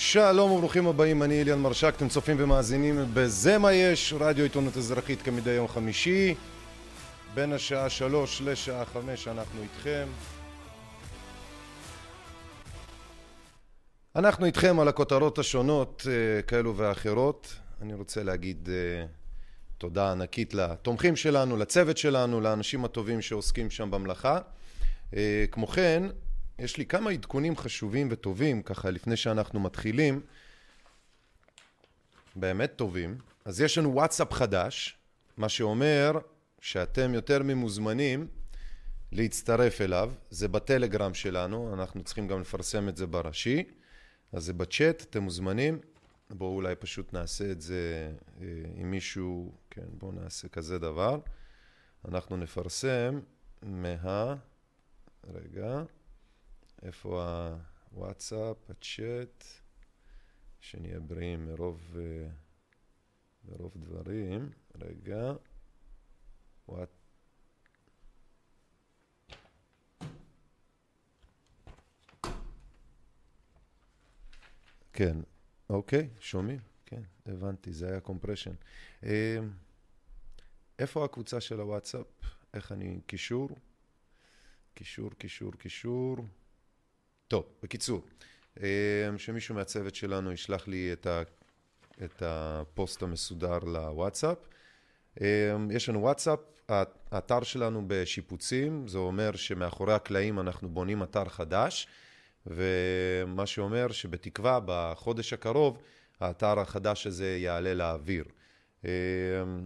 שלום וברוכים הבאים, אני אליאל מרשק, אתם צופים ומאזינים בזה מה יש, רדיו עיתונות אזרחית כמדי יום חמישי, בין השעה 3 לשעה 5 אנחנו איתכם. אנחנו איתכם על הכותרות השונות כאלו ואחרות. אני רוצה להגיד תודה ענקית לתומכים שלנו, לצוות שלנו, לאנשים הטובים שעוסקים שם במלאכה. כמו כן, יש לי כמה עדכונים חשובים וטובים, ככה לפני שאנחנו מתחילים, באמת טובים. אז יש לנו וואטסאפ חדש, מה שאומר שאתם יותר ממוזמנים להצטרף אליו, זה בטלגרם שלנו, אנחנו צריכים גם לפרסם את זה בראשי, אז זה בצ'אט, אתם מוזמנים, בואו אולי פשוט נעשה את זה עם מישהו, כן, בואו נעשה כזה דבר, אנחנו נפרסם רגע, איפה הוואטסאפ, הצ'אט, שנהיה בריאים מרוב דברים, רגע, כן, אוקיי, שומעים, כן, הבנתי, זה היה קומפרשן. איפה הקבוצה של הוואטסאפ? איך אני, קישור. טוב, בקיצור, שמישהו מהצוות שלנו ישלח לי את הפוסט המסודר לוואטסאפ. יש לנו וואטסאפ, האתר שלנו בשיפוצים, זה אומר שמאחורי הקלעים אנחנו בונים אתר חדש, ומה שאומר שבתקווה בחודש הקרוב האתר החדש הזה יעלה לאוויר.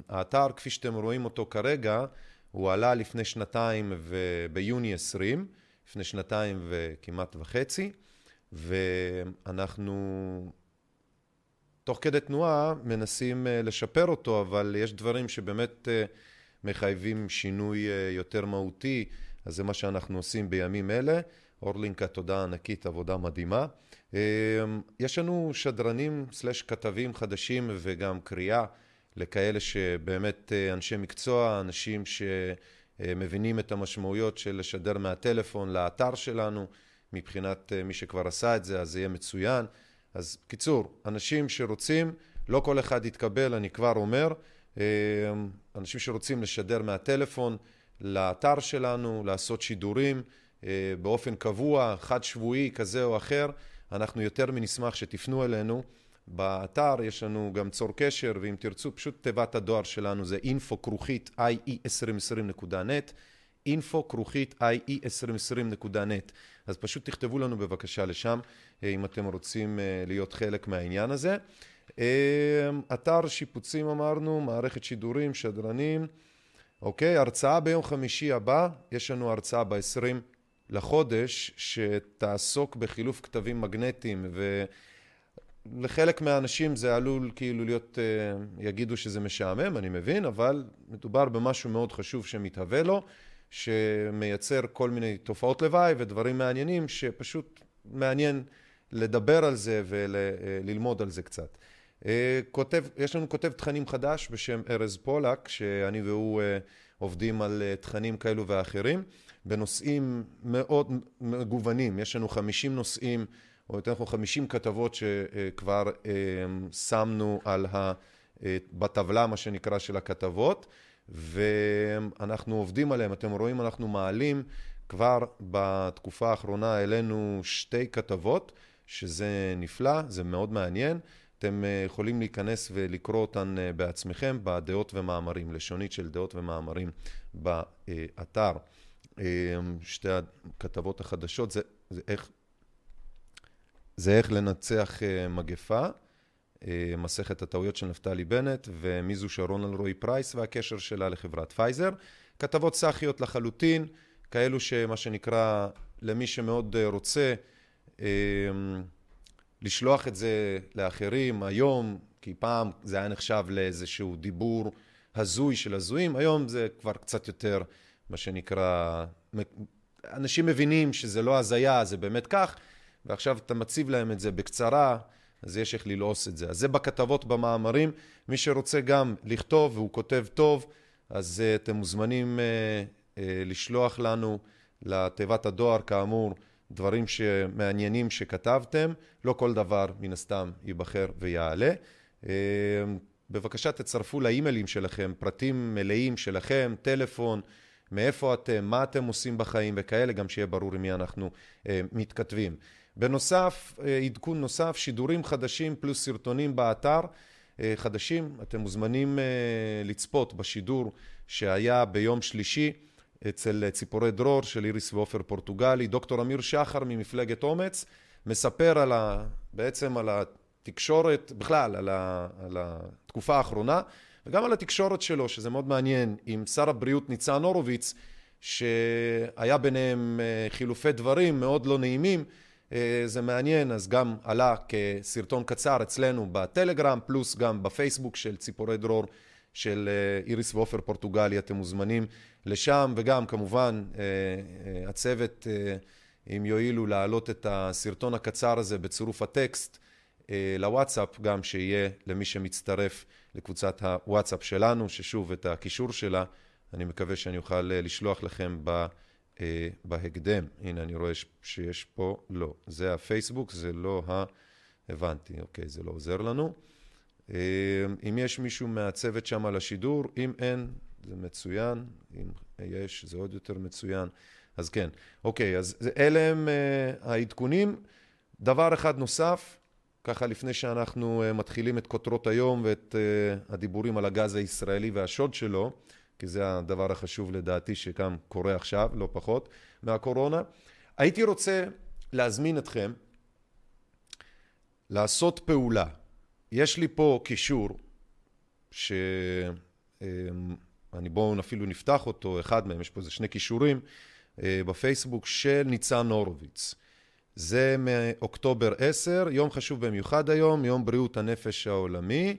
האתר כפי שאתם רואים אותו כרגע, הוא עלה לפני שנתיים וביוני 20, לפני שנתיים וכמעט וחצי, ואנחנו תוך כדי תנועה מנסים לשפר אותו, אבל יש דברים שבאמת מחייבים שינוי יותר מהותי, אז זה מה שאנחנו עושים בימים אלה. אורלינק, תודה ענקית, עבודה מדהימה. יש לנו שדרנים סלש כתבים חדשים וגם קריאה לכאלה שבאמת אנשי מקצוע, אנשים שמבינים את המשמעויות של לשדר מהטלפון לאתר שלנו, מבחינת מי שכבר עשה את זה, אז זה יהיה מצוין. אז קיצור, אנשים שרוצים, לא כל אחד יתקבל, אני כבר אומר, אנשים שרוצים לשדר מהטלפון לאתר שלנו, לעשות שידורים באופן קבוע, חד שבועי כזה או אחר, אנחנו יותר מנשמח שתפנו אלינו. באתר יש לנו גם צור קשר, ואם תרצו פשוט תיבת הדואר שלנו זה info@ie2020.net, info@ie2020.net. אז פשוט תכתבו לנו בבקשה לשם אם אתם רוצים להיות חלק מהעניין הזה. אתר שיפוצים אמרנו, מערכת שידורים, שדרנים. אוקיי, הרצאה ביום חמישי הבא, יש לנו הרצאה ב-20 לחודש שתעסוק בחילוף כתבים מגנטיים, ולחלק מהאנשים זה עלול כאילו להיות, יגידו שזה משעמם, אני מבין, אבל מדובר במשהו מאוד חשוב שמתהווה לו, שמייצר כל מיני תופעות לוואי ודברים מעניינים שפשוט מעניין לדבר על זה וללמוד על זה קצת. יש לנו כותב תכנים חדש בשם ארז פולק, שאני והוא עובדים על תכנים כאלו ואחרים, בנושאים מאוד מגוונים. יש לנו 50 נושאים, או יותר נכון 50 כתבות שכבר שמנו בטבלה, מה שנקרא, של הכתבות, ואנחנו עובדים עליהם. אתם רואים, אנחנו מעלים כבר בתקופה האחרונה אלינו 2 כתבות, שזה נפלא, זה מאוד מעניין. אתם יכולים להיכנס ולקרוא אותן בעצמכם בדעות ומאמרים, לשונית של דעות ומאמרים באתר. 2 הכתבות החדשות זה איך לנצח מגפה, מסכת הטעויות של נפתלי בנט, ומי זו שרון אלרוי פרייס והקשר שלה לחברת פייזר. כתבות סחיות לחלוטין, כאלו שמה שנקרא, למי שמאוד רוצה לשלוח את זה לאחרים היום, כי פעם זה היה נחשב לאיזשהו דיבור הזוי של הזויים, היום זה כבר קצת יותר, מה שנקרא, אנשים מבינים שזה לא הזיה, זה באמת כך, ועכשיו אתה מציב להם את זה בקצרה, אז יש איך ללעוס את זה. אז זה בכתבות, במאמרים, מי שרוצה גם לכתוב והוא כותב טוב, אז אתם מוזמנים לשלוח לנו לתיבת הדואר, כאמור, דברים שמעניינים שכתבתם, לא כל דבר מן הסתם ייבחר ויעלה. בבקשה תצרפו לאימיילים שלכם, פרטים מלאים שלכם, טלפון, מאיפה אתם, מה אתם עושים בחיים וכאלה, גם שיהיה ברור עם מי אנחנו מתכתבים. בנוסף, עדכון נוסף, שידורים חדשים פלוס סרטונים באתר חדשים. אתם מוזמנים לצפות בשידור שהיה ביום שלישי אצל ציפורי דרור של איריס ואופר פורטוגלי. דוקטור אמיר שחר ממפלגת אומץ מספר על בעצם על התקשורת, בכלל על התקופה האחרונה, וגם על התקשורת שלו, שזה מאוד מעניין, עם שר הבריאות ניצן הורוביץ, שהיה ביניהם חילופי דברים מאוד לא נעימים. זה מעניין, אז גם עלה כסרטון קצר אצלנו בטלגרם, פלוס גם בפייסבוק של ציפורי דרור, של איריס ואופר פורטוגלי, אתם מוזמנים לשם, וגם כמובן הצוות, אם יועילו להעלות את הסרטון הקצר הזה בצירוף הטקסט לוואטסאפ, גם שיהיה למי שמצטרף לקבוצת הוואטסאפ שלנו, ששוב את הקישור שלה, אני מקווה שאני אוכל לשלוח לכם בהקדם. הנה אני רואה שיש פה, לא, זה הפייסבוק, זה לא הבנתי, אוקיי, זה לא עוזר לנו. אם יש מישהו מהצוות שם על השידור, אם אין, זה מצוין, אם יש, זה עוד יותר מצוין, אז כן. אוקיי, אז אלה הם העדכונים. דבר אחד נוסף, ככה לפני שאנחנו מתחילים את כותרות היום ואת הדיבורים על הגז הישראלי והשוד שלו, כי זה הדבר החשוב לדעתי שגם קורה עכשיו, לא פחות מהקורונה, הייתי רוצה להזמין אתכם לעשות פעולה. יש לי פה קישור שאני בואו אפילו נפתח אותו, אחד מהם, יש פה איזה שני קישורים בפייסבוק של ניצן הורוביץ. זה מאוקטובר 10, יום חשוב במיוחד היום, יום בריאות הנפש העולמי.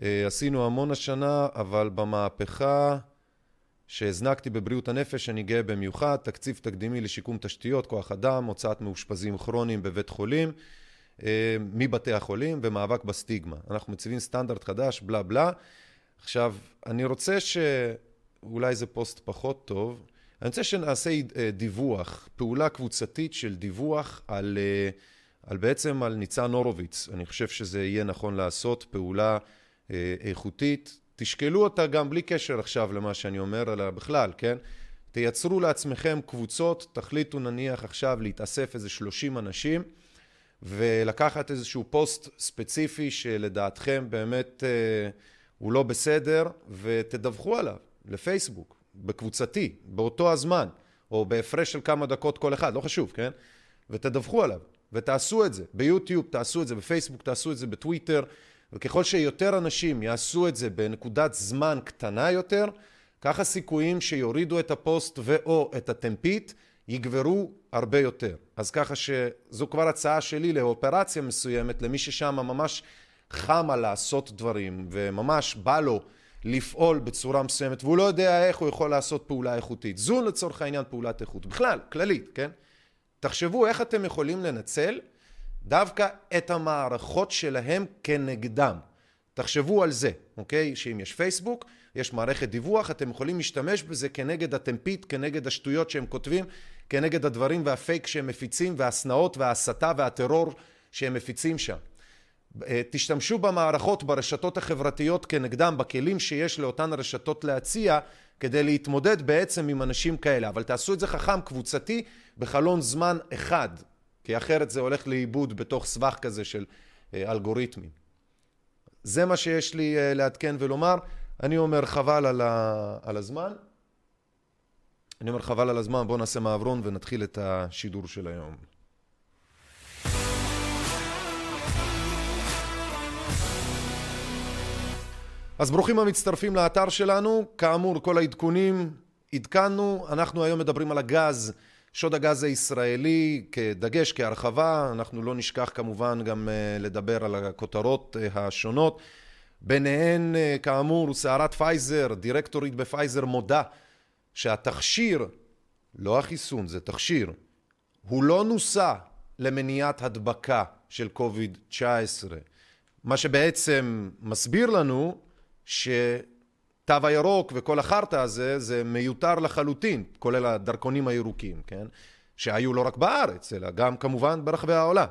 עשינו המון השנה, אבל במהפכה שהזנקתי בבריאות הנפש, אני גאה במיוחד, תקציב תקדימי לשיקום תשתיות, כוח אדם, הוצאת מאושפזים כרוניים בבית חולים, מבתי החולים ומאבק בסטיגמה. אנחנו מציבים סטנדרט חדש, בלה בלה. עכשיו, אני רוצה שאולי זה פוסט פחות טוב, אני רוצה שנעשה דיווח, פעולה קבוצתית של דיווח על בעצם על ניצן הורוביץ. אני חושב שזה יהיה נכון לעשות פעולה איכותית. תשקלו אותה גם בלי קשר עכשיו למה שאני אומר עליה בכלל, כן? תייצרו לעצמכם קבוצות, תחליטו נניח עכשיו להתאסף איזה 30 אנשים, ולקחת איזשהו פוסט ספציפי שלדעתכם באמת הוא לא בסדר, ותדווחו עליו לפייסבוק, בקבוצתי, באותו הזמן, או בהפרש של כמה דקות כל אחד, לא חשוב, כן? ותדווחו עליו, ותעשו את זה, ביוטיוב תעשו את זה, בפייסבוק תעשו את זה, בטוויטר, וככל שיותר אנשים יעשו את זה בנקודת זמן קטנה יותר, ככה סיכויים שיורידו את הפוסט ואו את הטמפית, יגברו הרבה יותר. אז ככה שזו כבר הצעה שלי לאופרציה מסוימת, למי ששם ממש חמה לעשות דברים, וממש בא לו לפעול בצורה מסוימת, והוא לא יודע איך הוא יכול לעשות פעולה איכותית. זו לצורך העניין פעולת איכות, בכלל, כללית, כן? תחשבו איך אתם יכולים לנצל דווקא את המערכות שלהם כנגדם. תחשבו על זה, אוקיי? שאם יש פייסבוק, יש מערכת דיווח, אתם יכולים להשתמש בזה כנגד הטמפית, כנגד השטויות שהם כותבים, כנגד הדברים והפייק שהם מפיצים, והסנאות וההסתה והטרור שהם מפיצים שם. תשתמשו במערכות, ברשתות החברתיות כנגדם, בכלים שיש לאותן הרשתות להציע, כדי להתמודד בעצם עם אנשים כאלה. אבל תעשו את זה חכם, קבוצתי, בחלון זמן אחד, כי אחרת זה הולך לאיבוד בתוך סבך כזה של אלגוריתמים. זה מה שיש לי לעדכן ולומר. אני אומר חבל על הזמן. בואו נעשה מעברון ונתחיל את השידור של היום. אז ברוכים המצטרפים לאתר שלנו. כאמור, כל העדכונים עדכנו. אנחנו היום מדברים על הגז, שוד הגז הישראלי, כדגש, כהרחבה. אנחנו לא נשכח כמובן גם לדבר על הכותרות השונות. ביניהן, כאמור, סערת פייזר, דירקטורית בפייזר מודה שהתכשיר, לא החיסון, זה תכשיר, הוא לא נוסע למניעת הדבקה של COVID-19. מה שבעצם מסביר לנו שתו הירוק וכל החרטה הזה, זה מיותר לחלוטין, כולל הדרכונים הירוקים, כן? שהיו לא רק בארץ, אלא גם כמובן ברחבי העולם.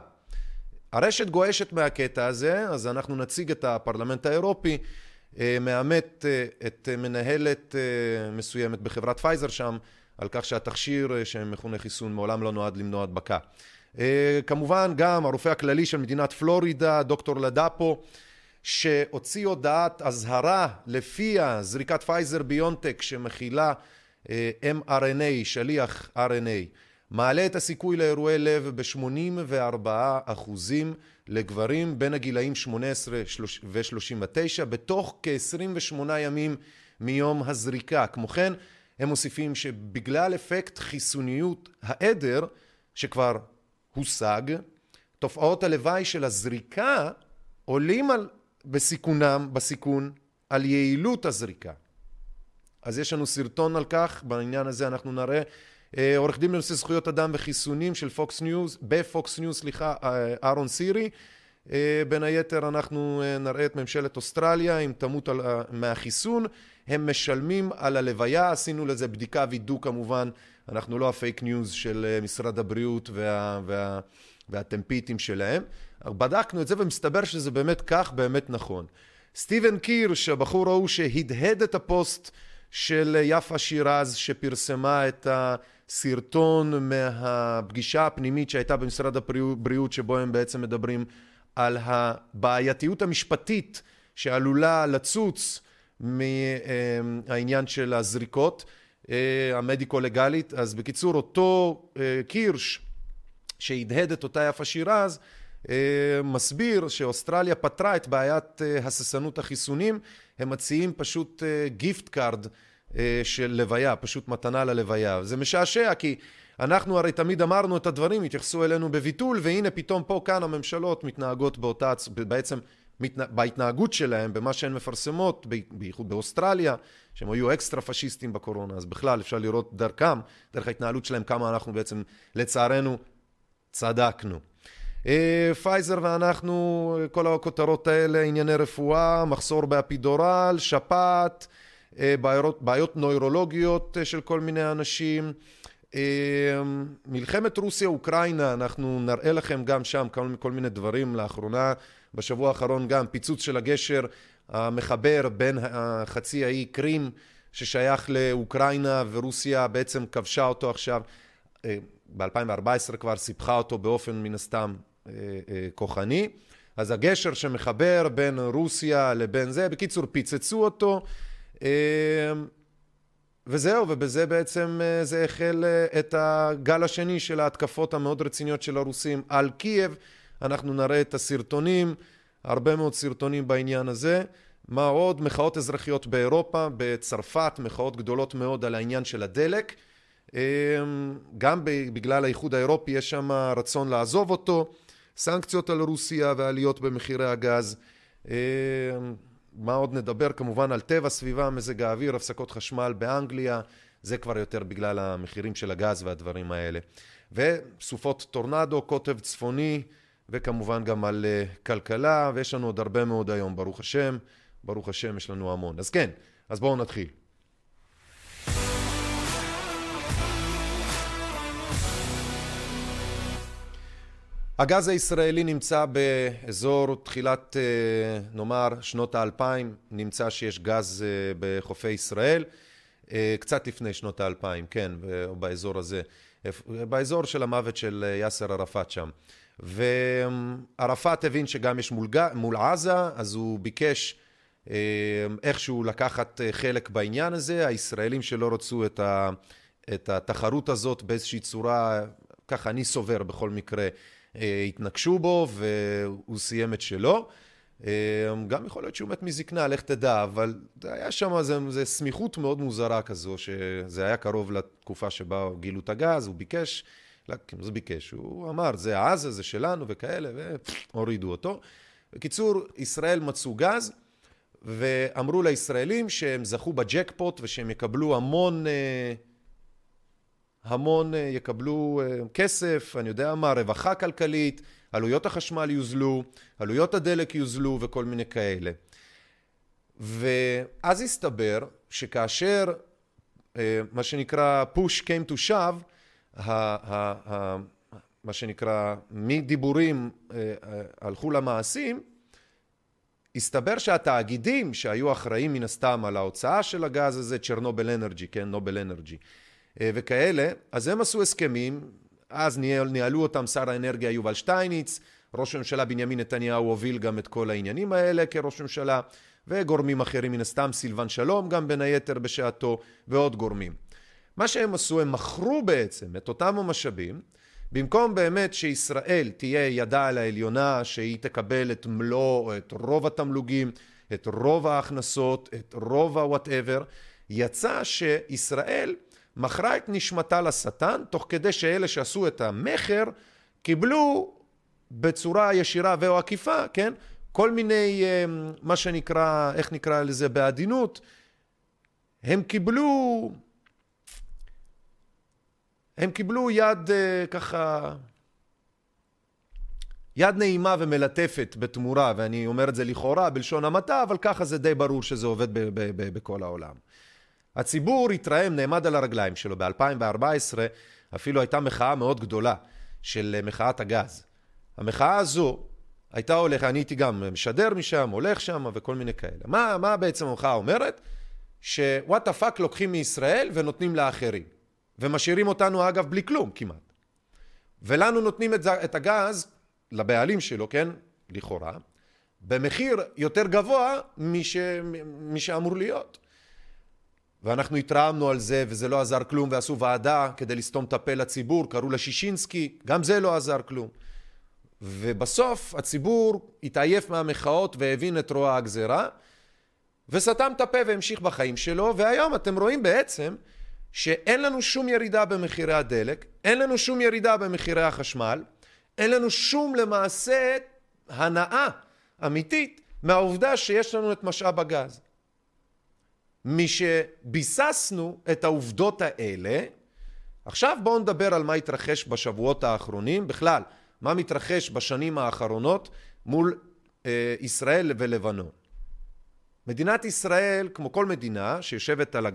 הרשת גואשת מהקטע הזה, אז אנחנו נציג את הפרלמנט האירופי, מאמת את מנהלת מסוימת בחברת פייזר שם, על כך שהתכשיר שמכונה חיסון מעולם לא נועד למנוע הדבקה. כמובן גם הרופא הכללי של מדינת פלורידה, דוקטור לדפו, שהוציא הודעת אזהרה לפיה זריקת פייזר ביונטק שמכילה mRNA, שליח RNA, מעלה את הסיכוי לאירועי לב ב-84% לגברים בין הגילאים 18 ו-39 בתוך כ-28 ימים מיום הזריקה. כמו כן, הם מוסיפים שבגלל אפקט חיסוניות העדר שכבר הושג, תופעות הלוואי של הזריקה עולים על בסיכון על יעילות הזריקה. אז יש לנו סרטון על כך, בעניין הזה אנחנו נראה עורך דין בנושא זכויות אדם וחיסונים של פוקס ניוז, בפוקס ניוז, סליחה, ארון סירי. בין היתר אנחנו נראה את ממשלת אוסטרליה, אם תמות מהחיסון, הם משלמים על הלוויה, עשינו לזה בדיקה וידוק כמובן, אנחנו לא הפייק ניוז של משרד הבריאות והטמפיטים שלהם. בדקנו את זה ומסתבר שזה באמת כך, באמת נכון. סטיבן קירש, הבחור ההוא שהדהד את הפוסט של יפה שירז שפרסמה את הסרטון מהפגישה הפנימית שהייתה במשרד הבריאות, שבו הם בעצם מדברים על הבעייתיות המשפטית שעלולה לצוץ מהעניין של הזריקות המדיקו-לגלית. אז בקיצור, אותו קירש שהדהד את אותה יפה שירז מסביר שאוסטרליה פתרה את בעיית הססנות החיסונים. הם מציעים פשוט גיפט קארד של לוויה, פשוט מתנה ללוויה. זה משעשע, כי אנחנו הרי תמיד אמרנו את הדברים, התייחסו אלינו בביטול, והנה פתאום פה כאן הממשלות מתנהגות באותה, בעצם בהתנהגות שלהם, במה שהן מפרסמות, בייחוד באוסטרליה, שהם היו אקסטרה פשיסטים בקורונה, אז בכלל אפשר לראות דרכם, דרך ההתנהלות שלהם, כמה אנחנו בעצם לצערנו צדקנו. פייזר ואנחנו, כל הכותרות האלה, ענייני רפואה, מחסור באפידורל, שפעת, בעיות נוירולוגיות של כל מיני אנשים, מלחמת רוסיה אוקראינה, אנחנו נראה לכם גם שם כל מיני דברים לאחרונה, בשבוע האחרון גם פיצוץ של הגשר המחבר בין חצי האי קרים ששייך לאוקראינה, ורוסיה בעצם כבשה אותו עכשיו, ב-2014 כבר סיפחה אותו באופן מן הסתם כוחני. אז הגשר שמחבר בין רוסיה לבין זה, בקיצור פיצצו אותו, וזהו, ובזה בעצם זה החל את הגל השני של ההתקפות המאוד רציניות של הרוסים על קייב. אנחנו נראה את הסרטונים, הרבה מאוד סרטונים בעניין הזה. מה עוד? מחאות אזרחיות באירופה, בצרפת, מחאות גדולות מאוד על העניין של הדלק. גם בגלל האיחוד האירופי יש שם רצון לעזוב אותו, סנקציות על רוסיה ועליות במחירי הגז. מה עוד נדבר? כמובן על טבע, סביבה, מזג האוויר, הפסקות חשמל באנגליה, זה כבר יותר בגלל המחירים של הגז והדברים האלה. וסופות טורנדו, קוטב צפוני, וכמובן גם על כלכלה, ויש לנו עוד הרבה מאוד היום, ברוך השם, ברוך השם יש לנו המון. אז כן, אז בואו נתחיל. הגז הישראלי נמצא באזור תחילת, נאמר, שנות ה-2000, נמצא שיש גז בחופי ישראל, קצת לפני שנות ה-2000, כן, באזור הזה, באזור של המוות של יאסר ערפאת שם. וערפאת הבין שגם יש מול עזה, אז הוא ביקש איכשהו לקחת חלק בעניין הזה. הישראלים שלא רצו את התחרות הזאת באיזושהי צורה, ככה אני סובר בכל מקרה, התנגשו בו והוא סיים את שלו. גם יכול להיות שהוא מת מזקנה, לך תדע, אבל היה שם זה סמיכות מאוד מוזרה כזו, שזה היה קרוב לתקופה שבה גילו את הגז, הוא ביקש, זה ביקש, הוא אמר, זה עזה, זה שלנו וכאלה, והורידו אותו. בקיצור, ישראל מצאו גז, ואמרו לישראלים שהם זכו בג'קפוט ושהם יקבלו המון יקבלו כסף, אני יודע מה, רווחה כלכלית, עלויות החשמל יוזלו, עלויות הדלק יוזלו וכל מיני כאלה. ואז הסתבר שכאשר, מה שנקרא push came to shove, מה שנקרא, מדיבורים הלכו למעשים, הסתבר שהתאגידים שהיו אחראים מן הסתם על ההוצאה של הגז הזה, צ'רנובל אנרג'י, כן, נובל אנרג'י, וכאלה, אז הם עשו הסכמים, אז ניהלו אותם שר האנרגיה יובל שטייניץ, ראש הממשלה בנימין נתניהו הוביל גם את כל העניינים האלה כראש ממשלה, וגורמים אחרים מן הסתם, סילבן שלום גם בין היתר בשעתו, ועוד גורמים. מה שהם עשו, הם מכרו בעצם את אותם המשאבים, במקום באמת שישראל תהיה ידה על העליונה, שהיא תקבל את מלוא, את רוב התמלוגים, את רוב ההכנסות, את רוב ה-whatever, יצא שישראל מכרה את נשמתה לשטן, תוך כדי שאלה שעשו את המחר, קיבלו בצורה ישירה ואו עקיפה, כן? כל מיני, מה שנקרא, איך נקרא לזה בעדינות, הם קיבלו יד ככה, יד נעימה ומלטפת בתמורה, ואני אומר את זה לכאורה בלשון המטה, אבל ככה זה די ברור שזה עובד בכל העולם. הציבור התרעם, נעמד על הרגליים שלו. ב-2014 אפילו הייתה מחאה מאוד גדולה של מחאת הגז. המחאה הזו הייתה הולכת, אני הייתי גם משדר משם, הולך שם וכל מיני כאלה. מה בעצם המחאה אומרת? שוואט הפאק לוקחים מישראל ונותנים לאחרים. ומשאירים אותנו אגב בלי כלום כמעט. ולנו נותנים את הגז לבעלים שלו, כן, לכאורה, במחיר יותר גבוה משאמור להיות. ואנחנו התרעמנו על זה וזה לא עזר כלום, ועשו ועדה כדי לסתום את הפה לציבור, קראו לשישינסקי, גם זה לא עזר כלום. ובסוף הציבור התעייף מהמחאות והבין את רוע הגזרה, וסתם את הפה והמשיך בחיים שלו, והיום אתם רואים בעצם שאין לנו שום ירידה במחירי הדלק, אין לנו שום ירידה במחירי החשמל, אין לנו שום למעשה הנאה אמיתית מהעובדה שיש לנו את משאב הגז. משביססנו את העובדות האלה, עכשיו בואו נדבר על מה התרחש בשבועות האחרונים, בכלל, מה מתרחש בשנים האחרונות מול ישראל ולבנון. מדינת ישראל, כמו כל מדינה שיושבת על,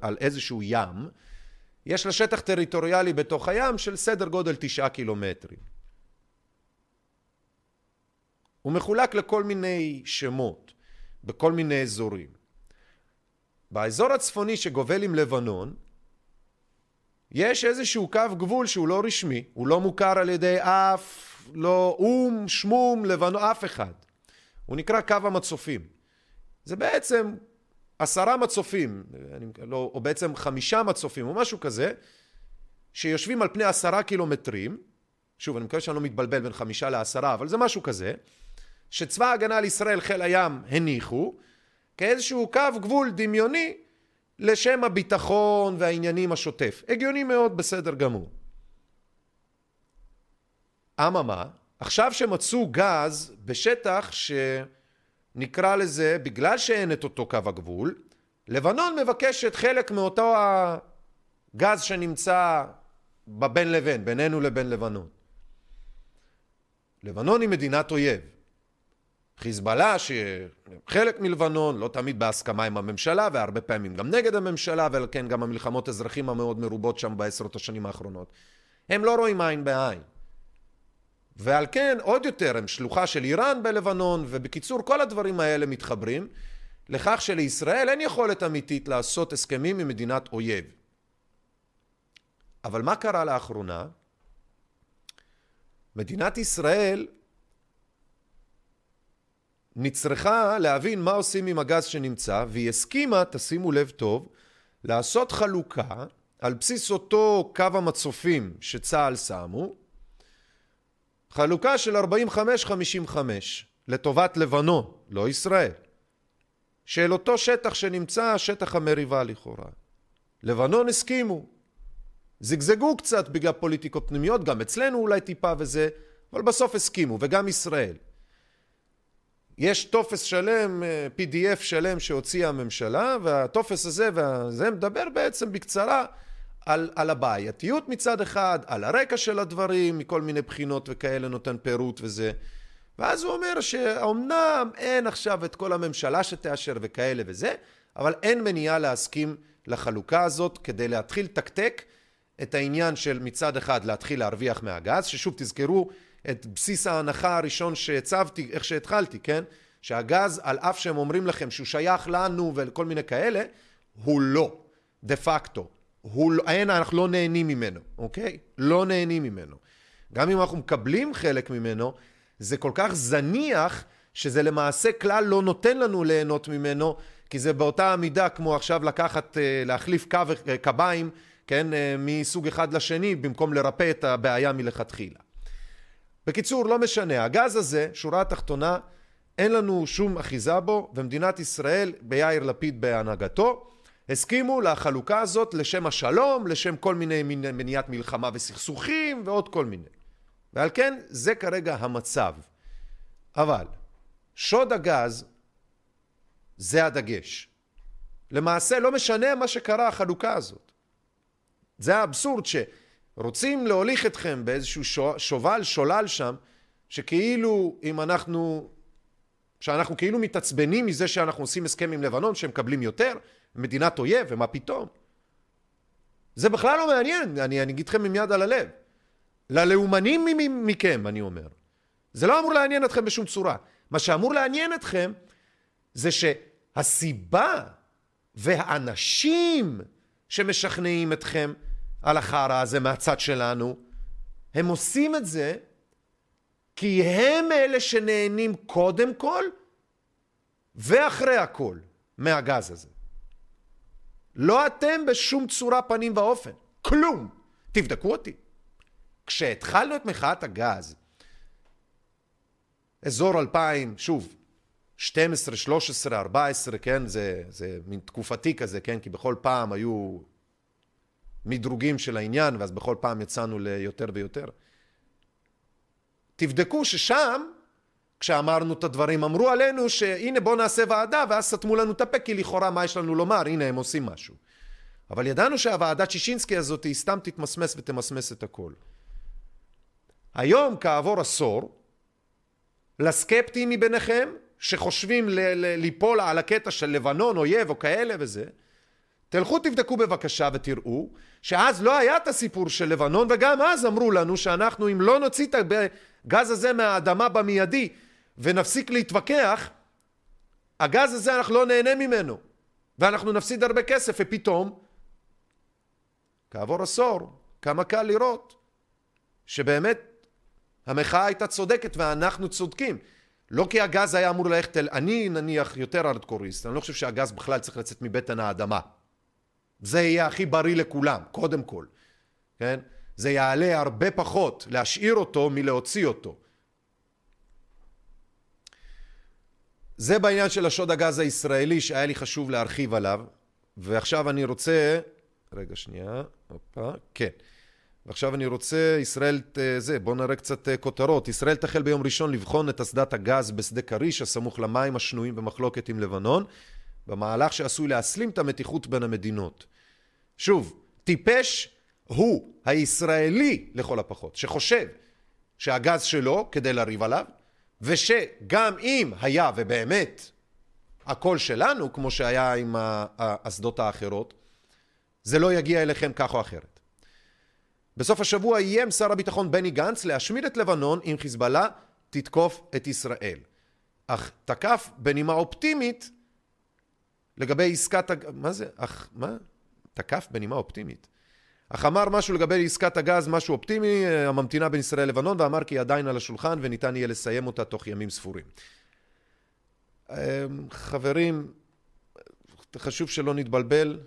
על איזשהו ים, יש לה שטח טריטוריאלי בתוך הים של סדר גודל 9 קילומטרים. הוא מחולק לכל מיני שמות, בכל מיני אזורים. באזור הצפוני שגובל עם לבנון, יש איזשהו קו גבול שהוא לא רשמי, הוא לא מוכר על ידי אף, לא אום, שמום, לבנון, אף אחד. הוא נקרא קו המצופים. זה בעצם 10 מצופים, או בעצם 5 מצופים, או משהו כזה, שיושבים על פני 10 קילומטרים, שוב, אני מקווה שאני לא מתבלבל בין 5 ל10, אבל זה משהו כזה, שצבא ההגנה לישראל, חיל הים, הניחו, כאיזשהו קו גבול דמיוני, לשם הביטחון והעניינים השוטף. הגיוני מאוד, בסדר גמור. אממה, עכשיו שמצאו גז בשטח נקרא לזה, בגלל שאין את אותו קו הגבול, לבנון מבקשת חלק מאותו הגז שנמצא בבין לבין, בינינו לבין לבנון. לבנון היא מדינת אויב. חיזבאללה, שחלק מלבנון, לא תמיד בהסכמה עם הממשלה, והרבה פעמים גם נגד הממשלה, ולכן גם המלחמות אזרחים המאוד מרובות שם בעשרות השנים האחרונות. הם לא רואים עין בעין. ועל כן עוד יותר הם שלוחה של איראן בלבנון, ובקיצור כל הדברים האלה מתחברים לכך שלישראל אין יכולת אמיתית לעשות הסכמים עם מדינת אויב. אבל מה קרה לאחרונה? מדינת ישראל נצרכה להבין מה עושים עם הגז שנמצא, והיא הסכימה, תשימו לב טוב, לעשות חלוקה על בסיס אותו קו המצופים שצהל שמו, חלוקה של 45-55 לטובת לבנון, לא ישראל, של אותו שטח שנמצא, שטח המריבה לכאורה. לבנון הסכימו, זגזגו קצת בגלל פוליטיקות פנימיות, גם אצלנו אולי טיפה וזה, אבל בסוף הסכימו, וגם ישראל. יש טופס שלם, PDF שלם שהוציאה הממשלה, והטופס הזה וזה מדבר בעצם בקצרה על הבעייתיות מצד אחד, על הרקע של הדברים, מכל מיני בחינות וכאלה נותן פירוט וזה. ואז הוא אומר שאומנם אין עכשיו את כל הממשלה שתאשר וכאלה וזה, אבל אין מניעה להסכים לחלוקה הזאת כדי להתחיל תקתק את העניין של מצד אחד להתחיל להרוויח מהגז, ששוב תזכרו את בסיס ההנחה הראשון שהצבתי, איך שהתחלתי, כן? שהגז, על אף שהם אומרים לכם שהוא שייך לנו וכל מיני כאלה, הוא לא, דה פקטו. אנחנו לא נהנים ממנו, אוקיי? לא נהנים ממנו. גם אם אנחנו מקבלים חלק ממנו, זה כל כך זניח שזה למעשה כלל לא נותן לנו ליהנות ממנו, כי זה באותה עמידה כמו עכשיו לקחת, להחליף קביים, כן, מסוג אחד לשני, במקום לרפא את הבעיה מלכתחילה. בקיצור, לא משנה. הגז הזה, שורה התחתונה, אין לנו שום אחיזה בו, ומדינת ישראל, ביאיר לפיד בהנהגתו, הסכימו לחלוקה הזאת לשם השלום, לשם כל מיני מניעת מלחמה וסכסוכים ועוד כל מיני. ועל כן, זה כרגע המצב. אבל, שוד הגז זה הדגש. למעשה, לא משנה מה שקרה החלוקה הזאת. זה האבסורד שרוצים להוליך אתכם באיזשהו שובל, שולל שם, שכאילו אם שאנחנו כאילו מתעצבנים מזה שאנחנו עושים הסכם עם לבנון, שהם מקבלים יותר, מדינת אויב, ומה פתאום? זה בכלל לא מעניין, אני אגיד לכם עם יד על הלב. ללאומנים מכם, אני אומר. זה לא אמור לעניין אתכם בשום צורה. מה שאמור לעניין אתכם, זה שהסיבה והאנשים שמשכנעים אתכם על החרה הזה מהצד שלנו, הם עושים את זה כי הם אלה שנהנים קודם כל ואחרי הכל מהגז הזה. לא אתם בשום צורה פנים ואופן. כלום. תבדקו אותי. כשהתחלנו את מחאת הגז, אזור 2000, שוב, 12, 13, 14, כן, זה מין תקופתי כזה, כן, כי בכל פעם היו מדרוגים של העניין, ואז בכל פעם יצאנו ליותר ויותר. תבדקו ששם, כשאמרנו את הדברים, אמרו עלינו שהנה בוא נעשה ועדה, ואז סתמו לנו את הפה, כי לכאורה מה יש לנו לומר, הנה הם עושים משהו. אבל ידענו שהוועדת שישינסקי הזאת היא סתם תתמסמס ותמסמס את הכל. היום, כעבור עשור, לסקפטים מביניכם, שחושבים ליפול על הקטע של לבנון, אויב או כאלה וזה, תלכו תבדקו בבקשה ותראו שאז לא היה את הסיפור של לבנון, וגם אז אמרו לנו שאנחנו אם לא נוציא את הגז הזה מהאדמה במיידי ונפסיק להתווכח, הגז הזה אנחנו לא נהנה ממנו ואנחנו נפסיד הרבה כסף. ופתאום כעבור עשור כמה קל לראות שבאמת המחאה הייתה צודקת ואנחנו צודקים. לא כי הגז היה אמור ללכת אני נניח יותר ארדקוריסט, אני לא חושב שהגז בכלל צריך לצאת מבטן האדמה. זה יהיה הכי בריא לכולם, קודם כל. כן? זה יעלה הרבה פחות להשאיר אותו מלהוציא אותו. זה בעניין של השוד הגז הישראלי שהיה לי חשוב להרחיב עליו. ועכשיו אני רוצה... רגע שנייה, אופה, כן. ועכשיו אני רוצה, ישראל, בואו נראה קצת כותרות. ישראל תחל ביום ראשון לבחון את אסדת הגז בשדה קריש, הסמוך למים השנויים במחלוקת עם לבנון, במהלך שעשוי להסלים את המתיחות בין המדינות. שוב, טיפש הוא הישראלי לכל הפחות, שחושב שהגז שלו כדי לריב עליו, ושגם אם היה ובאמת הכל שלנו, כמו שהיה עם האסדות האחרות, זה לא יגיע אליכם כך או אחרת. בסוף השבוע איים שר הביטחון בני גנץ להשמיד את לבנון אם חיזבאללה תתקוף את ישראל. אך תקף בנימה אופטימית לגבי עסקת הגז... מה זה? אך מה? תקף בנימה אופטימית. אך אמר משהו לגבי עסקת הגז, משהו אופטימי, הממתינה בין ישראל לבנון, ואמר כי היא עדיין על השולחן וניתן יהיה לסיים אותה תוך ימים ספורים. חברים, חשוב שלא נתבלבל.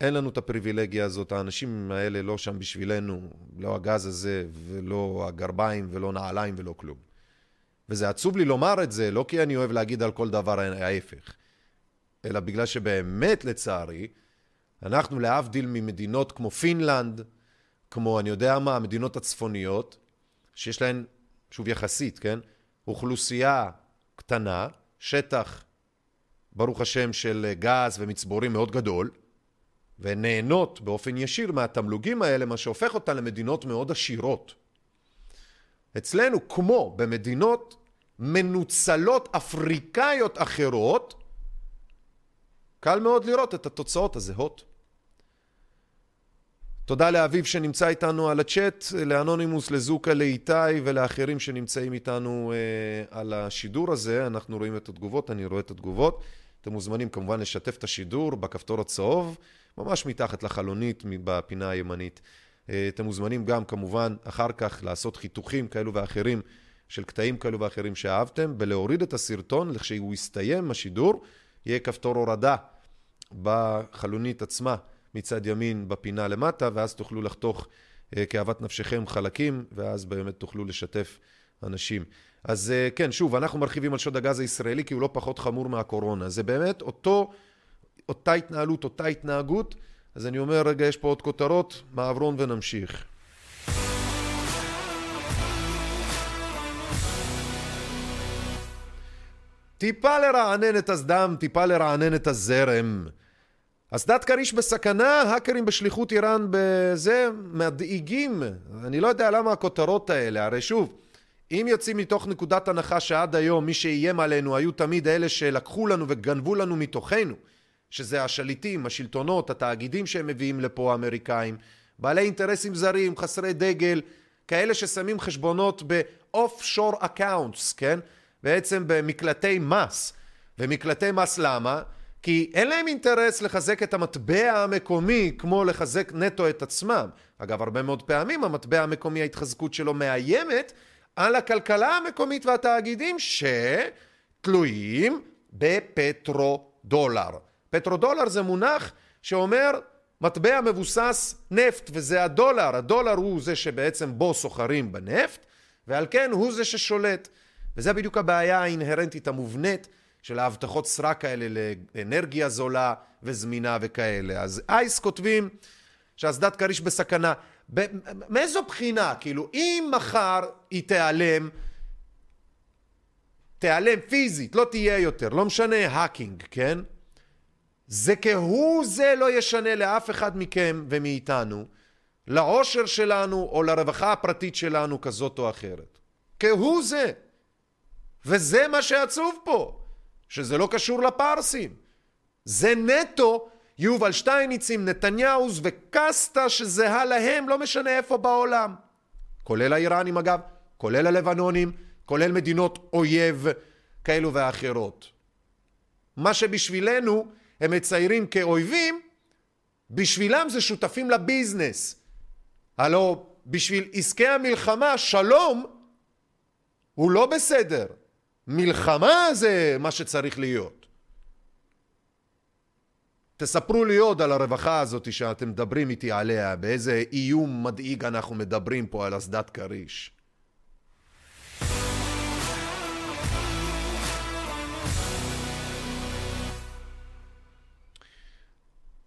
אין לנו את הפריבילגיה הזאת, האנשים האלה לא שם בשבילנו, לא הגז הזה ולא הגרביים ולא נעליים ולא כלום. וזה עצוב לי לומר את זה, לא כי אני אוהב להגיד על כל דבר ההפך, אלא בגלל שבאמת לצערי, אנחנו להבדיל ממדינות כמו פינלנד, כמו אני יודע מה, המדינות הצפוניות, שיש להן, שוב יחסית, כן? אוכלוסייה קטנה, שטח, ברוך השם, של גז ומצבורים מאוד גדול, ונהנות באופן ישיר מהתמלוגים האלה, מה שהופך אותן למדינות מאוד עשירות. אצלנו, כמו במדינות מנוצלות אפריקאיות אחרות, קל מאוד לראות את התוצאות הזהות. תודה לאביב שנמצא איתנו על הצ'אט, לאנונימוס, לזוקה, לאיתי ולאחרים שנמצאים איתנו על השידור הזה. אנחנו רואים את התגובות, אני רואה את התגובות. אתם מוזמנים כמובן לשתף את השידור בכפתור הצהוב, ממש מתחת לחלונית בפינה הימנית. אתם מוזמנים גם כמובן אחר כך לעשות חיתוכים כאלו ואחרים של קטעים כאלו ואחרים שאהבתם, בלהוריד את הסרטון, לכשהוא יסתיים השידור, יהיה כפתור הורדה בחלונית עצמה מצד ימין בפינה למטה, ואז תוכלו לחתוך כאוות נפשכם חלקים, ואז באמת תוכלו לשתף אנשים. אז כן, שוב, אנחנו מרחיבים על שוד הגז הישראלי, כי הוא לא פחות חמור מהקורונה. זה באמת אותה התנהלות, אותה התנהגות. אז אני אומר, רגע, יש פה עוד כותרות, מעברון ונמשיך. טיפה לרענן את הסדם, טיפה לרענן את הזרם. אסדת קריש בסכנה, האקרים בשליחות איראן בזה מדאיגים. אני לא יודע למה הכותרות האלה. הרי שוב, אם יוצאים מתוך נקודת הנחה שעד היום מי שאיים עלינו היו תמיד אלה שלקחו לנו וגנבו לנו מתוכנו, שזה השליטים, השלטונות, התאגידים שהם מביאים לפה, האמריקאים, בעלי אינטרסים זרים, חסרי דגל, כאלה ששמים חשבונות ב-offshore accounts, כן? בעצם במקלטי מס. ומקלטי מס למה? כי אין להם אינטרס לחזק את המטבע המקומי כמו לחזק נטו את עצמם. אגב, הרבה מאוד פעמים המטבע המקומי, ההתחזקות שלו מאיימת על הכלכלה המקומית והתאגידים שתלויים בפטרודולר. פטרודולר זה מונח שאומר מטבע מבוסס נפט, וזה הדולר. הדולר הוא זה שבעצם בו סוחרים בנפט, ועל כן הוא זה ששולט. וזה בדיוק הבעיה האינהרנטית המובנית של ההבטחות סרק האלה לאנרגיה זולה וזמינה וכאלה. אז אייס כותבים שהסדת קריש בסכנה. מאיזו בחינה? כאילו, אם מחר היא תיעלם פיזית, לא תהיה יותר, לא משנה, האקינג, כן? זה כהוא זה לא ישנה לאף אחד מכם ומאיתנו, לעושר שלנו או לרווחה הפרטית שלנו כזאת או אחרת. כהוא זה. וזה מה שעצוב פה, שזה לא קשור לפרסים. זה נטו יובל שטייניצים, נתניהוז וקסטה שזהה להם, לא משנה איפה בעולם. כולל האיראנים אגב, כולל הלבנונים, כולל מדינות אויב כאלו ואחרות. מה שבשבילנו הם מציירים כאויבים, בשבילם זה שותפים לביזנס. הלא בשביל עסקי המלחמה, שלום הוא לא בסדר. מלחמה זה מה שצריך להיות. תספרו לי עוד על הרווחה הזאת שאתם מדברים איתי עליה, באיזה איום מדאיג אנחנו מדברים פה על אסדת קריש.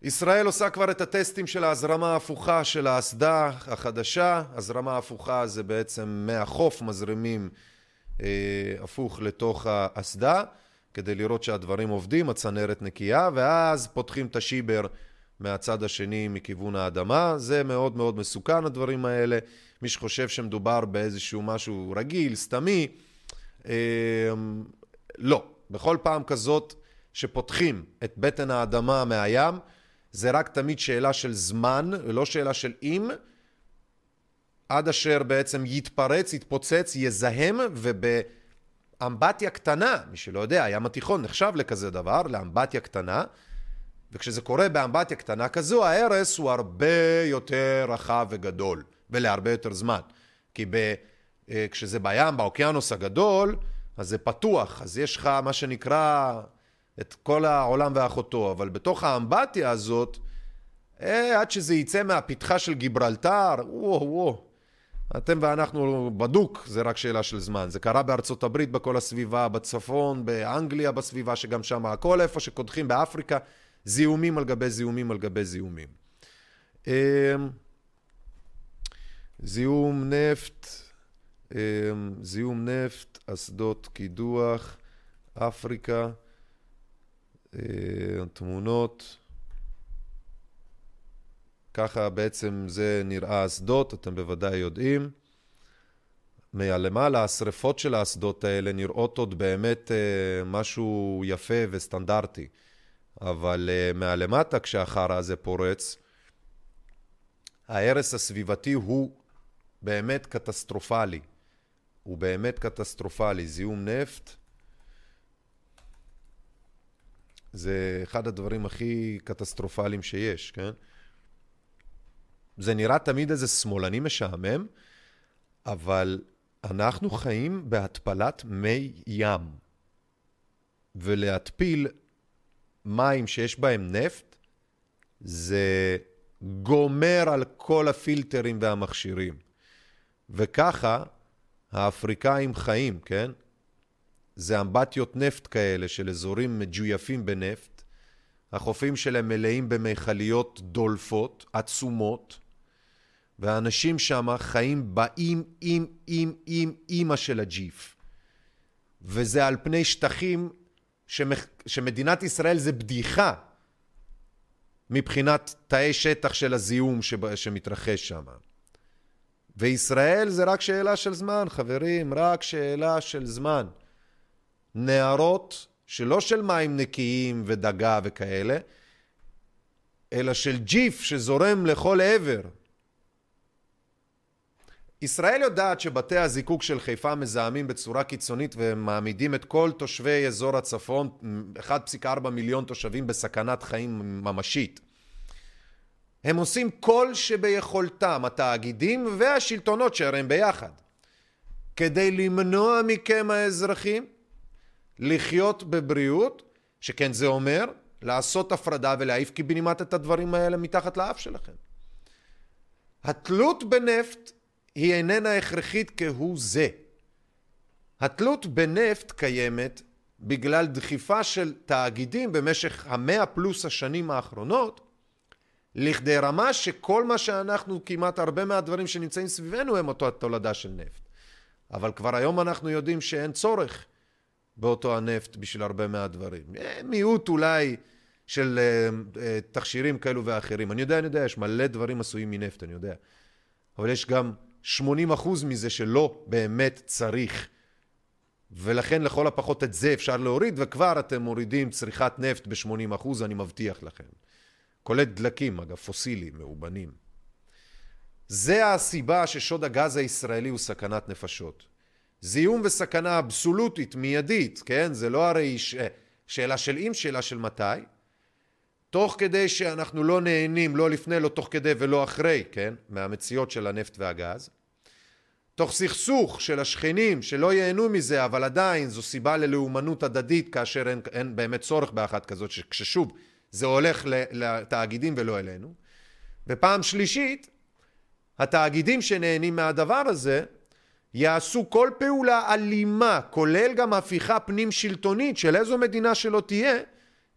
ישראל עושה כבר את הטסטים של ההזרמה ההפוכה של האסדה החדשה. הזרמה ההפוכה זה בעצם מהחוף מזרימים הפוך לתוך האסדה, כדי לראות שהדברים עובדים, הצנרת נקייה, ואז פותחים את השיבר מהצד השני מכיוון האדמה. זה מאוד מאוד מסוכן הדברים האלה. מי שחושב שמדובר באיזשהו משהו רגיל, סתמי, לא. בכל פעם כזאת שפותחים את בטן האדמה מהים, זה רק תמיד שאלה של זמן, ולא שאלה של אם, עד אשר בעצם יתפרץ, יתפוצץ, יזהם, ובאמבטיה קטנה, מי שלא יודע, הים התיכון נחשב לכזה דבר, לאמבטיה קטנה, וכשזה קורה באמבטיה קטנה כזו, ההרס הוא הרבה יותר רחב וגדול, ולהרבה יותר זמן. כי כשזה בים, באוקיינוס הגדול, אז זה פתוח, אז יש לך מה שנקרא את כל העולם ואחותו, אבל בתוך האמבטיה הזאת, עד שזה יצא מהפתחה של גיברלטר, וואו, אתם ואנחנו בדוק, זה רק שאלה של זמן. זה קרה בארצות הברית, בכל הסביבה, בצפון, באנגליה, בסביבה שגם שם, הכל איפה שקודחים באפריקה, זיהומים על גבי זיהומים על גבי זיהומים. זיהום נפט, אסדות קידוח, אפריקה, תמונות, ככה בעצם זה נראה אסדות, אתם בוודאי יודעים. למעלה, השריפות של האסדות האלה נראות עוד באמת משהו יפה וסטנדרטי. אבל מעלמטה כשהחרה הזה פורץ, ההרס הסביבתי הוא באמת קטסטרופלי. הוא באמת קטסטרופלי. זיהום נפט זה אחד הדברים הכי קטסטרופליים שיש, כן? זה נראה תמיד איזה שמאלני משעמם, אבל אנחנו חיים בהתפלת מי ים. ולהתפיל מים שיש בהם נפט, זה גומר על כל הפילטרים והמכשירים. וככה האפריקאים חיים, כן? זה אמבטיות נפט כאלה של אזורים מגויפים בנפט. החופים שלהם מלאים במיכליות דולפות, עצומות. והאנשים שם חיים באים עם אימא של הג'יף. וזה על פני שטחים שמדינת ישראל זה בדיחה מבחינת תאי שטח של הזיהום שמתרחש שם. וישראל זה רק שאלה של זמן, חברים, רק שאלה של זמן. נערות שלא של מים נקיים ודגה וכאלה, אלא של ג'יף שזורם לכל עבר. ישראל יודעת שבתי הזיקוק של חיפה מזהמים בצורה קיצונית ומעמידים את כל תושבי אזור הצפון, 1.4 מיליון תושבים בסכנת חיים ממשית. הם עושים כל שביכולתם, התאגידים והשלטונות שהם ביחד, כדי למנוע מכם האזרחים לחיות בבריאות, שכן זה אומר לעשות הפרדה ולהעיף קיבינימט את הדברים האלה מתחת לאף שלכם. התלות בנפט היא איננה הכרחית כהוא זה. התלות בנפט קיימת בגלל דחיפה של תאגידים במשך 100+ השנים האחרונות, לכדי רמה שכל מה שאנחנו, כמעט הרבה מהדברים שנמצאים סביבנו הם אותו התולדה של נפט. אבל כבר היום אנחנו יודעים שאין צורך באותו הנפט בשביל הרבה מהדברים. מיעוט אולי של תכשירים כאלו ואחרים. אני יודע, יש מלא דברים עשויים מנפט, אני יודע. אבל יש גם 80% מזה שלא באמת צריך. ולכן לכל הפחות את זה אפשר להוריד, וכבר אתם מורידים צריכת נפט ב-80%, אני מבטיח לכם. כולל דלקים, אגב, פוסילים, מאובנים. זה הסיבה ששוד הגז הישראלי הוא סכנת נפשות. זיהום וסכנה אבסולוטית, מיידית, כן? זה לא הרי שאלה של אם, שאלה של מתי. תוך כדי שאנחנו לא נהנים, לא לפני, לא תוך כדי ולא אחרי, כן? מהמציאות של הנפט והגז. תוך סכסוך של השכנים שלא ייהנו מזה, אבל עדיין זו סיבה ללאומנות הדדית, כאשר אין באמת צורך באחת כזאת, ששוב, זה הולך לתאגידים ולא אלינו. ופעם שלישית, התאגידים שנהנים מהדבר הזה, יעשו כל פעולה אלימה, כולל גם הפיכה פנים שלטונית של איזו מדינה שלא תהיה,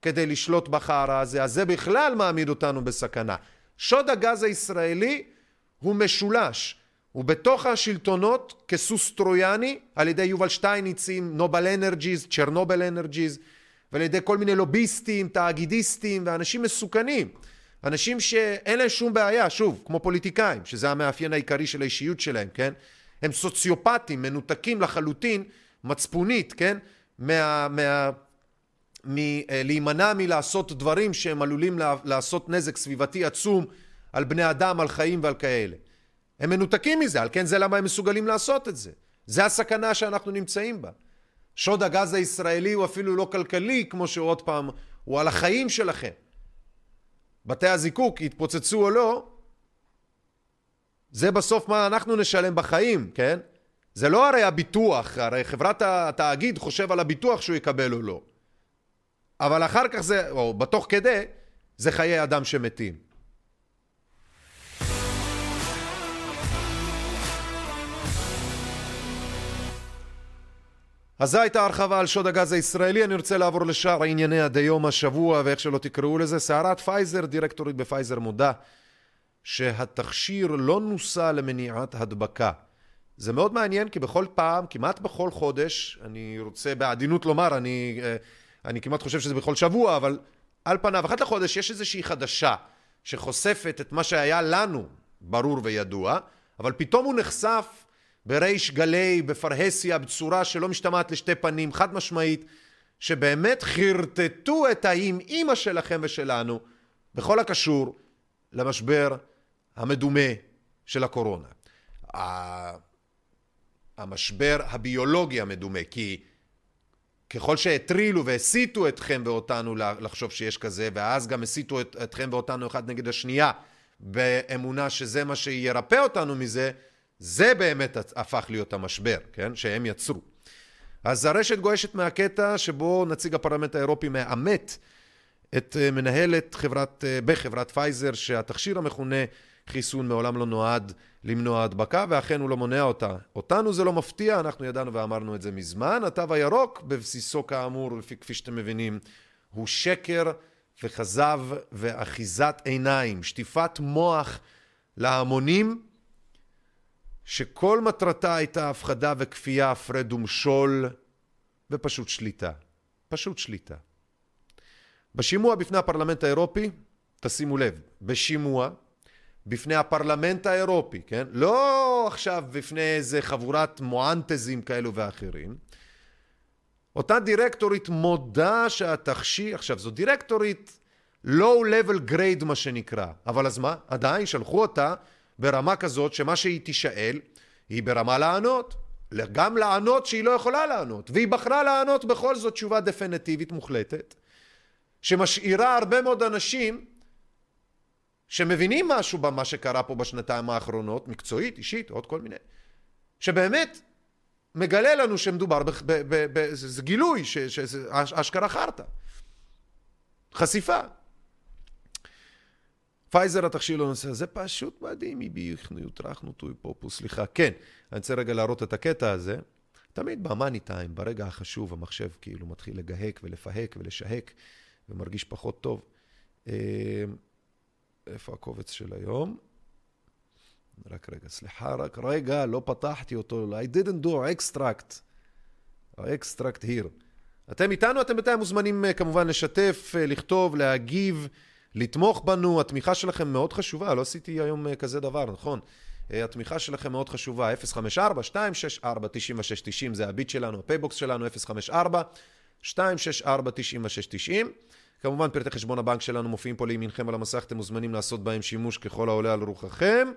כדי לשלוט בחערה הזה. אז זה בכלל מעמיד אותנו בסכנה. שוד הגז הישראלי הוא משולש. הוא בתוך השלטונות כסוס טרויאני, על ידי יובל שטייניצים, נובל אנרגיז, צ'רנובל אנרגיז, ועל ידי כל מיני לוביסטים, תאגידיסטים, ואנשים מסוכנים. אנשים שאין להם שום בעיה, שוב, כמו פוליטיקאים, שזה המאפיין העיקרי של האישיות שלהם, כן? הם סוציופטים, מנותקים לחלוטין, מצפונית, כן? להימנע מלעשות דברים שהם עלולים לעשות נזק סביבתי עצום על בני אדם, על חיים ועל כאלה. הם מנותקים מזה, על כן זה למה הם מסוגלים לעשות את זה. זה הסכנה שאנחנו נמצאים בה. שוד הגז הישראלי הוא אפילו לא כלכלי, כמו שעוד פעם, הוא על החיים שלכם. בתי הזיקוק, יתפוצצו או לא, זה בסוף מה אנחנו נשלם בחיים, כן? זה לא הרי הביטוח, הרי חברת התאגיד חושב על הביטוח שהוא יקבל או לא. אבל אחר כך זה, או בתוך כדי, זה חיי אדם שמתים. אז זו הייתה הרחבה על שוד הגז הישראלי. אני רוצה לעבור לשאר הענייני עד היום, השבוע, ואיך שלא תקראו לזה. סערת פייזר, דירקטורית בפייזר מודה שהתכשיר לא נוסע למניעת הדבקה. זה מאוד מעניין, כי בכל פעם, כמעט בכל חודש, אני רוצה בעדינות לומר, אני כמעט חושב שזה בכל שבוע, אבל על פניו, אחת לחודש יש איזושהי חדשה שחושפת את מה שהיה לנו ברור וידוע, אבל פתאום הוא נחשף בריש גלי, בפרהסיה, בצורה שלא משתמעת לשתי פנים, חד משמעית, שבאמת חרטטו את האם אימא שלכם ושלנו, בכל הקשור למשבר המדומה של הקורונה, המשבר הביולוגי המדומה, כי ככל שהטרילו והסיתו אתכם ואותנו לחשוב שיש כזה, ואז גם הסיתו אתכם ואותנו אחד נגד השנייה, באמונה שזה מה שירפא אותנו מזה, זה באמת הפך להיות המשבר, כן? שהם יצרו. אז הרשת גועשת מהקטע שבו נציג הפרלמנט האירופי מאמת את מנהלת בחברת פייזר, שהתכשיר המכונה חיסון מעולם לא נועד למנוע הדבקה, ואכן הוא לא מונע אותה. אותנו זה לא מפתיע, אנחנו ידענו ואמרנו את זה מזמן. התו הירוק בבסיסו כאמור, כפי שאתם מבינים, הוא שקר וחזב ואחיזת עיניים, שטיפת מוח להמונים, שכל מטרתה הייתה הפחדה וכפייה, הפרד ומשול, ופשוט שליטה. פשוט שליטה. בשימוע בפני הפרלמנט האירופי, תשימו לב, בשימוע בפני הפרלמנט האירופי, כן? לא עכשיו בפני איזה חבורת מואנטזים כאלו ואחרים. אותה דירקטורית מודה שהתכשיר, עכשיו זו דירקטורית low level grade מה שנקרא, אבל אז מה? עדיין שלחו אותה ברמה כזאת שמה שהיא תשאל היא ברמה לענות, גם לענות שהיא לא יכולה לענות, והיא בחרה לענות בכל זאת תשובה דפנטיבית מוחלטת, שמשאירה הרבה מאוד אנשים שמבינים משהו במה שקרה פה בשנתיים האחרונות, מקצועית, אישית, עוד כל מיני, שבאמת מגלה לנו שמדובר, זה גילוי, אשכרה חרטה, חשיפה. פייזר התכשיר לא נושא, זה פשוט מדהים, אנחנו יוטרחנו תוי פה, סליחה, כן, אני רוצה רגע להראות את הקטע הזה, תמיד במאני טיים, ברגע החשוב, המחשב כאילו מתחיל לגהק ולפהק ולשהק, ומרגיש פחות טוב. איפה הקובץ של היום? רק רגע, סליחה, רק רגע, לא פתחתי אותו. I didn't do extract. Extract here. אתם איתנו, אתם בינתיים מוזמנים כמובן לשתף, לכתוב, להגיב, לתמוך בנו. התמיכה שלכם מאוד חשובה, לא עשיתי היום כזה דבר, נכון? התמיכה שלכם מאוד חשובה, 054-264-9690, זה הביט שלנו, הפייבוקס שלנו, 054-264-9690. כמובן פרטי חשבון הבנק שלנו מופיעים פה לימינכם על המסך, אתם מוזמנים לעשות בהם שימוש ככל העולה על רוחכם.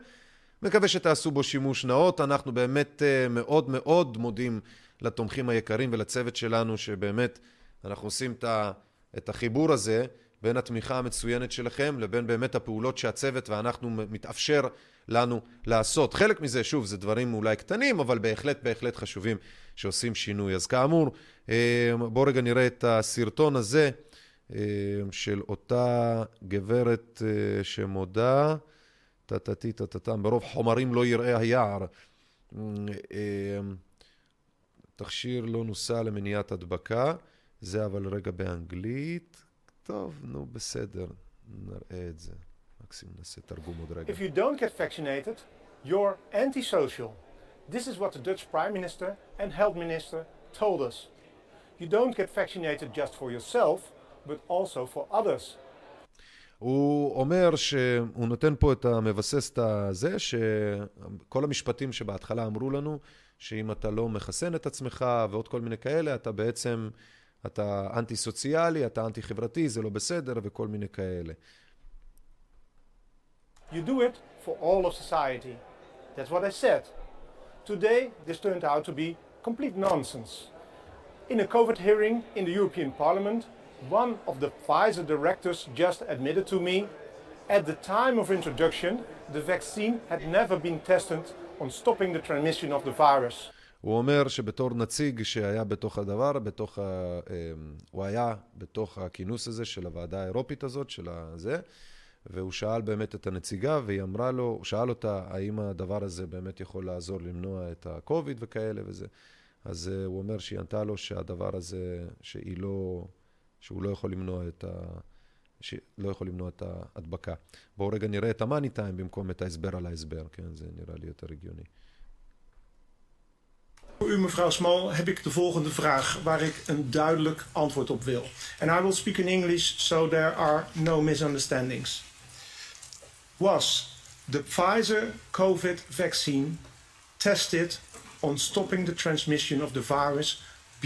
מקווה שתעשו בו שימוש נאות, אנחנו באמת מאוד מאוד מודים לתומכים היקרים ולצוות שלנו, שבאמת אנחנו עושים את החיבור הזה, בין התמיכה המצוינת שלכם לבין באמת הפעולות שהצוות ואנחנו מתאפשר לנו לעשות. חלק מזה, שוב, זה דברים אולי קטנים, אבל בהחלט, בהחלט חשובים שעושים שינוי. אז כאמור, בואו רגע נראה את הסרטון הזה של אותה גברת שמודה, ברוב חומרים לא יראה היער. תכשיר לא נוסע למניעת הדבקה, זה אבל רגע באנגלית. טוב, נו, בסדר, נראה את זה. מקסימום נעשה תרגום עוד רגע. If you don't get vaccinated, you're antisocial. This is what the Dutch Prime Minister and Health Minister told us. You don't get vaccinated just for yourself, but also for others. הוא אומר שהוא נותן פה את המבסס הזה, שכל המשפטים שבהתחלה אמרו לנו, שאם אתה לא מחסן את עצמך ועוד כל מיני כאלה, אתה בעצם... אתה אנטי-סוציאלי, אתה אנטי-חברתי, זה לא בסדר, וכל מיני כאלה. You do it for all of society. That's what I said. Today, this turned out to be complete nonsense. In a COVID hearing in the European Parliament, one of the Pfizer directors just admitted to me, at the time of introduction, the vaccine had never been tested on stopping the transmission of the virus. הוא אומר שבתור נציג שהיה בתוך הדבר, הוא היה בתוך הכינוס הזה של הוועדה האירופית הזאת, והוא שאל באמת את הנציגה, והיא אמרה לו, הוא שאל אותה האם הדבר הזה באמת יכול לעזור למנוע את הקוביד וכאלה וזה. אז הוא אומר שהיא ענתה לו שהדבר הזה, שהוא לא יכול למנוע את ההדבקה. בואו רגע נראה את המאני טיים במקום את ההסבר על ההסבר, כן? זה נראה לי יותר הגיוני. Voor u, mevrouw Small, heb ik de volgende vraag waar ik een duidelijk antwoord op wil. And I will speak in English so there are no misunderstandings. Was the Pfizer COVID vaccine tested on stopping the transmission of the virus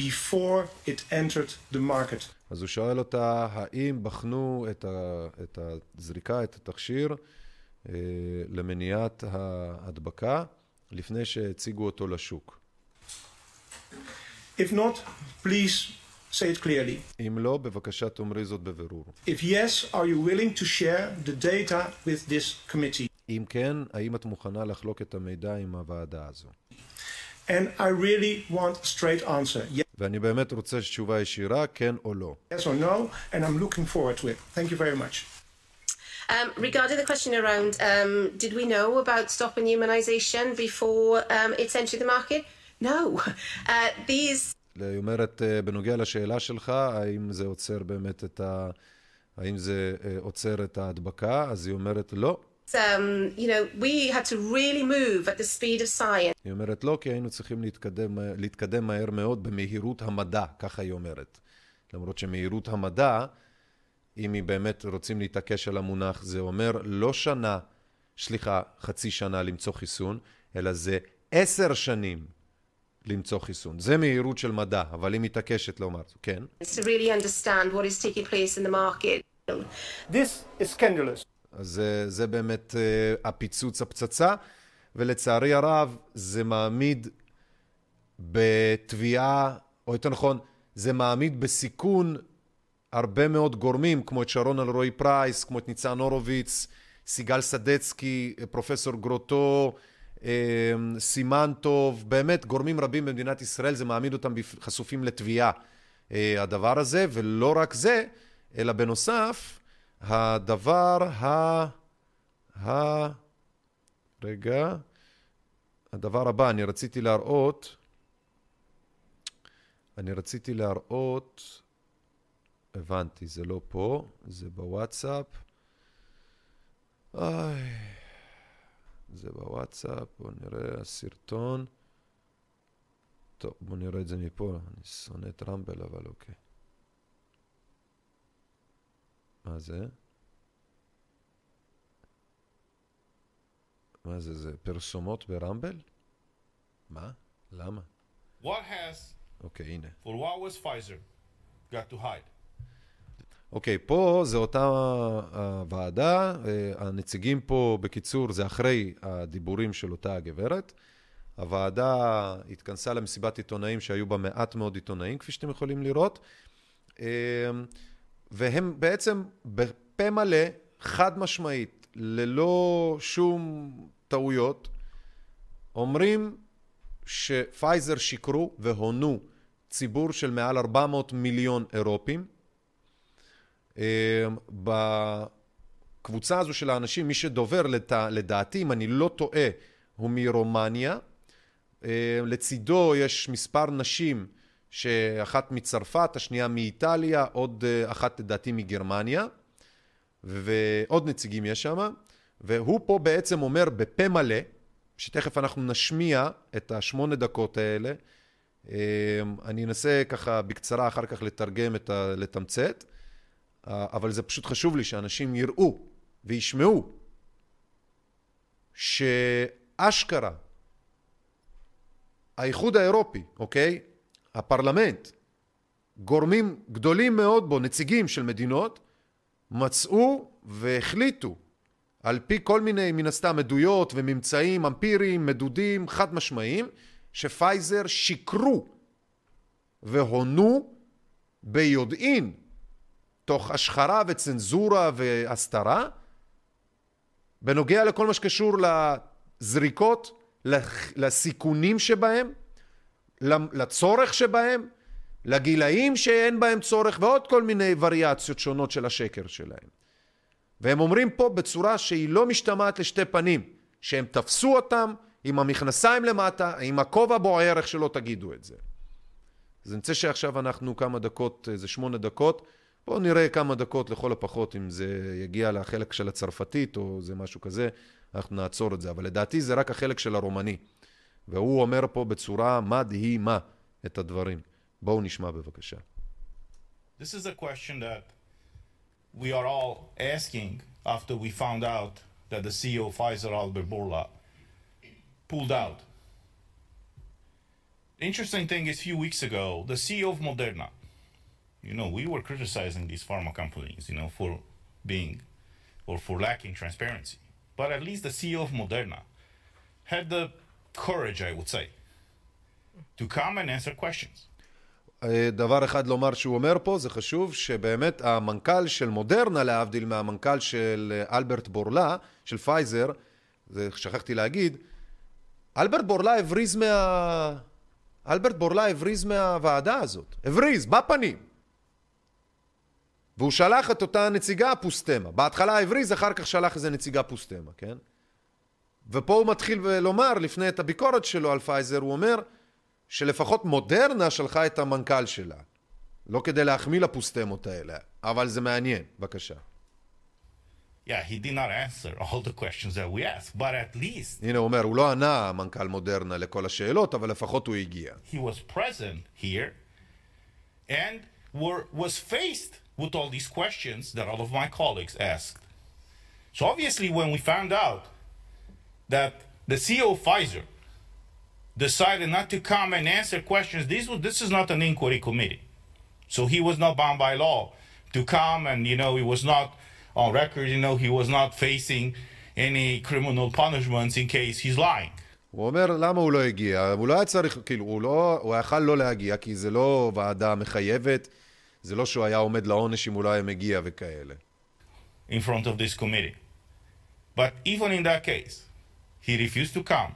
before it entered the market? אז הוא שואל אותה, האם בחנו את הזריקה, את התכשיר, למניעת ההדבקה לפני שהציגו אותו לשוק. If not, please say it clearly. אם לא, בבקשה תאמרי זאת בבירור. If yes, are you willing to share the data with this committee? אם כן, האם את מוכנה לחלוק את המידע עם הוועדה הזו? And I really want a straight answer. Yes. ואני באמת רוצה תשובה ישירה, כן או לא. Yes or no, and I'm looking forward to it. Thank you very much. Regarding the question around did we know about stopping humanization before it's entered the market? No. These אומרת בנוגע לשאלה שלך, האם זה עוצר באמת את האם זה עוצר את ההדבקה, אז היא אומרת לא. You know, we had to really move at the speed of science. היא אומרת לא, כי היינו צריכים להתקדם מהר מאוד במהירות המדע, ככה היא אומרת. למרות שמהירות המדע, אם היא באמת רוצים להתעקש על המונח, זה אומר לא שנה, סליחה, חצי שנה למצוא חיסון, אלא זה 10 שנים למצוא חיסון. זה מהירות של מדע, אבל היא מתעקשת לומר, כן. To really understand what is taking place in the market. This is scandalous. אז זה באמת הפיצוץ הפצצה, ולצערי הרב זה מעמיד בתביעה, או יותר נכון, זה מעמיד בסיכון הרבה מאוד גורמים, כמו את שרון אלרוי פרייס, כמו את ניצן הורוביץ, סיגל סדצקי, פרופסור גרוטו, סימן טוב, באמת גורמים רבים במדינת ישראל, זה מעמיד אותם חשופים לתביעה הדבר הזה, ולא רק זה, אלא בנוסף, הדבר רגע, הדבר הבא, אני רציתי להראות, הבנתי, זה לא פה, זה בוואטסאפ. זה בוואטסאפ, בוא נראה הסרטון. טוב, בוא נראה את זה מפה, אני שונא את רמבל, אבל אוקיי. מה זה? זה פרסומות ברמבל? מה? למה? אוקיי, הנה. For what was Pfizer got to hide? אוקיי, פה זה אותה הוועדה, הנציגים פה בקיצור זה אחרי הדיבורים של אותה הגברת. הוועדה התכנסה למסיבת עיתונאים שהיו בה מעט מאוד עיתונאים, כפי שאתם יכולים לראות, והם בעצם בפה מלא, חד משמעית, ללא שום טעויות, אומרים שפייזר שיקרו והונו ציבור של מעל 400 מיליון אירופים, בקבוצה הזו של האנשים, מי שדובר לדעתי, אם אני לא טועה, הוא מרומניה. לצידו יש מספר נשים, שאחת מצרפת, השנייה מאיטליה, עוד אחת לדעתי מגרמניה, ועוד נציגים יש שם, והוא פה בעצם אומר בפה מלא, שתכף אנחנו נשמיע את 8 דקות האלה, אני אנסה ככה בקצרה אחר כך לתרגם, לתמצת, אבל זה פשוט חשוב לי שאנשים יראו וישמעו שאשכרה האיחוד האירופי, אוקיי? הפרלמנט, גורמים גדולים מאוד בו, נציגים של מדינות, מצאו והחליטו על פי כל מיני מן הסתם עדויות וממצאים אמפיריים, מדודים, חד משמעיים, שפייזר שיקרו והונו ביודעין תוך השחרה וצנזורה והסתרה, בנוגע לכל מה שקשור לזריקות, לסיכונים שבהם, לצורך שבהם, לגילאים שאין בהם צורך, ועוד כל מיני וריאציות שונות של השקר שלהם. והם אומרים פה בצורה שהיא לא משתמעת לשתי פנים, שהם תפסו אותם עם המכנסיים למטה, עם הכובע בוערך שלא תגידו את זה. אז נמצא שעכשיו אנחנו כמה דקות, זה 8 דקות, בואו נראה כמה דקות לכל הפחות, אם זה יגיע לחלק של הצרפתית או זה משהו כזה, אנחנו נעצור את זה. אבל לדעתי זה רק החלק של הרומני. והוא אומר פה בצורה מדהימה את הדברים. בואו נשמע בבקשה. This is a question that we are all asking after we found out that the CEO of Pfizer, Albert Borla, pulled out. The interesting thing is, a few weeks ago, the CEO of Moderna, you know, we were criticizing these pharma companies, you know, for being or for lacking transparency. but at least the CEO of Moderna had the courage, I would say, to come and answer questions. דבר אחד לומר שהוא אומר פה, זה חשוב, שבאמת המנכ"ל של מודרנה, להבדיל מהמנכ"ל של אלברט בורלה, של פייזר, זה שכחתי להגיד, אלברט בורלה הבריז מהוועדה הזאת. הבריז, בפנים. והוא שלח את אותה נציגה פוסטמה. בהתחלה הבריז, אחר כך שלח איזה נציגה פוסטמה, כן? ופה הוא מתחיל לומר, לפני את הביקורת שלו על פייזר, הוא אומר שלפחות מודרנה שלחה את המנכ"ל שלה. לא כדי להחמיא לפוסטמות האלה, אבל זה מעניין. בבקשה. Yeah, he did not answer all the questions that we asked, but at least... הנה הוא אומר, הוא לא ענה מנכ"ל מודרנה לכל השאלות, אבל לפחות הוא הגיע. He was present here and was faced with all these questions that all of my colleagues asked. So obviously when we found out that the CEO of Pfizer decided not to come and answer questions, this is not an inquiry committee. So he was not bound by law to come and, you know, he was not... on record, you know, he was not facing any criminal punishments in case he's lying. הוא אומר, למה הוא לא הגיע? הוא לא היה צריך, כאילו, הוא יכל לא להגיע, כי זה לא ועדה מחייבת, זה לא שהוא היה עומד לעונש אם הוא לא היה מגיע וכאלה. In front of this committee. But even in that case, he refused to come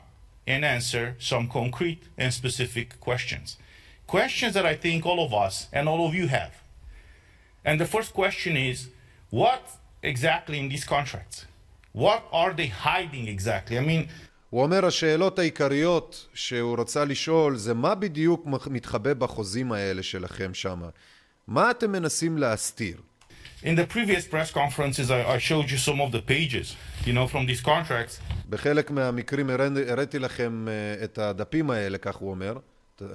and answer some concrete and specific questions. Questions that I think all of us and all of you have. And the first question is, what exactly in these contracts? What are they hiding exactly? I mean... הוא אומר, השאלות העיקריות שהוא רוצה לשאול זה מה בדיוק מתחבא בחוזים האלה שלכם שם? מה אתם מנסים להסתיר? In the previous press conferences I showed you some of the pages, you know, from these contracts. בחלק מהמקרים הראיתי לכם את הדפים האלה, כך הוא אומר.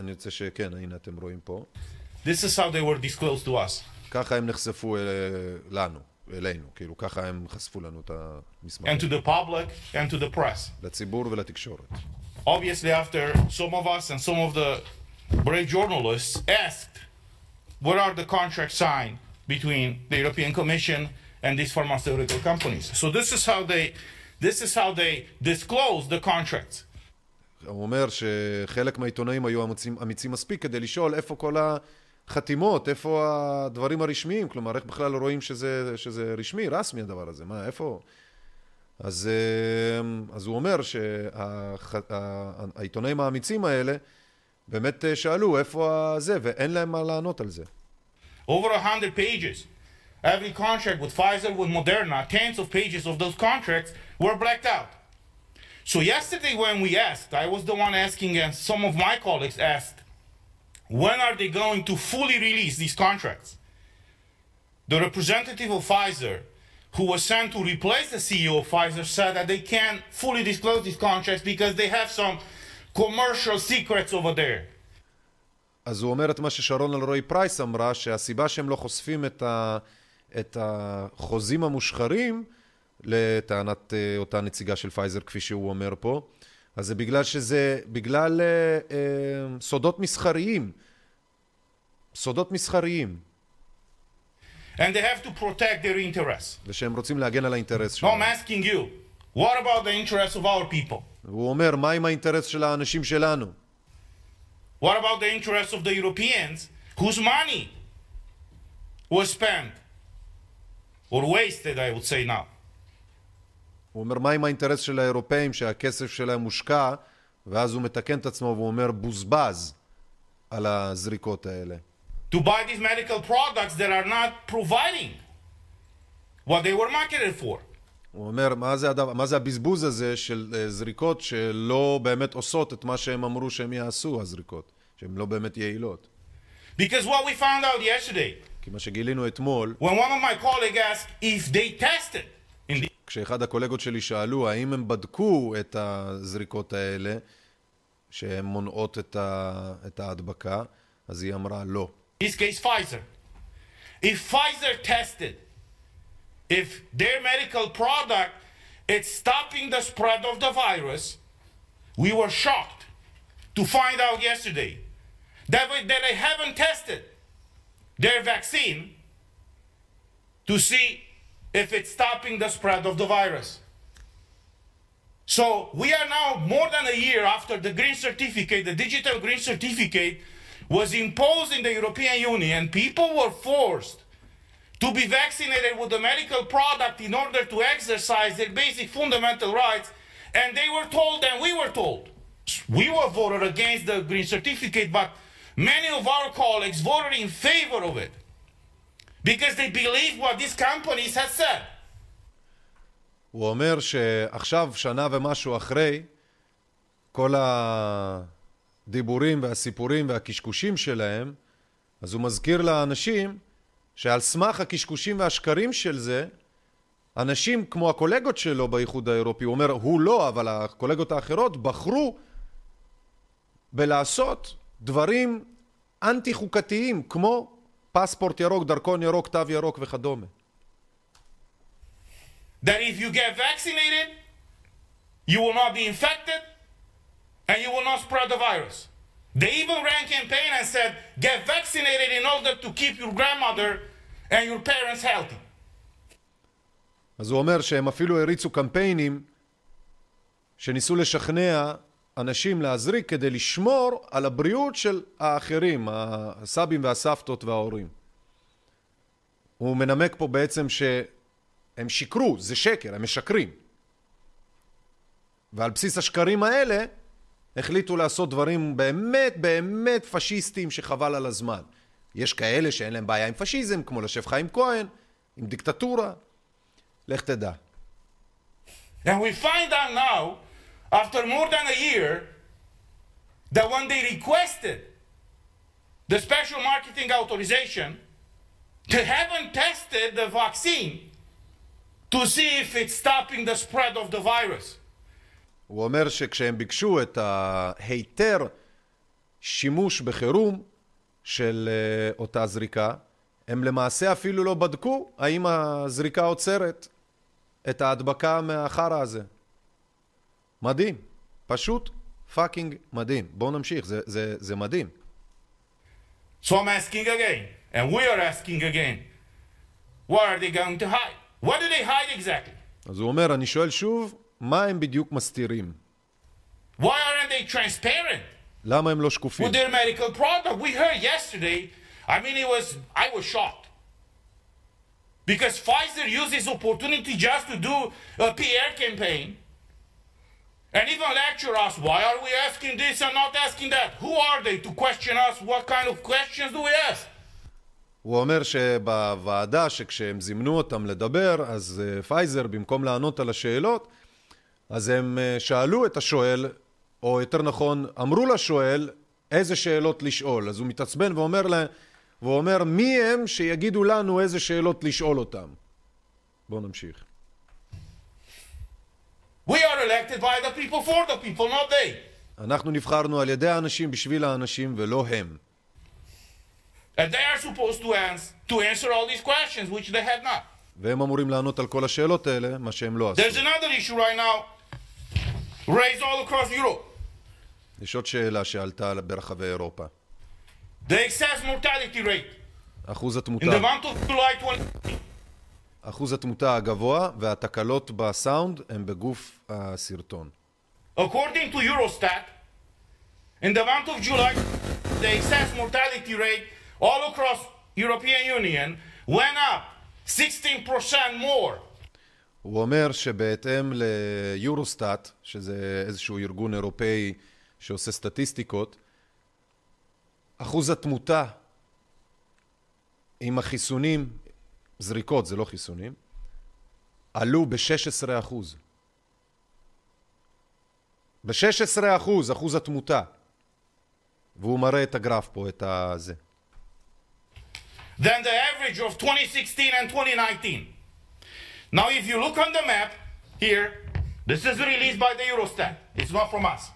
אני רוצה שכן, הנה אתם רואים פה. This is how they were disclosed to us. ככה הם נחשפו לנו. אלינו, כאילו ככה הם חשפו לנו את המסמך. And to the public and to the press. לציבור ולתקשורת. Obviously after some of us and some of the brave journalists asked what are the contracts signed between the European Commission and these pharmaceutical companies. So this is how they disclose the contracts. הוא אומר שחלק מהעיתונאים היו אמיצים מספיק כדי לשאול איפה כל ה... חתימות, איפה הדברים הרשמיים? כלומר, איך בכלל רואים שזה רשמי, רסמי הדבר הזה? מה, איפה? אז הוא אומר שהעיתונאים האמיצים האלה באמת שאלו איפה זה, ואין להם מה לענות על זה. Over 100 pages. Every contract with Pfizer, with Moderna, tens of pages of those contracts were blacked out. So yesterday when we asked, I was the one asking and some of my colleagues asked, when are they going to fully release these contracts? The representative of Pfizer, who was sent to replace the CEO of Pfizer, said that they can't fully disclose these contracts because they have some commercial secrets over there. אז הוא אומר את מה ששרון אלרוי פרייס אמרה, שהסיבה שהם לא חושפים את החוזים המושחרים, לטענת אותה נציגה של פייזר, כפי שהוא אומר פה, אז זה בגלל שזה, בגלל סודות מסחריים. סודות מסחריים. And they have to protect their interests. ושהם רוצים להגן על האינטרס שלהם. I'm asking you, what about the interests of our people? הוא אומר, מה עם האינטרס של האנשים שלנו? What about the interests of the Europeans whose money was spent or wasted, I would say now? הוא אומר, מה עם האינטרס של האירופאים שהכסף שלהם מושקע, ואז הוא מתקן את עצמו והוא אומר, בוזבז על הזריקות האלה. To buy these medical products that are not providing what they were marketed for. הוא אומר, מה זה הבזבוז הזה של זריקות שלא באמת עושות את מה שהם אמרו שהם יעשו, הזריקות, שהן לא באמת יעילות. Because what we found out yesterday, כי מה שגילינו אתמול, when one of my colleagues asked if they tested in the... כשאחד הקולגות שלי שאלו האם הם בדקו את הזריקות האלה שהן מונעות את ההדבקה, אז היא אמרה לא. This case Pfizer. If Pfizer tested, if their medical product is stopping the spread of the virus, we were shocked to find out yesterday that they haven't tested their vaccine to see if it's stopping the spread of the virus. So we are now more than a year after the green certificate, the digital green certificate was imposed in the European Union. People were forced to be vaccinated with a medical product in order to exercise their basic fundamental rights. And they were told, and we were told, we were voted against the green certificate, but many of our colleagues voted in favor of it because they believed what these companies had said. הוא אומר שעכשיו, שנה ומשהו אחרי, כל הדיבורים והסיפורים והקשקושים שלהם, אז הוא מזכיר לאנשים שעל סמך הקשקושים והשקרים של זה, אנשים כמו הקולגות שלו באיחוד האירופי, הוא אומר, הוא לא, אבל הקולגות האחרות בחרו בלעשות דברים אנטי-חוקתיים, כמו פספורט ירוק, דרכון ירוק, תו ירוק וכדומה. That if you get vaccinated, you will not be infected and you will not spread the virus. They even ran a campaign and said, get vaccinated in order to keep your grandmother and your parents healthy. אז הוא אומר שהם אפילו הריצו קמפיינים שניסו לשכנע אנשים להזריק כדי לשמור על הבריאות של האחרים, הסבים והסבתות וההורים. הוא מנמק פה בעצם ש... הם שיקרו, זה שקר, הם משקרים. ועל בסיס השקרים האלה, החליטו לעשות דברים באמת, באמת פשיסטיים שחבל על הזמן. יש כאלה שאין להם בעיה עם פשיזם, כמו לשף חיים כהן, עם דיקטטורה. לך תדע. And we find out now, after more than a year, that when they requested the special marketing authorization, they haven't tested the vaccine. to see if it's stopping the spread of the virus. הוא אומר שכשהם ביקשו את ההיתר שימוש בחירום של אותה זריקה, הם למעשה אפילו לא בדקו האם הזריקה עוצרת את ההדבקה מהחרה הזה. מדהים, פשוט פאקינג מדהים. בואו נמשיך, זה מדהים. So I'm asking again, and we are asking again, what are they going to hide? What do they hide exactly? אז הוא אומר, אני שואל שוב, מה הם בדיוק מסתירים? Why aren't they transparent? למה הם לא שקופים? With their medical product, we heard yesterday, I mean, I was shocked. Because Pfizer used this opportunity just to do a PR campaign. And even lecture us, why are we asking this and not asking that? Who are they to question us? What kind of questions do we ask? הוא אומר שבוועדה שכשהם זימנו אותם לדבר, אז פייזר במקום לענות על השאלות, אז הם שאלו את השואל, או יותר נכון, אמרו לשואל איזה שאלות לשאול. אז הוא מתעצבן ואומר להם, מי הם שיגידו לנו איזה שאלות לשאול אותם? בואו נמשיך. We are elected by the people for the people, not they. אנחנו נבחרנו על ידי האנשים בשביל האנשים ולא הם. And they are supposed to answer all these questions, which they have not. והם אמורים לענות על כל השאלות האלה, מה שהם לא עשו. There's another issue right now, raised all across Europe. יש עוד שאלה שעלתה ברחבי אירופה. The excess mortality rate. אחוז התמותה. In the month of July 20. אחוז התמותה הגבוה והתקלות בסאונד הם בגוף הסרטון. According to Eurostat, in the month of July, the excess mortality rate all across European Union went up 16% more. הוא אומר שבהתאם ליורוסטאט, שזה איזשהו ארגון אירופאי שעושה סטטיסטיקות, אחוז התמותה עם החיסונים, זריקות זה לא חיסונים, עלו ב-16%. ב-16% אחוז התמותה. והוא מראה את הגרף פה, את הזה. Than the average of 2016 and 2019. Now, if you look on the map here, this is released by the Eurostat. It's not from us.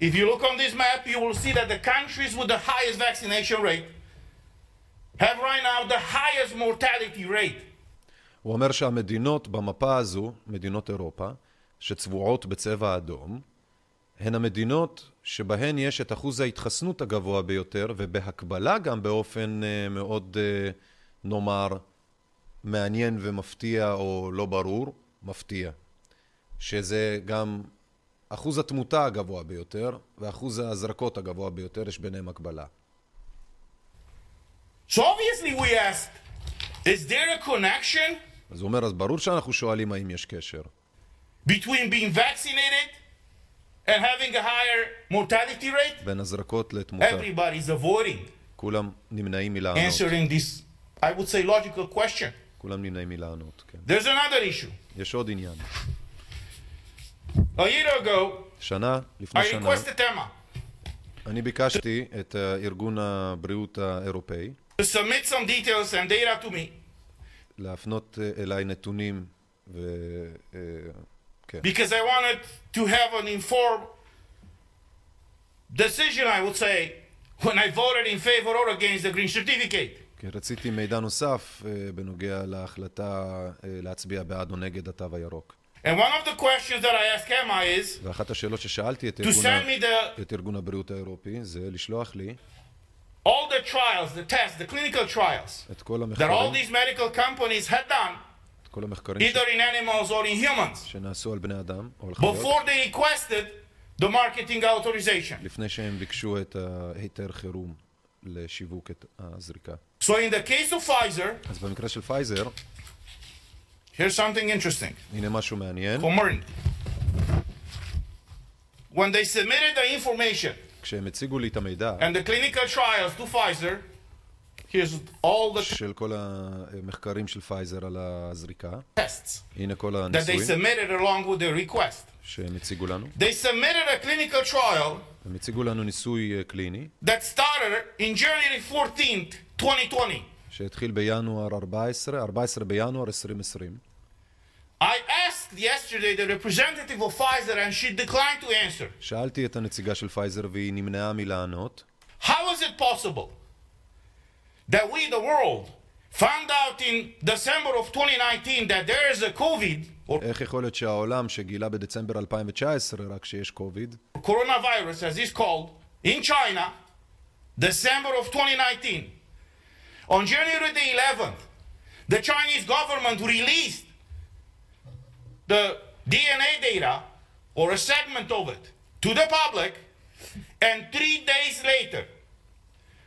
If you look on this map, you will see that the countries with the highest vaccination rate have right now the highest mortality rate. הוא אומר שהמדינות במפה הזו, מדינות אירופה, שצבועות בצבע אדום, הן המדינות שבהן יש את אחוז ההתחסנות הגבוה ביותר, ובהקבלה גם באופן מאוד, נאמר, מעניין ומפתיע או לא ברור, מפתיע. שזה גם אחוז התמותה הגבוה ביותר, ואחוז ההזרקות הגבוה ביותר, יש ביניהם הקבלה. So obviously we asked, is there a connection? אז הוא אומר, אז ברור שאנחנו שואלים האם יש קשר. Between being vaccinated and having a higher mortality rate? בין הזרקות לתמותה. Everybody's avoiding. כולם נמנעים מלענות. Answering this, I would say, logical question. כולם נמנעים מלענות, כן. There's another issue. יש עוד עניין. A year ago, לפני שנה, אני ביקשתי את ארגון הבריאות האירופאי להפנות אליי נתונים כן. Because I wanted to have an informed decision, I would say, when I voted in favor or against the green certificate. כן, רציתי מידע נוסף בנוגע להחלטה להצביע בעד או נגד התו הירוק. And one of the questions that I asked Emma is to send me all the trials, the tests, the clinical trials that all these medical companies had done either in animals or in humans before they requested the marketing authorization. So in the case of Pfizer, here's something interesting. הנה משהו מעניין. When they submitted the information, כשהם הציגו לי את המידע, and the clinical trials to Pfizer, here's all the של כל המחקרים של פייזר על הזריקה, tests, הנה כל הניסויים, that they submitted along with the request, שהם הציגו לנו, they submitted a clinical trial, הם הציגו לנו ניסוי קליני, that started in January 14th, 2020, שהתחיל בינואר 14 בינואר 2020. I asked yesterday the representative of Pfizer and she declined to answer. שאלתי את הנציגה של פייזר והיא נמנעה מלענות. How is it possible that we the world found out in December of 2019 that there is a COVID? איך יכול להיות שהעולם שגילה בדצמבר 2019 רק שיש COVID? Coronavirus as it's called in China, December of 2019. On January the 11th, the Chinese government released the DNA data, or a segment of it, to the public, and 3 days later,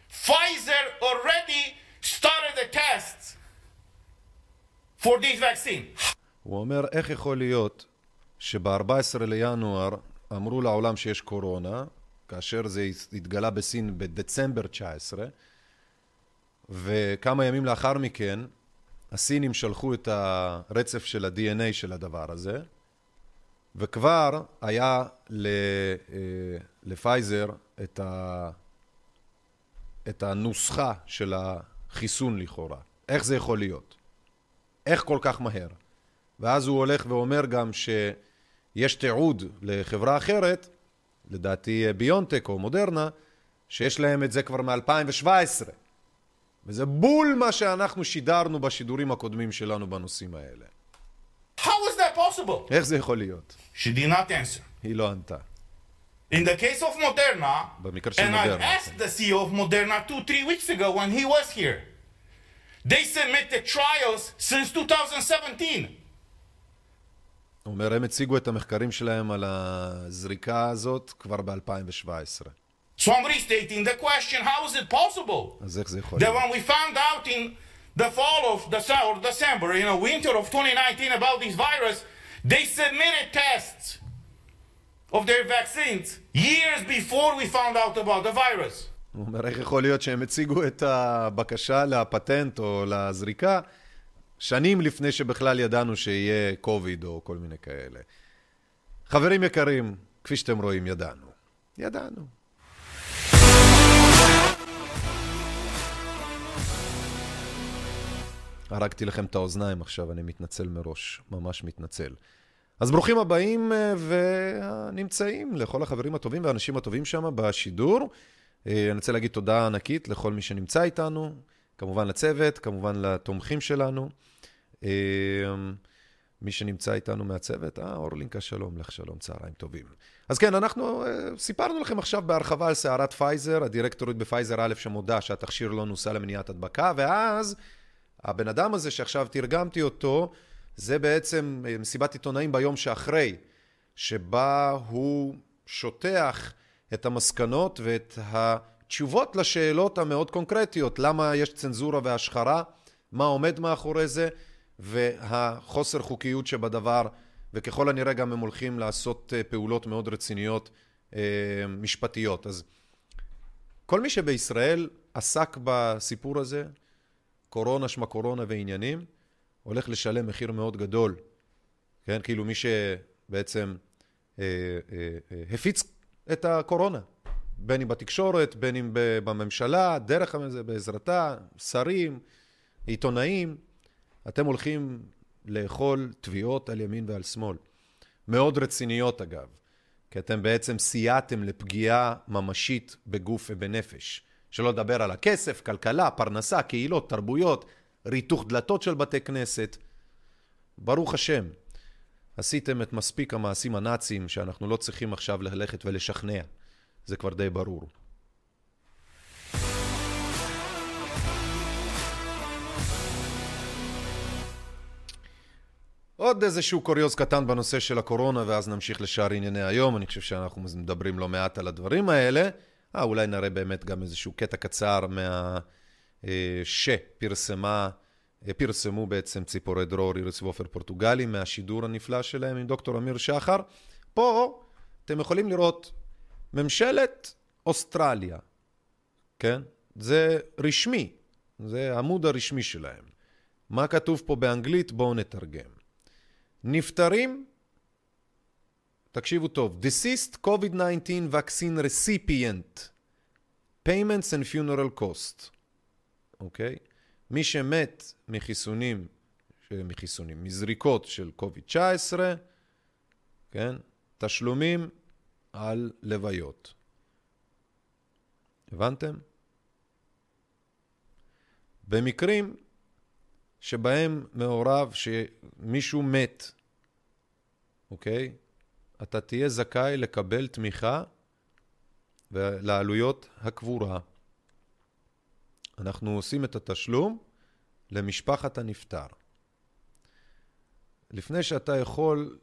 Pfizer already started the tests for this vaccine. הוא אומר, איך יכול להיות שב-14 לינואר אמרו לעולם שיש קורונה, כאשר זה התגלה בסין בדצמבר 19, וכמה ימים לאחר מכן, הסינים שלחו את הרצף של ה-DNA של הדבר הזה, וכבר היה לפייזר את הנוסחה של החיסון לכאורה. איך זה יכול להיות? איך כל כך מהר? ואז הוא הולך ואומר גם שיש תיעוד לחברה אחרת, לדעתי ביונטק או מודרנה, שיש להם את זה כבר מ-2017. וזה בול מה שאנחנו שידרנו בשידורים הקודמים שלנו בנושאים האלה. How is that possible? איך זה יכול להיות? She did not answer. היא לא ענתה. In the case of Moderna, במקרה של מודרנה, and I asked the CEO of Moderna 2-3 weeks ago when he was here. They submitted trials since 2017. הוא אומר, הם הציגו את המחקרים שלהם על הזריקה הזאת כבר ב-2017. So I'm restating the question, how is it possible that when we found out in the fall of December, in the winter of 2019 about this virus, they submitted tests of their vaccines years before we found out about the virus. הוא אומר, איך יכול להיות שהם הציגו את הבקשה לפטנט או לזריקה שנים לפני שבכלל ידענו שיהיה קוביד או כל מיני כאלה. חברים יקרים, כפי שאתם רואים, ידענו. הרגתי לכם את האוזניים עכשיו, אני מתנצל מראש, ממש מתנצל. אז ברוכים הבאים ונמצאים לכל החברים הטובים והאנשים הטובים שם בשידור. אני רוצה להגיד תודה ענקית לכל מי שנמצא איתנו, כמובן לצוות, כמובן לתומכים שלנו. מי שנמצא איתנו מהצוות, אורלינק, שלום לך, שלום, צהריים טובים. אז כן, אנחנו סיפרנו לכם עכשיו בהרחבה על סערת פייזר, הדירקטורית בפייזר א' שמודה שהתכשיר לא נוסה למניעת הדבקה, ואז הבן אדם הזה שעכשיו תרגמתי אותו, זה בעצם מסיבת עיתונאים ביום שאחרי, שבה הוא שוטח את המסקנות ואת התשובות לשאלות המאוד קונקרטיות, למה יש צנזורה והשחרה, מה עומד מאחורי זה, והחוסר חוקיות שבדבר, וככל הנראה גם הם הולכים לעשות פעולות מאוד רציניות משפטיות. אז כל מי שבישראל עסק בסיפור הזה, קורונה שמה קורונה ועניינים, הולך לשלם מחיר מאוד גדול. כן, כאילו מי שבעצם הפיץ את הקורונה, בין אם בתקשורת, בין אם בממשלה, דרך בעזרתה, שרים, עיתונאים, אתם הולכים לאכול תביעות על ימין ועל שמאל. מאוד רציניות אגב, כי אתם בעצם סייעתם לפגיעה ממשית בגוף ובנפש. שלא לדבר על הכסף, כלכלה, פרנסה, קהילות, תרבויות, ריתוך דלתות של בתי כנסת. ברוך השם, עשיתם את מספיק המעשים הנאציים שאנחנו לא צריכים עכשיו ללכת ולשכנע. זה כבר די ברור. עוד איזשהו קוריוז קטן בנושא של הקורונה, ואז נמשיך לשאר ענייני היום. אני חושב שאנחנו מדברים לא מעט על הדברים האלה. אולי נראה באמת גם איזשהו קטע קצר שפרסמו בעצם ציפורי דרור, איריס ואופר פורטוגלי, מהשידור הנפלא שלהם עם דוקטור אמיר שחר. פה אתם יכולים לראות ממשלת אוסטרליה, כן? זה רשמי, זה עמוד הרשמי שלהם. מה כתוב פה באנגלית? בואו נתרגם. נפטרים, תקשיבו טוב, deceased COVID-19 vaccine recipient, payments and funeral cost. אוקיי? מי שמת מזריקות של COVID-19, כן? תשלומים על לוויות. הבנתם? במקרים שבהם מעורב שמישהו מת, אוקיי? אתה תהיה זכאי לקבל תמיכה לעלויות הקבורה. אנחנו עושים את התשלום למשפחת הנפטר. לפני שאתה יכול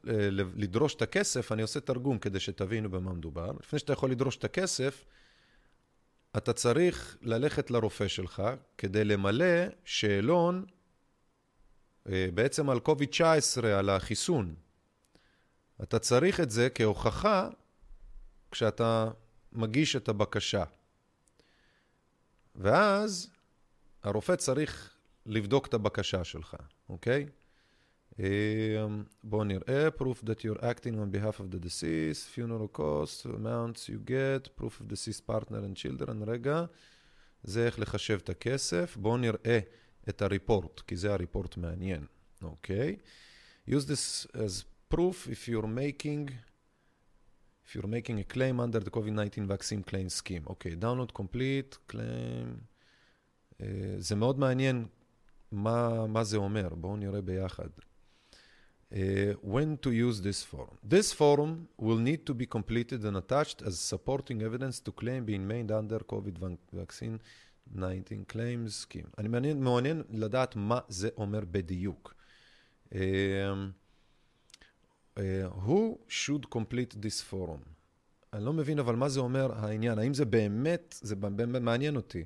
לדרוש את הכסף, אני עושה תרגום כדי שתבינו במה מדובר. לפני שאתה יכול לדרוש את הכסף, אתה צריך ללכת לרופא שלך כדי למלא שאלון בעצם על COVID-19, על החיסון. אתה צריך את זה כהוכחה כשאתה מגיש את הבקשה. ואז הרופא צריך לבדוק את הבקשה שלך, אוקיי? בוא נראה, proof that you're acting on behalf of the deceased, funeral costs, amounts you get, proof of deceased partner and children, רגע, זה איך לחשב את הכסף, בוא נראה את הריפורט, כי זה הריפורט מעניין, אוקיי? Use this as proof if you're making a claim under the COVID-19 vaccine claim scheme. אוקיי, download complete, claim, זה מאוד מעניין מה זה אומר, בואו נראה ביחד. When to use this form. This form will need to be completed and attached as supporting evidence to claim being made under COVID vaccine 19 claims scheme. אני מעוניין לדעת מה זה אומר בדיוק. Who should complete this form? אני לא מבין, אבל מה זה אומר העניין? האם זה באמת, זה מעניין אותי.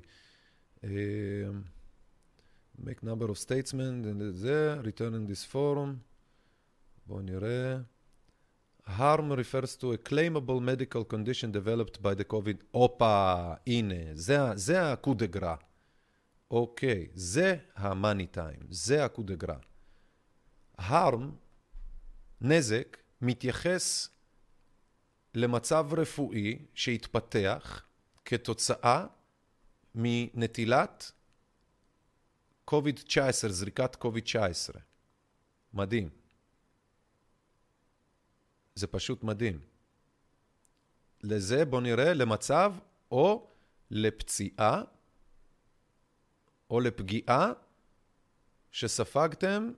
Make number of statements and there, returning this form. בואו נראה. Harm refers to a claimable medical condition developed by the COVID. אופה, הנה, זה הקודגרה. אוקיי, זה ה-money time, זה הקודגרה. Harm, נזק, מתייחס למצב רפואי שהתפתח כתוצאה מנטילת COVID-19, זריקת COVID-19. מדהים. זה פשוט מדהים. לזה בוא נראה למצב או לפציעה או לפגיעה שספגתם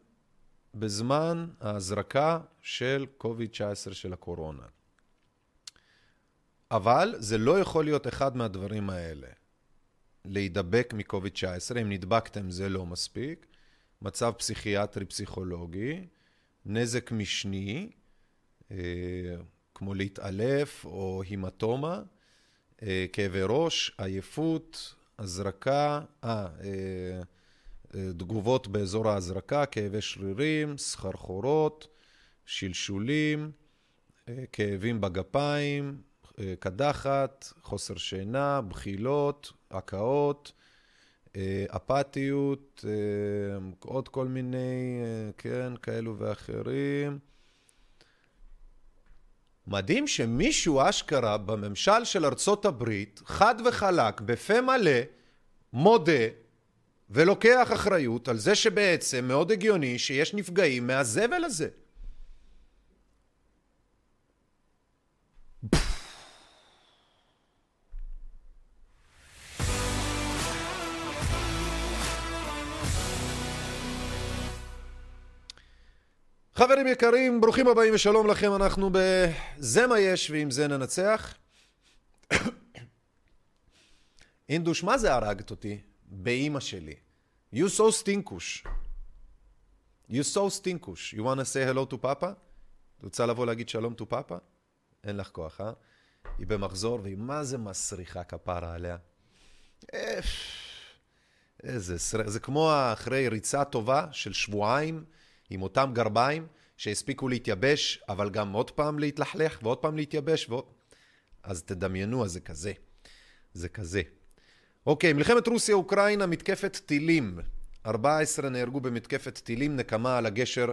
בזמן ההזרקה של COVID-19 של הקורונה. אבל זה לא יכול להיות אחד מהדברים האלה. להידבק מ-COVID-19, אם נדבקתם זה לא מספיק. מצב פסיכיאטרי פסיכולוגי. נזק משני, כמו להתעלף או הימטומה, כאבי ראש, עייפות, הזרקה, תגובות באזור ההזרקה, כאבי שרירים, סחרחורות, שלשולים, כאבים בגפיים, קדחת, חוסר שינה, בחילות, הקאות, אפתיות, עוד כל מיני, כן, כאלו ואחרים. מדהים שמישהו אשכרה בממשל של ארצות הברית, חד וחלק, בפה מלא, מודה ולוקח אחריות על זה שבעצם מאוד הגיוני שיש נפגעים מהזבל הזה. חברים יקרים, ברוכים הבאים ושלום לכם, אנחנו בזה מה יש ועם זה ננצח. אינדוש, מה זה הרגת אותי? באמא שלי. You so stinkush. You so stinkush. You want to say hello to papa? רוצה לבוא להגיד שלום to papa? אין לך כוח, אה? היא במחזור, והיא מה זה מסריחה כפרה עליה? זה כמו אחרי ריצה טובה של שבועיים, עם אותם גרביים שהספיקו להתייבש, אבל גם עוד פעם להתלחלך, ועוד פעם להתייבש, אז תדמיינו, אז זה כזה. זה כזה. אוקיי, מלחמת רוסיה-אוקראינה, מתקפת טילים. 14 נהרגו במתקפת טילים, נקמה על הגשר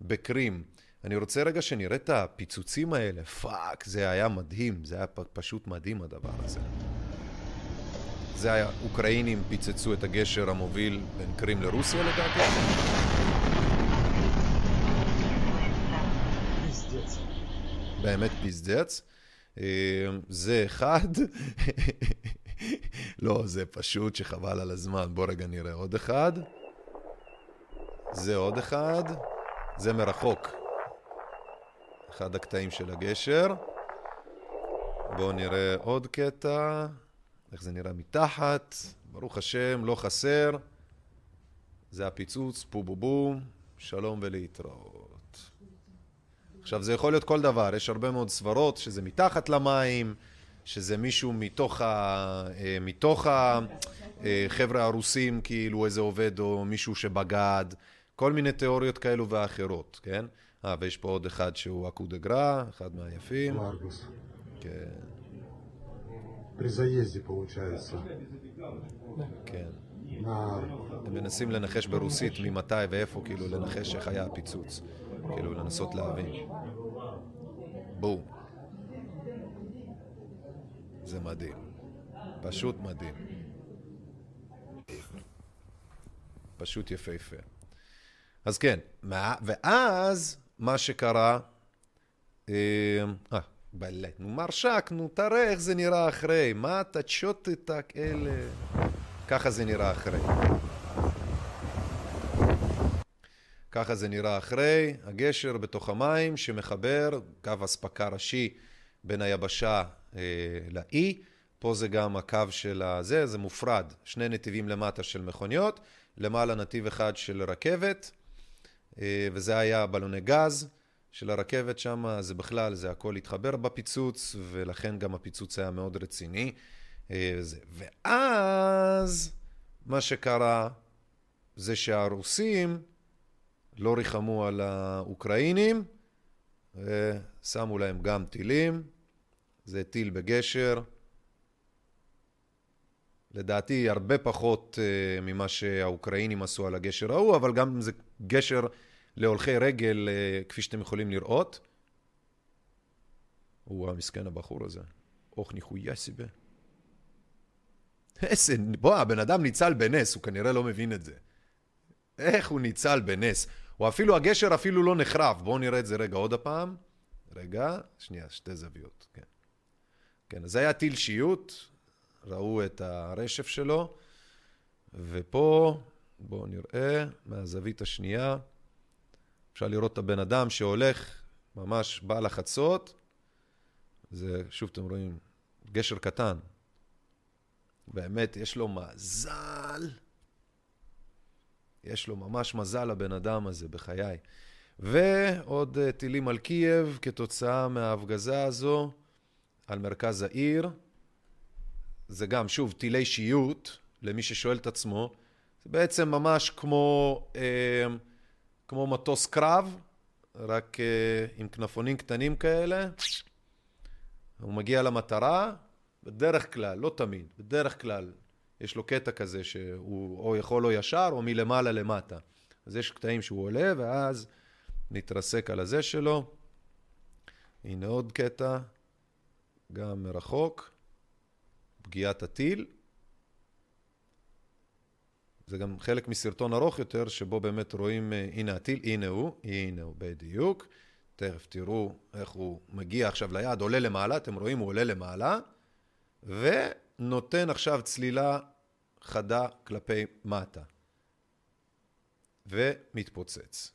בקרים. אני רוצה רגע שנראה את הפיצוצים האלה. פאק, זה היה מדהים. זה היה פשוט מדהים הדבר הזה. זה היה, אוקראינים פיצצו את הגשר המוביל בין קרים לרוסיה לדעתי. באמת פיזדץ, זה אחד, לא, זה פשוט שחבל על הזמן, בוא רגע נראה עוד אחד, זה עוד אחד, זה מרחוק, אחד הקטעים של הגשר, בוא נראה עוד קטע, איך זה נראה מתחת, ברוך השם, לא חסר, זה הפיצוץ, פובובום, שלום ולהתראות. עכשיו, זה יכול להיות כל דבר, יש הרבה מאוד סברות, שזה מתחת למים, שזה מישהו מתוך החבר'ה הרוסים, כאילו איזה עובד או מישהו שבגד, כל מיני תיאוריות כאלו ואחרות, כן? ויש פה עוד אחד שהוא הקודגרה, אחד מהיפים. מרגוס. כן. פריזייזי פרוצ'ייסה. כן. הם מנסים לנחש ברוסית ממתי ואיפה, כאילו לנחש איך היה הפיצוץ. כאילו לנסות להבין. בום. זה מדהים. פשוט מדהים. פשוט יפהפה. אז כן, ואז מה שקרה, בלט, נו מרשק, נו תראה איך זה נראה אחרי, מה אתה תשוט את אלה, ככה זה נראה אחרי. ככה זה נראה אחרי, הגשר בתוך המים שמחבר קו הספקה ראשי בין היבשה לאי, פה זה גם הקו של הזה, זה מופרד, שני נתיבים למטה של מכוניות, למעלה נתיב אחד של רכבת, וזה היה בלוני גז של הרכבת שם, זה בכלל, זה הכל התחבר בפיצוץ, ולכן גם הפיצוץ היה מאוד רציני, ואז מה שקרה זה שהרוסים, לא ריחמו על האוקראינים, ושמו להם גם טילים, זה טיל בגשר, לדעתי הרבה פחות ממה שהאוקראינים עשו על הגשר ההוא, אבל גם זה גשר להולכי רגל, כפי שאתם יכולים לראות. הוא המסכן הבחור הזה, אוך ניחויה סיבה. בוא, הבן אדם ניצל בנס, הוא כנראה לא מבין את זה. איך הוא ניצל בנס? או אפילו הגשר אפילו לא נחרף. בואו נראה את זה רגע עוד הפעם. רגע, שנייה, שתי זוויות. כן. כן, אז היה טיל שיוט. ראו את הרשף שלו. ופה, בואו נראה, מהזווית השנייה. אפשר לראות את הבן אדם שהולך, ממש בא לחצות. זה, שוב אתם רואים, גשר קטן. באמת, יש לו מזל. יש לו ממש מזל לבן אדם הזה בחיי. ועוד טילים על קייב כתוצאה מההפגזה הזו על מרכז העיר. זה גם, שוב, טילי שיוט, למי ששואל את עצמו. זה בעצם ממש כמו מטוס קרב, רק עם כנפונים קטנים כאלה. הוא מגיע למטרה, בדרך כלל, לא תמיד, בדרך כלל יש לו קטע כזה שהוא או יכול או ישר או מלמעלה למטה. אז יש קטעים שהוא עולה ואז נתרסק על הזה שלו. הנה עוד קטע, גם מרחוק, פגיעת הטיל. זה גם חלק מסרטון ארוך יותר שבו באמת רואים, הנה הטיל, הנה הוא בדיוק. תכף תראו איך הוא מגיע עכשיו ליד, עולה למעלה, אתם רואים הוא עולה למעלה, ונותן עכשיו צלילה חדה כלפי מטה, ומתפוצץ.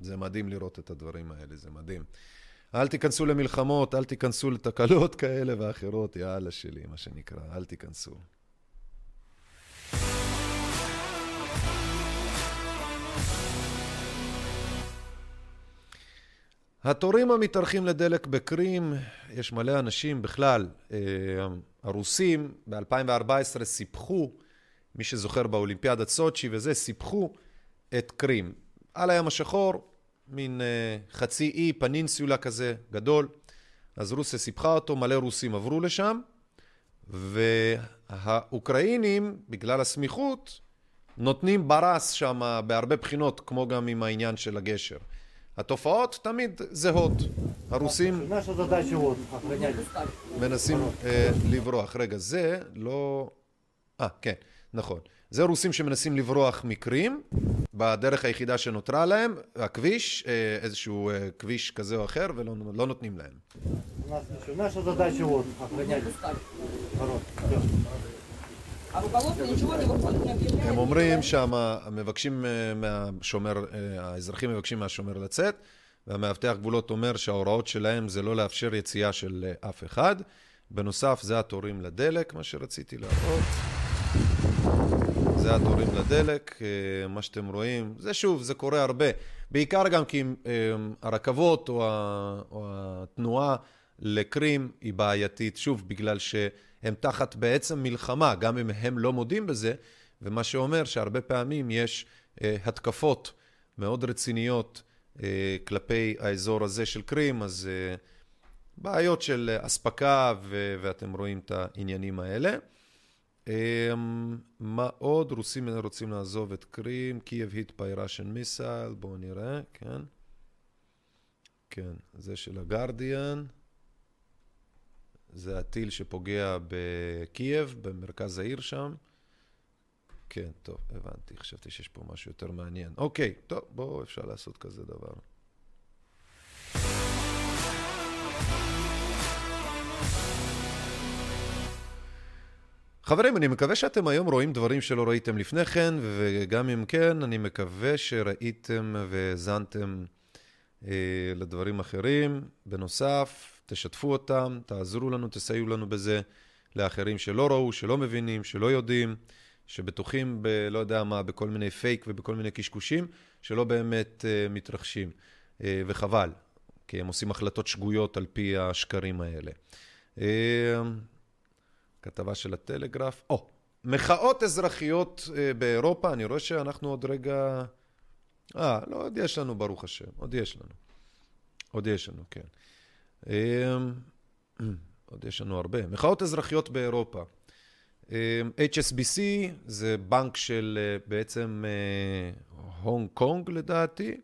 זה מדהים לראות את הדברים האלה, זה מדהים. אל תיכנסו למלחמות, אל תיכנסו לתקלות כאלה ואחרות, יאללה שלי, מה שנקרא, אל תיכנסו. התורים המתארחים לדלק בקרים, יש מלא אנשים בכלל, הרוסים ב-2014 סיפחו, מי שזוכר באולימפיאדת סוצ'י וזה, סיפחו את קרים. על הים השחור, מין חצי אי, פנינסולה כזה גדול, אז רוסיה סיפחה אותו, מלא רוסים עברו לשם, והאוקראינים, בגלל הסמיכות, נותנים ברס שם בהרבה בחינות, כמו גם עם העניין של הגשר. התופעות תמיד זהות. הרוסים מנסים לברוח. רגע, זה לא... כן, נכון. זה רוסים שמנסים לברוח מקרים, בדרך היחידה שנותרה להם, הכביש, איזשהו כביש כזה או אחר, ולא נותנים להם. הם אומרים האזרחים מבקשים מהשומר לצאת, והמאבטח גבולות אומר שההוראות שלהם זה לא לאפשר יציאה של אף אחד. בנוסף, זה התורים לדלק, מה שרציתי להראות. זה התורים לדלק, מה שאתם רואים. זה שוב, זה קורה הרבה. בעיקר גם כי הרכבות או התנועה לקרים היא בעייתית, שוב, בגלל שהם תחת בעצם מלחמה, גם אם הם לא מודים בזה, ומה שאומר שהרבה פעמים יש התקפות מאוד רציניות כלפי האזור הזה של קרים, אז בעיות של אספקה, ואתם רואים את העניינים האלה. מה עוד? רוסים רוצים לעזוב את קרים, קייב hit by Russian missile, בואו נראה, כן. כן, זה של הגרדיאן. זה הטיל שפוגע בקייב, במרכז העיר שם. כן, טוב, הבנתי, חשבתי שיש פה משהו יותר מעניין. אוקיי, טוב, בואו, אפשר לעשות כזה דבר. חברים, אני מקווה שאתם היום רואים דברים שלא ראיתם לפני כן, וגם אם כן, אני מקווה שראיתם וזנתם לדברים אחרים. בנוסף, תשתפו אותם, תעזרו לנו, תסייעו לנו בזה, לאחרים שלא ראו, שלא מבינים, שלא יודעים, שבטוחים בלא יודע מה, בכל מיני פייק ובכל מיני קשקושים, שלא באמת מתרחשים. וחבל, כי הם עושים החלטות שגויות על פי השקרים האלה. כתבה של הטלגרף. מחאות אזרחיות באירופה, אני רואה שאנחנו עוד רגע... לא, עוד יש לנו, ברוך השם, עוד יש לנו, כן. עוד יש לנו הרבה. מחאות אזרחיות באירופה. HSBC זה בנק של בעצם הונג קונג לדעתי.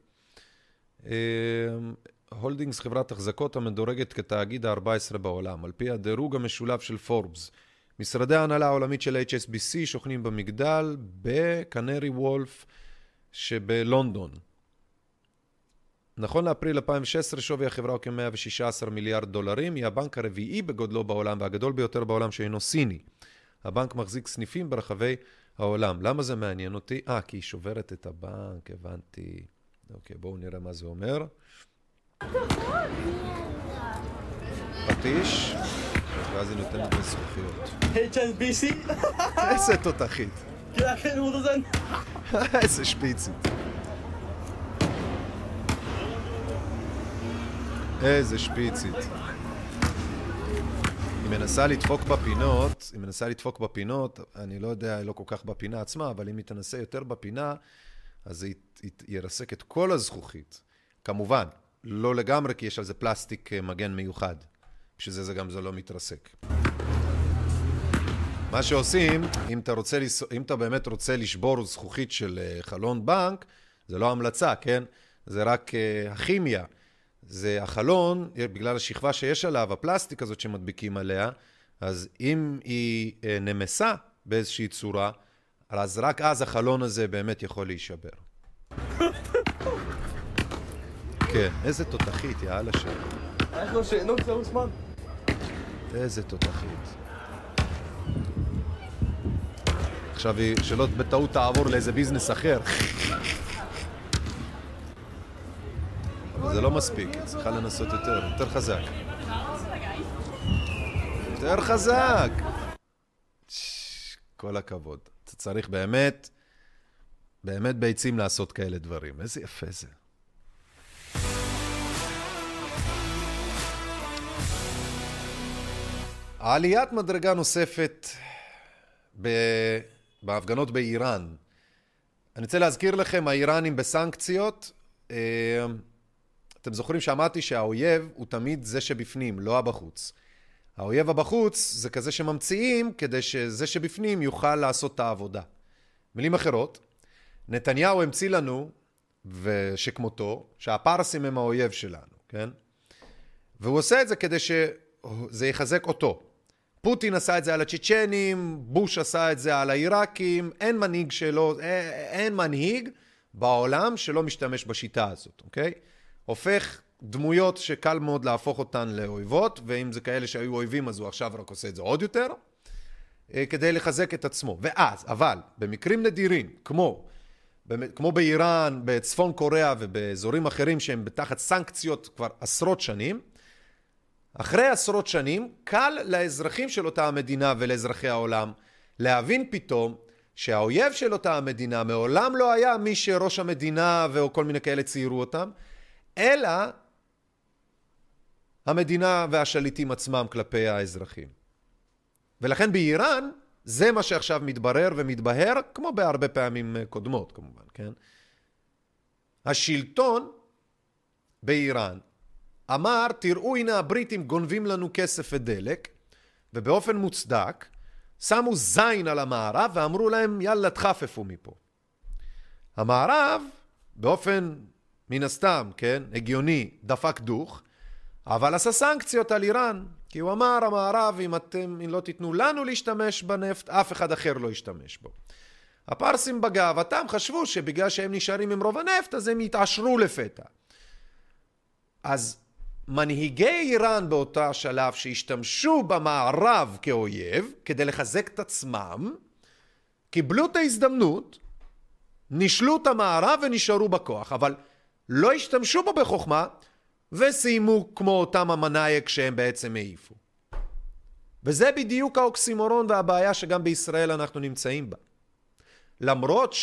הולדינגס חברת החזקות המדורגת כתאגיד ה-14 בעולם. על פי הדירוג המשולב של פורבס. משרדי ההנהלה העולמית של HSBC שוכנים במגדל בקנרי וולף שבלונדון. נכון לאפריל 2016 שווי החברה הוא כ$116 מיליארד, היא הבנק הרביעי בגודלו בעולם והגדול ביותר בעולם שאינו סיני. הבנק מחזיק סניפים ברחבי העולם. למה זה מעניין אותי? כי היא שוברת את הבנק, הבנתי. אוקיי, בואו נראה מה זה אומר. פטיש, ואז היא נותנת לזכוכיות. HSBC? איזה תותחית. איזה שפיצית. איזה שפיצית. היא מנסה לדפוק בפינות, אני לא יודע, היא לא כל כך בפינה עצמה, אבל אם היא תנסה יותר בפינה, אז היא ירסק את כל הזכוכית. כמובן, לא לגמרי, כי יש על זה פלסטיק מגן מיוחד. שזה זה גם זה לא מתרסק. מה שעושים, אם אתה באמת רוצה לשבור זכוכית של חלון בנק, זה לא המלצה, כן? זה רק הכימיה. זה החלון, בגלל השכבה שיש עליו, הפלסטיק הזאת שמדביקים עליה, אז אם היא נמסה באיזושהי צורה, אז רק אז החלון הזה באמת יכול להישבר. כן, איזה תותחית, יאללה שם. איך לא שאינו קצר וסמן? איזה תותחית. עכשיו היא שלא בטעות תעבור לאיזה ביזנס אחר. אבל זה לא מספיק, צריכה לנסות יותר חזק. יותר חזק! כל הכבוד. אתה צריך באמת, באמת ביצים לעשות כאלה דברים. איזה יפה זה. העליית מדרגה נוספת בהפגנות באיראן. אני רוצה להזכיר לכם, האיראנים בסנקציות, אתם זוכרים שאמרתי שהאויב הוא תמיד זה שבפנים, לא הבחוץ. האויב הבחוץ זה כזה שממציאים כדי שזה שבפנים יוכל לעשות את העבודה. מילים אחרות, נתניהו המציא לנו, ושכמותו, שהפרסים הם האויב שלנו, כן? והוא עושה את זה כדי שזה יחזק אותו. פוטין עשה את זה על הצ'צ'נים, בוש עשה את זה על העיראקים, אין מנהיג בעולם שלא משתמש בשיטה הזאת, אוקיי? הופך דמויות שקל מאוד להפוך אותן לאויבות, ואם זה כאלה שהיו אויבים אז הוא עכשיו רק עושה את זה עוד יותר, כדי לחזק את עצמו. ואז, אבל, במקרים נדירים, כמו באיראן, בצפון קוריאה ובאזורים אחרים שהם בתחת סנקציות כבר עשרות שנים, אחרי עשרות שנים, קל לאזרחים של אותה המדינה ולאזרחי העולם להבין פתאום שהאויב של אותה המדינה מעולם לא היה מי שראש המדינה וכל מיני כאלה ציירו אותם, אלא המדינה והשליטים עצמם כלפי האזרחים. ולכן באיראן זה מה שעכשיו מתברר ומתבהר, כמו בהרבה פעמים קודמות כמובן, כן? השלטון באיראן אמר, תראו הנה הבריטים גונבים לנו כסף ודלק, ובאופן מוצדק, שמו זין על המערב ואמרו להם, יאללה תחפפו מפה. המערב, באופן מן הסתם, כן, הגיוני, דפק דוך, אבל עשה סנקציות על איראן, כי הוא אמר, המערב, אם לא תיתנו לנו להשתמש בנפט, אף אחד אחר לא ישתמש בו. הפרסים בגאוותם חשבו שבגלל שהם נשארים עם רוב הנפט, אז הם יתעשרו לפתע. אז מנהיגי איראן באותה שלב שהשתמשו במערב כאויב, כדי לחזק את עצמם, קיבלו את ההזדמנות, נשלו את המערב ונשארו בכוח, אבל לא השתמשו בו בחוכמה, וסיימו כמו אותם המנהיג שהם בעצם העיפו. וזה בדיוק האוקסימורון והבעיה שגם בישראל אנחנו נמצאים בה. למרות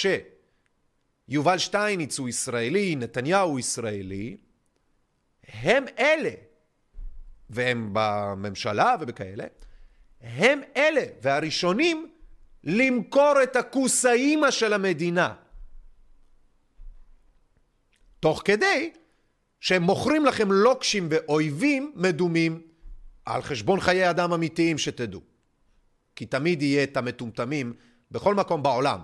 שיובל שטייניץ הוא ישראלי, נתניהו הוא ישראלי, הם אלה, והם בממשלה ובכאלה, הם אלה והראשונים למכור את הכוס האימא של המדינה. תוך כדי שהם מוכרים לכם לוקשים ואויבים מדומים על חשבון חיי אדם אמיתיים שתדעו. כי תמיד יהיה את המטומטמים בכל מקום בעולם,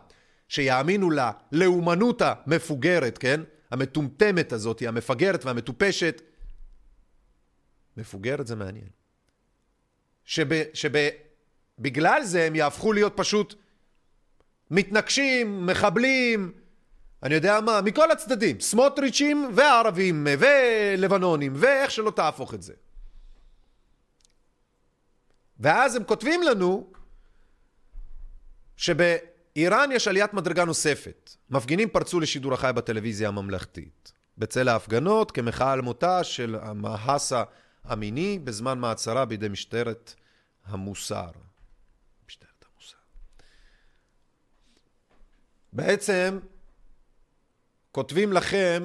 שיאמינו ללאומנות המפוגרת, כן? המטומטמת הזאת, המפגרת והמטופשת, מפוגרת זה מעניין. שבגלל זה הם יהפכו להיות פשוט מתנגשים, מחבלים, אני יודע מה, מכל הצדדים, סמוטריצ'ים וערבים ולבנונים, ואיך שלא תהפוך את זה. ואז הם כותבים לנו שבאיראן יש עליית מדרגה נוספת. מפגינים פרצו לשידור החי בטלוויזיה הממלכתית. בצל ההפגנות כמחאה על מותה של המהסה המיני בזמן מעצרה בידי משטרת המוסר. משטרת המוסר. בעצם כותבים לכם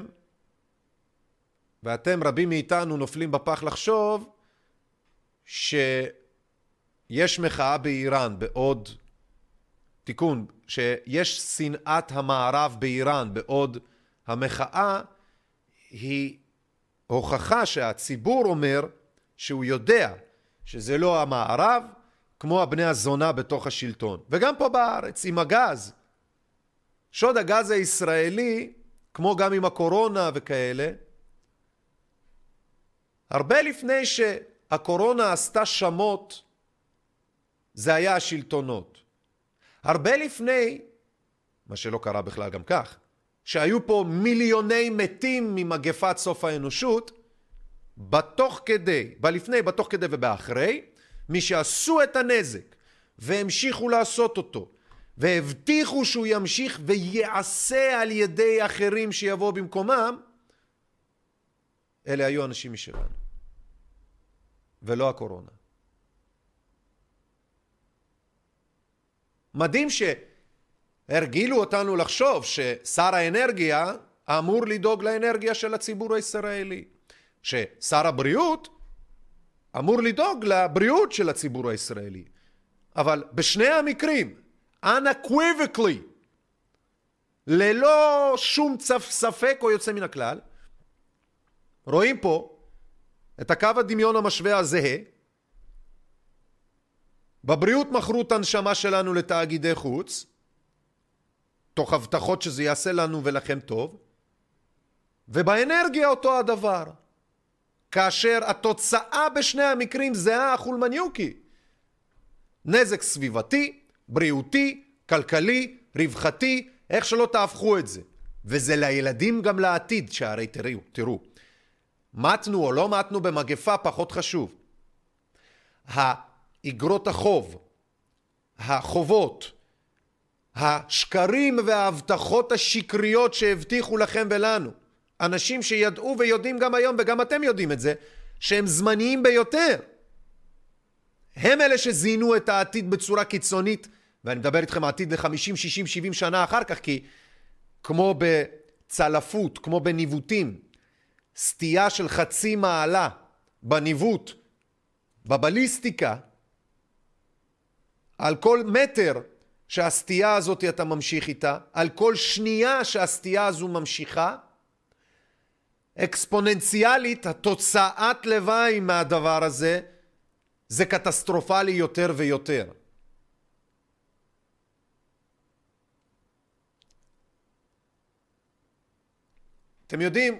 ואתם רבים מאיתנו נופלים בפח לחשוב שיש מחאה באיראן בעוד תיקון, שיש שנאת המערב באיראן בעוד המחאה היא הוכחה שהציבור אומר שהוא יודע שזה לא המערב כמו הבני הזונה בתוך השלטון. וגם פה בארץ עם הגז, שוד הגז הישראלי, כמו גם עם הקורונה וכאלה, הרבה לפני שהקורונה עשתה שמות, זה היה השלטונות. הרבה לפני, מה שלא קרה בכלל גם כך, שהיו פה מיליוני מתים ממגפת סוף האנושות, בתוך כדי, בלפני, בתוך כדי ובאחרי, מי שעשו את הנזק והמשיכו לעשות אותו, והבטיחו שהוא ימשיך ויעשה על ידי אחרים שיבואו במקומם, אלה היו אנשים משלנו, ולא הקורונה. מדהים שהרגילו אותנו לחשוב ששר האנרגיה אמור לדאוג לאנרגיה של הציבור הישראלי, ששר הבריאות אמור לדאוג לבריאות של הציבור הישראלי. אבל בשני המקרים, unequivocally, ללא שום ספק או יוצא מן הכלל, רואים פה את הקו הדמיון המשווה הזהה. בבריאות מכרו את הנשמה שלנו לתאגידי חוץ, תוך הבטחות שזה יעשה לנו ולכם טוב, ובאנרגיה אותו הדבר, כאשר התוצאה בשני המקרים זהה החולמניוקי. נזק סביבתי, בריאותי, כלכלי, רווחתי, איך שלא תהפכו את זה. וזה לילדים גם לעתיד, שהרי תראו, מתנו או לא מתנו במגפה פחות חשוב. האגרות החוב, החובות, השקרים וההבטחות השקריות שהבטיחו לכם ולנו, אנשים שידעו ויודעים גם היום, וגם אתם יודעים את זה, שהם זמניים ביותר. הם אלה שזינו את העתיד בצורה קיצונית, ואני מדבר איתכם העתיד ל-50, 60, 70 שנה אחר כך, כי כמו בצלפות, כמו בניווטים, סטייה של חצי מעלה בניווט, בבליסטיקה, על כל מטר שהסטייה הזאת אתה ממשיך איתה, על כל שנייה שהסטייה הזו ממשיכה, אקספוננציאלית, התוצאת לוואי מהדבר הזה, זה קטסטרופלי יותר ויותר. אתם יודעים,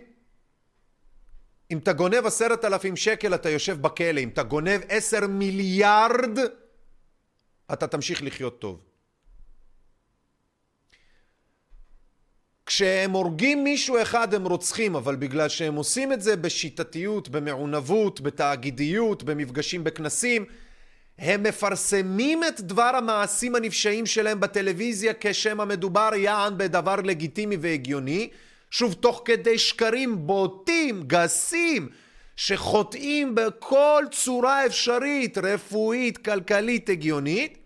אם אתה גונב 10,000 שקל, אתה יושב בכלא. אם אתה גונב 10 מיליארד, אתה תמשיך לחיות טוב. כשהם הורגים מישהו אחד הם רוצחים, אבל בגלל שהם עושים את זה בשיטתיות, במעונבות, בתאגידיות, במפגשים בכנסים, הם מפרסמים את דבר המעשים הנפשעים שלהם בטלוויזיה כשם המדובר יען בדבר לגיטימי והגיוני, שוב תוך כדי שקרים בוטים, גסים, שחוטאים בכל צורה אפשרית, רפואית, כלכלית, הגיונית.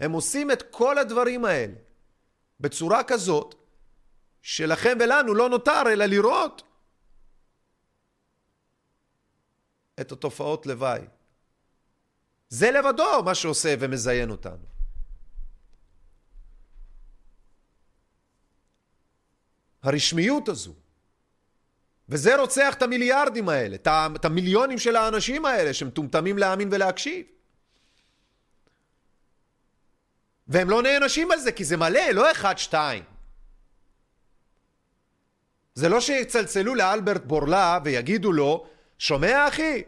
הם עושים את כל הדברים האלה בצורה כזאת, שלכם ולנו לא נותר אלא לראות את התופעות לוואי. זה לבדו מה שעושה ומזיין אותנו. הרשמיות הזו, וזה רוצח את המיליארדים האלה, את המיליונים של האנשים האלה שמטומטמים להאמין ולהקשיב, והם לא נענשים על זה כי זה מלא, לא אחד, שתיים. זה לא שיצלצלו לאלברט בורלה ויגידו לו, שומע אחי,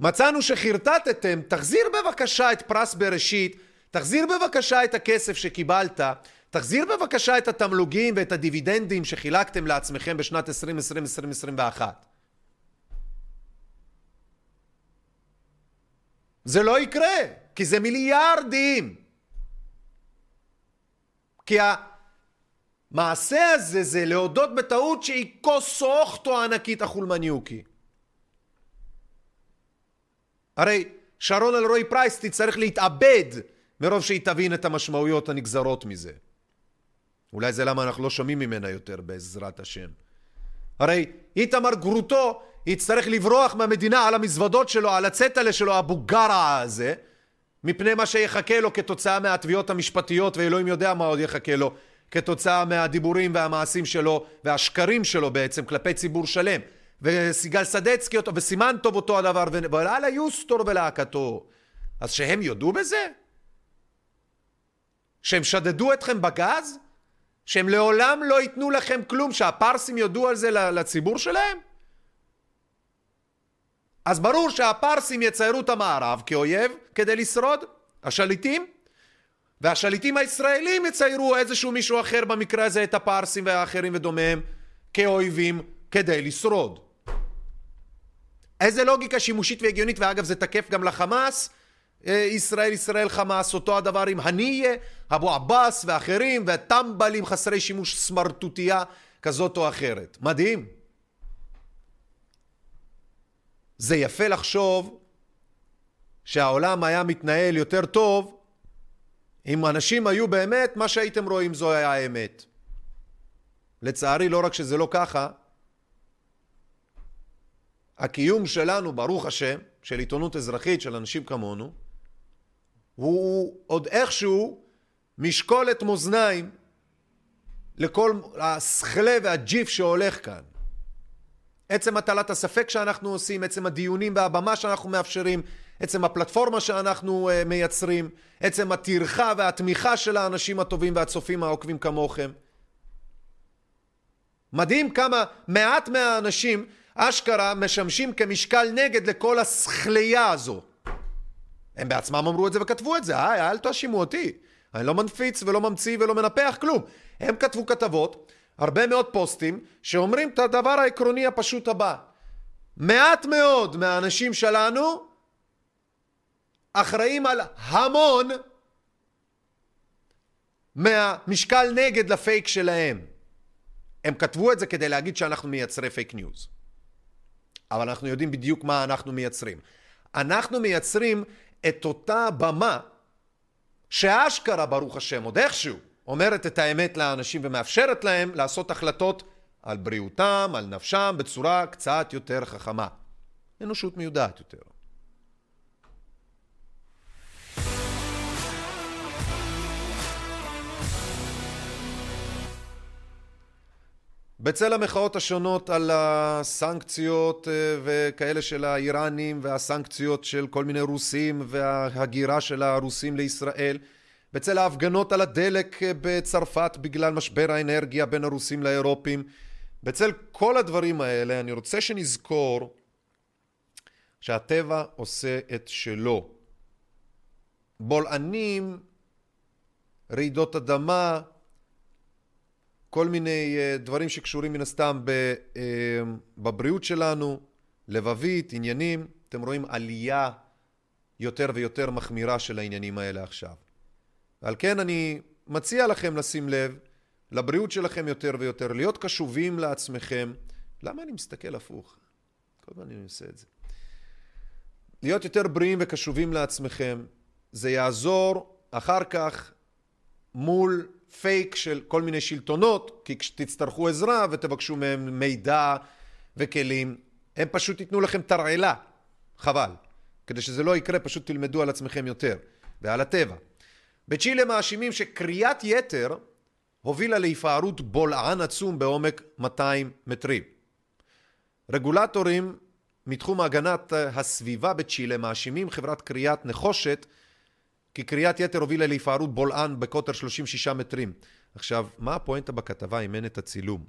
מצאנו שחרטטתם, תחזיר בבקשה את פרס בראשית, תחזיר בבקשה את הכסף שקיבלת, תחזיר בבקשה את התמלוגים ואת הדיבידנדים שחילקתם לעצמכם בשנת 2020-2021. זה לא יקרה, כי זה מיליארדים. כי המעשה הזה זה להודות בטעות שהיא כוסוכתו ענקית החולמניוקי. הרי שרון אלרוי פרייס תצטרך להתאבד מרוב שהיא תבין את המשמעויות הנגזרות מזה. אולי זה למה אנחנו לא שומעים ממנה יותר בעזרת השם. הרי איתמר גרוטו יצטרך לברוח מהמדינה על המזוודות שלו, על הצטלה שלו, הבוגרה הזה, מפני מה שיחכה לו כתוצאה מהתביעות המשפטיות, ואלוהים יודע מה עוד יחכה לו, כתוצאה מהדיבורים והמעשים שלו, והשקרים שלו בעצם, כלפי ציבור שלם. וסיגל סדצקי אותו, וסימן טוב אותו הדבר, ועלה יוסטור ולהקתו. אז שהם יודו בזה? שהם שדדו אתכם בגז? שהם לעולם לא ייתנו לכם כלום, שהפרסים יודו על זה לציבור שלהם? אז ברור שהפרסים יציירו את המערב כאויב כדי לשרוד, השליטים, והשליטים הישראלים יציירו איזשהו מישהו אחר, במקרה הזה את הפרסים והאחרים ודומיהם, כאויבים כדי לשרוד. איזה לוגיקה שימושית והגיונית, ואגב זה תקף גם לחמאס, ישראל, ישראל, חמאס, אותו הדבר עם הניה, אבו עבאס ואחרים, והטמבלים חסרי שימוש סמרטוטיה כזאת או אחרת. מדהים. זה יפה לחשוב שהעולם היה מתנהל יותר טוב אם אנשים היו באמת מה שהייתם רואים זו היה האמת. לצערי לא רק שזה לא ככה, הקיום שלנו ברוך השם, של עיתונות אזרחית, של אנשים כמונו, הוא עוד איכשהו משקולת מאזניים לכל השכלה והג'יף שהולך כאן. עצם הטלת הספק שאנחנו עושים, עצם הדיונים והבמה שאנחנו מאפשרים, עצם הפלטפורמה שאנחנו מייצרים, עצם התרחה והתמיכה של האנשים הטובים והצופים העוקבים כמוכם. מדהים כמה מעט מהאנשים אשכרה משמשים כמשקל נגד לכל השכליה הזו. הם בעצמם אמרו את זה וכתבו את זה. אל תאשימו אותי. אני לא מנפיץ ולא ממציא ולא מנפח כלום. הם כתבו כתבות, הרבה מאוד פוסטים, שאומרים את הדבר העקרוני הפשוט הבא. מעט מאוד מהאנשים שלנו אחראים על המון מהמשקל נגד לפייק שלהם. הם כתבו את זה כדי להגיד שאנחנו מייצרי פייק ניוז. אבל אנחנו יודעים בדיוק מה אנחנו מייצרים. אנחנו מייצרים את אותה במה שהאשכרה ברוך השם עוד איכשהו אומרת את האמת לאנשים ומאפשרת להם לעשות החלטות על בריאותם, על נפשם, בצורה קצת יותר חכמה. אנושות מיודעת יותר. בצל המחאות השונות על הסנקציות וכאלה של האיראנים והסנקציות של כל מיני רוסים וההגירה של הרוסים לישראל, בצל ההפגנות על הדלק בצרפת בגלל משבר האנרגיה בין הרוסים לאירופים, בצל כל הדברים האלה אני רוצה שנזכור שהטבע עושה את שלו. בולענים, רעידות אדמה, כל מיני דברים שקשורים מן הסתם בבריאות שלנו, לבבית, עניינים. אתם רואים עלייה יותר ויותר מחמירה של העניינים האלה עכשיו. על כן אני מציע לכם לשים לב לבריאות שלכם יותר ויותר, להיות קשובים לעצמכם. למה אני מסתכל הפוך? כל פעם אני עושה את זה. להיות יותר בריאים וקשובים לעצמכם, זה יעזור אחר כך מול פייק של כל מיני שלטונות, כי כשתצטרכו עזרה ותבקשו מהם מידע וכלים, הם פשוט ייתנו לכם תרעלה. חבל. כדי שזה לא יקרה, פשוט תלמדו על עצמכם יותר, ועל הטבע. בצ'ילה מאשימים שקריאת יתר הובילה להיפערות בולען עצום בעומק 200 מטרים. רגולטורים מתחום הגנת הסביבה בצ'ילה מאשימים חברת קריאת נחושת, כי קריאת יתר הובילה להיפערות בולען בקוטר 36 מטרים. עכשיו, מה הפואנטה בכתבה אם אין את הצילום?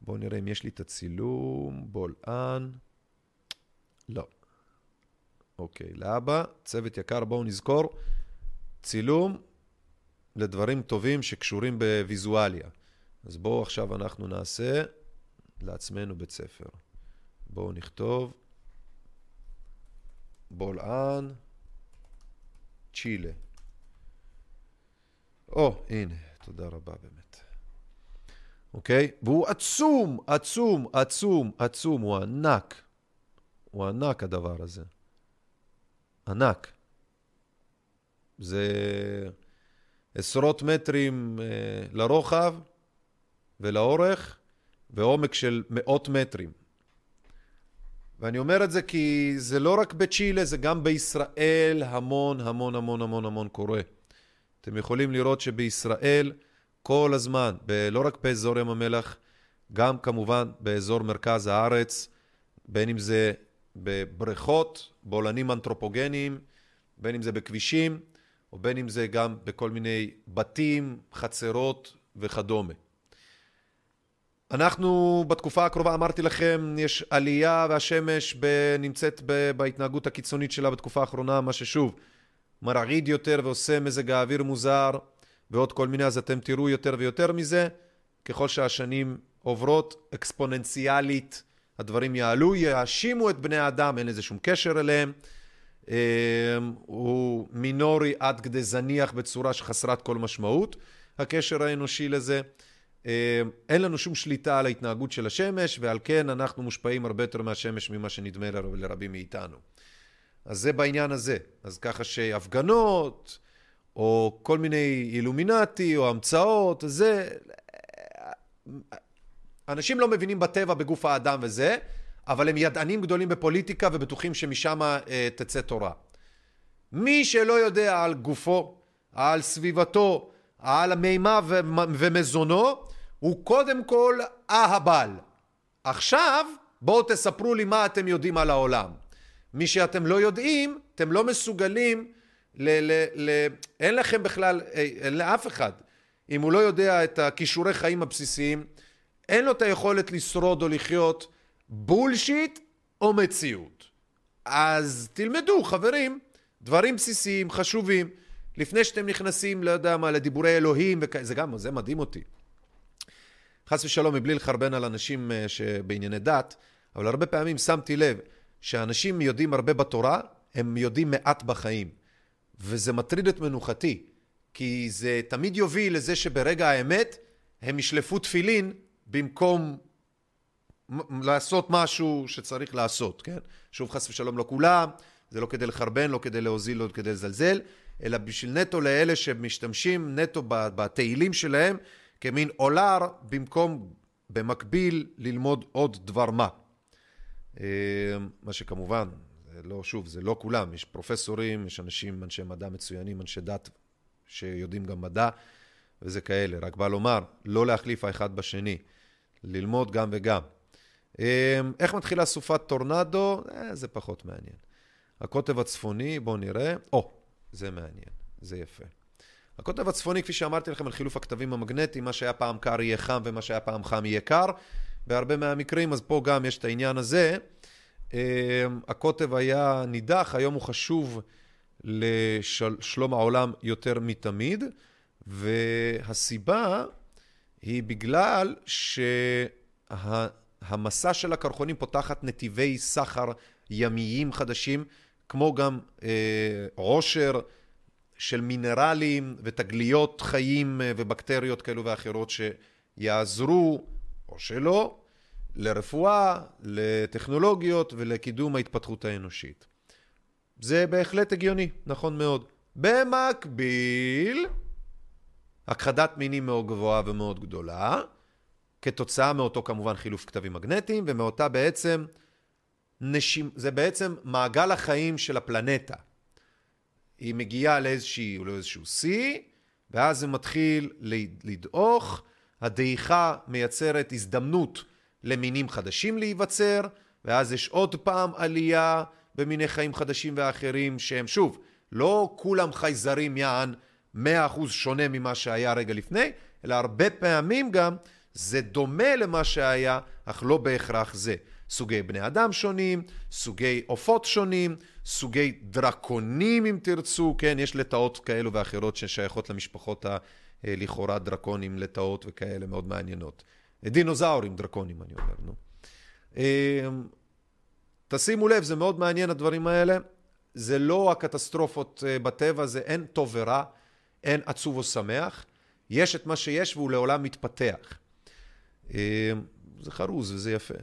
בואו נראה אם יש לי את הצילום, בולען. לא. אוקיי, לאבא, צוות יקר, בואו נזכור. צילום לדברים טובים שקשורים בוויזואליה. אז בואו עכשיו אנחנו נעשה לעצמנו בית ספר. בואו נכתוב בולען. צ'ילה. הנה, תודה רבה באמת. אוקיי? והוא עצום, עצום, עצום, עצום. הוא ענק. הוא ענק הדבר הזה. ענק. זה עשרות מטרים לרוחב ולאורך, בעומק של מאות מטרים. ואני אומר את זה כי זה לא רק בצ'ילה, זה גם בישראל המון המון המון המון המון קורה. אתם יכולים לראות שבישראל כל הזמן, לא רק באזור ים המלח, גם כמובן באזור מרכז הארץ, בין אם זה בבריכות, בעולנים אנתרופוגניים, בין אם זה בכבישים, או בין אם זה גם בכל מיני בתים, חצרות וכדומה. אנחנו בתקופה הקרובה, אמרתי לכם, יש עלייה והשמש נמצאת בהתנהגות הקיצונית שלה בתקופה האחרונה, מה ששוב מרעיד יותר ועושה מזג האוויר מוזר ועוד כל מיני, אז אתם תראו יותר ויותר מזה. ככל שהשנים עוברות אקספוננציאלית, הדברים יעלו, יאשימו את בני האדם, אין לזה שום קשר אליהם, הוא מינורי עד כדי זניח בצורה שחסרת כל משמעות, הקשר האנושי לזה. אין לנו שום שליטה על ההתנהגות של השמש, ועל כן אנחנו מושפעים הרבה יותר מהשמש ממה שנדמה לרבים מאיתנו. אז זה בעניין הזה. אז ככה שהפגנות, או כל מיני אילומינטי, או המצאות, זה... אנשים לא מבינים בטבע, בגוף האדם וזה, אבל הם ידענים גדולים בפוליטיקה, ובטוחים שמשם תצא תורה. מי שלא יודע על גופו, על סביבתו, על מימה ומזונו, הוא קודם כל אהבל. עכשיו, בואו תספרו לי מה אתם יודעים על העולם. מי שאתם לא יודעים, אתם לא מסוגלים, אין לכם בכלל, אין לאף אחד. אם הוא לא יודע את הכישורי חיים הבסיסיים, אין לו את היכולת לשרוד או לחיות בולשיט או מציאות. אז תלמדו, חברים, דברים בסיסיים, חשובים, לפני שאתם נכנסים, לא יודע מה, לדיבורי אלוהים, זה גם, זה מדהים אותי. חס ושלום, מבלי לחרבן על אנשים שבענייני דת, אבל הרבה פעמים שמתי לב שאנשים יודעים הרבה בתורה, הם יודעים מעט בחיים. וזה מטריד את מנוחתי, כי זה תמיד יוביל לזה שברגע האמת, הם ישלפו תפילין במקום לעשות משהו שצריך לעשות, כן? שוב, חס ושלום, לא כולם, זה לא כדי לחרבן, לא כדי להוזיל, לא כדי לזלזל, אלא בשביל נטו לאלה שמשתמשים נטו בתהילים שלהם כמין אולר, במקום במקביל ללמוד עוד דבר מה. מה שכמובן, לא, שוב, זה לא כולם, יש פרופסורים, יש אנשים, אנשי מדע מצוינים, אנשי דת שיודעים גם מדע, וזה כאלה. רק בא לומר, לא להחליף האחד בשני, ללמוד גם וגם. איך מתחילה סופת טורנדו? זה פחות מעניין. הקוטב הצפוני, בואו נראה. זה מעניין, זה יפה. הקוטב הצפוני, כפי שאמרתי לכם, על חילוף הכתבים המגנטיים, מה שהיה פעם קר יהיה חם, ומה שהיה פעם חם יהיה קר, בהרבה מהמקרים, אז פה גם יש את העניין הזה. הקוטב היה נידח, היום הוא חשוב לשלום העולם יותר מתמיד, והסיבה היא בגלל שהמסע של הקרחונים פותחת נתיבי סחר ימיים חדשים, כמו גם עושר של מינרלים ותגליות חיים ובקטריות כאלו ואחרות שיעזרו או שלא לרפואה, לטכנולוגיות ולקידום ההתפתחות האנושית. זה בהחלט הגיוני, נכון מאוד. במקביל, הכחדת מינים מאוד גבוהה ומאוד גדולה, כתוצאה מאותו כמובן חילוף כתבים מגנטיים, ומאותה בעצם... זה בעצם מעגל החיים של הפלנטה. היא מגיעה לאיזשהו סי, ואז זה מתחיל לדעוך. הדעיכה מייצרת הזדמנות למינים חדשים להיווצר, ואז יש עוד פעם עלייה במיני חיים חדשים ואחרים שהם שוב, לא כולם חייזרים יען 100% שונה ממה שהיה רגע לפני, אלא הרבה פעמים גם זה דומה למה שהיה, אך לא בהכרח זה. סוגי בני אדם שונים, סוגי עופות שונים, סוגי דרקונים אם תרצו, כן, יש לטאות כאלו ואחרות ששייכות למשפחות הלכאורה דרקונים, לטאות וכאלה מאוד מעניינות. דינוזאורים דרקונים אני אומר, נו. תשימו לב, זה מאוד מעניין הדברים האלה, זה לא הקטסטרופות בטבע, זה אין טוב ורע, אין עצוב או שמח, יש את מה שיש והוא לעולם מתפתח. זה חרוז וזה יפה.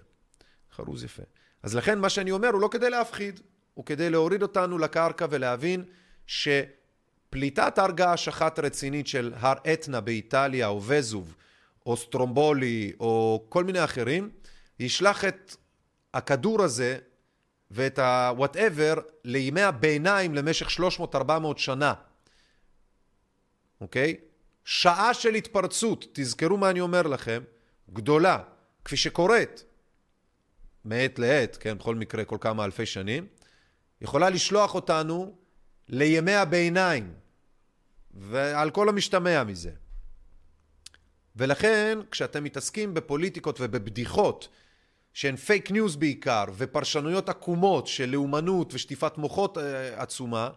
חרוז יפה. אז לכן מה שאני אומר הוא לא כדי להפחיד, הוא כדי להוריד אותנו לקרקע ולהבין שפליטת הרגעה שחת רצינית של הר אתנה באיטליה או וזוב או סטרומבולי, או כל מיני אחרים, ישלח את הכדור הזה ואת ה-whatever לימי הביניים למשך 300-400 שנה. אוקיי? שעה של התפרצות, תזכרו מה אני אומר לכם, גדולה, כפי שקורית, מעט לעט, כן, בכל מקרה, כל כמה אלפי שנים, יכולה לשלוח אותנו לימי הביניים, ועל כל המשתמע מזה. ולכן, כשאתם מתעסקים בפוליטיקות ובבדיחות, שהן פייק ניוז בעיקר, ופרשנויות עקומות של לאומנות ושטיפת מוחות עצומה,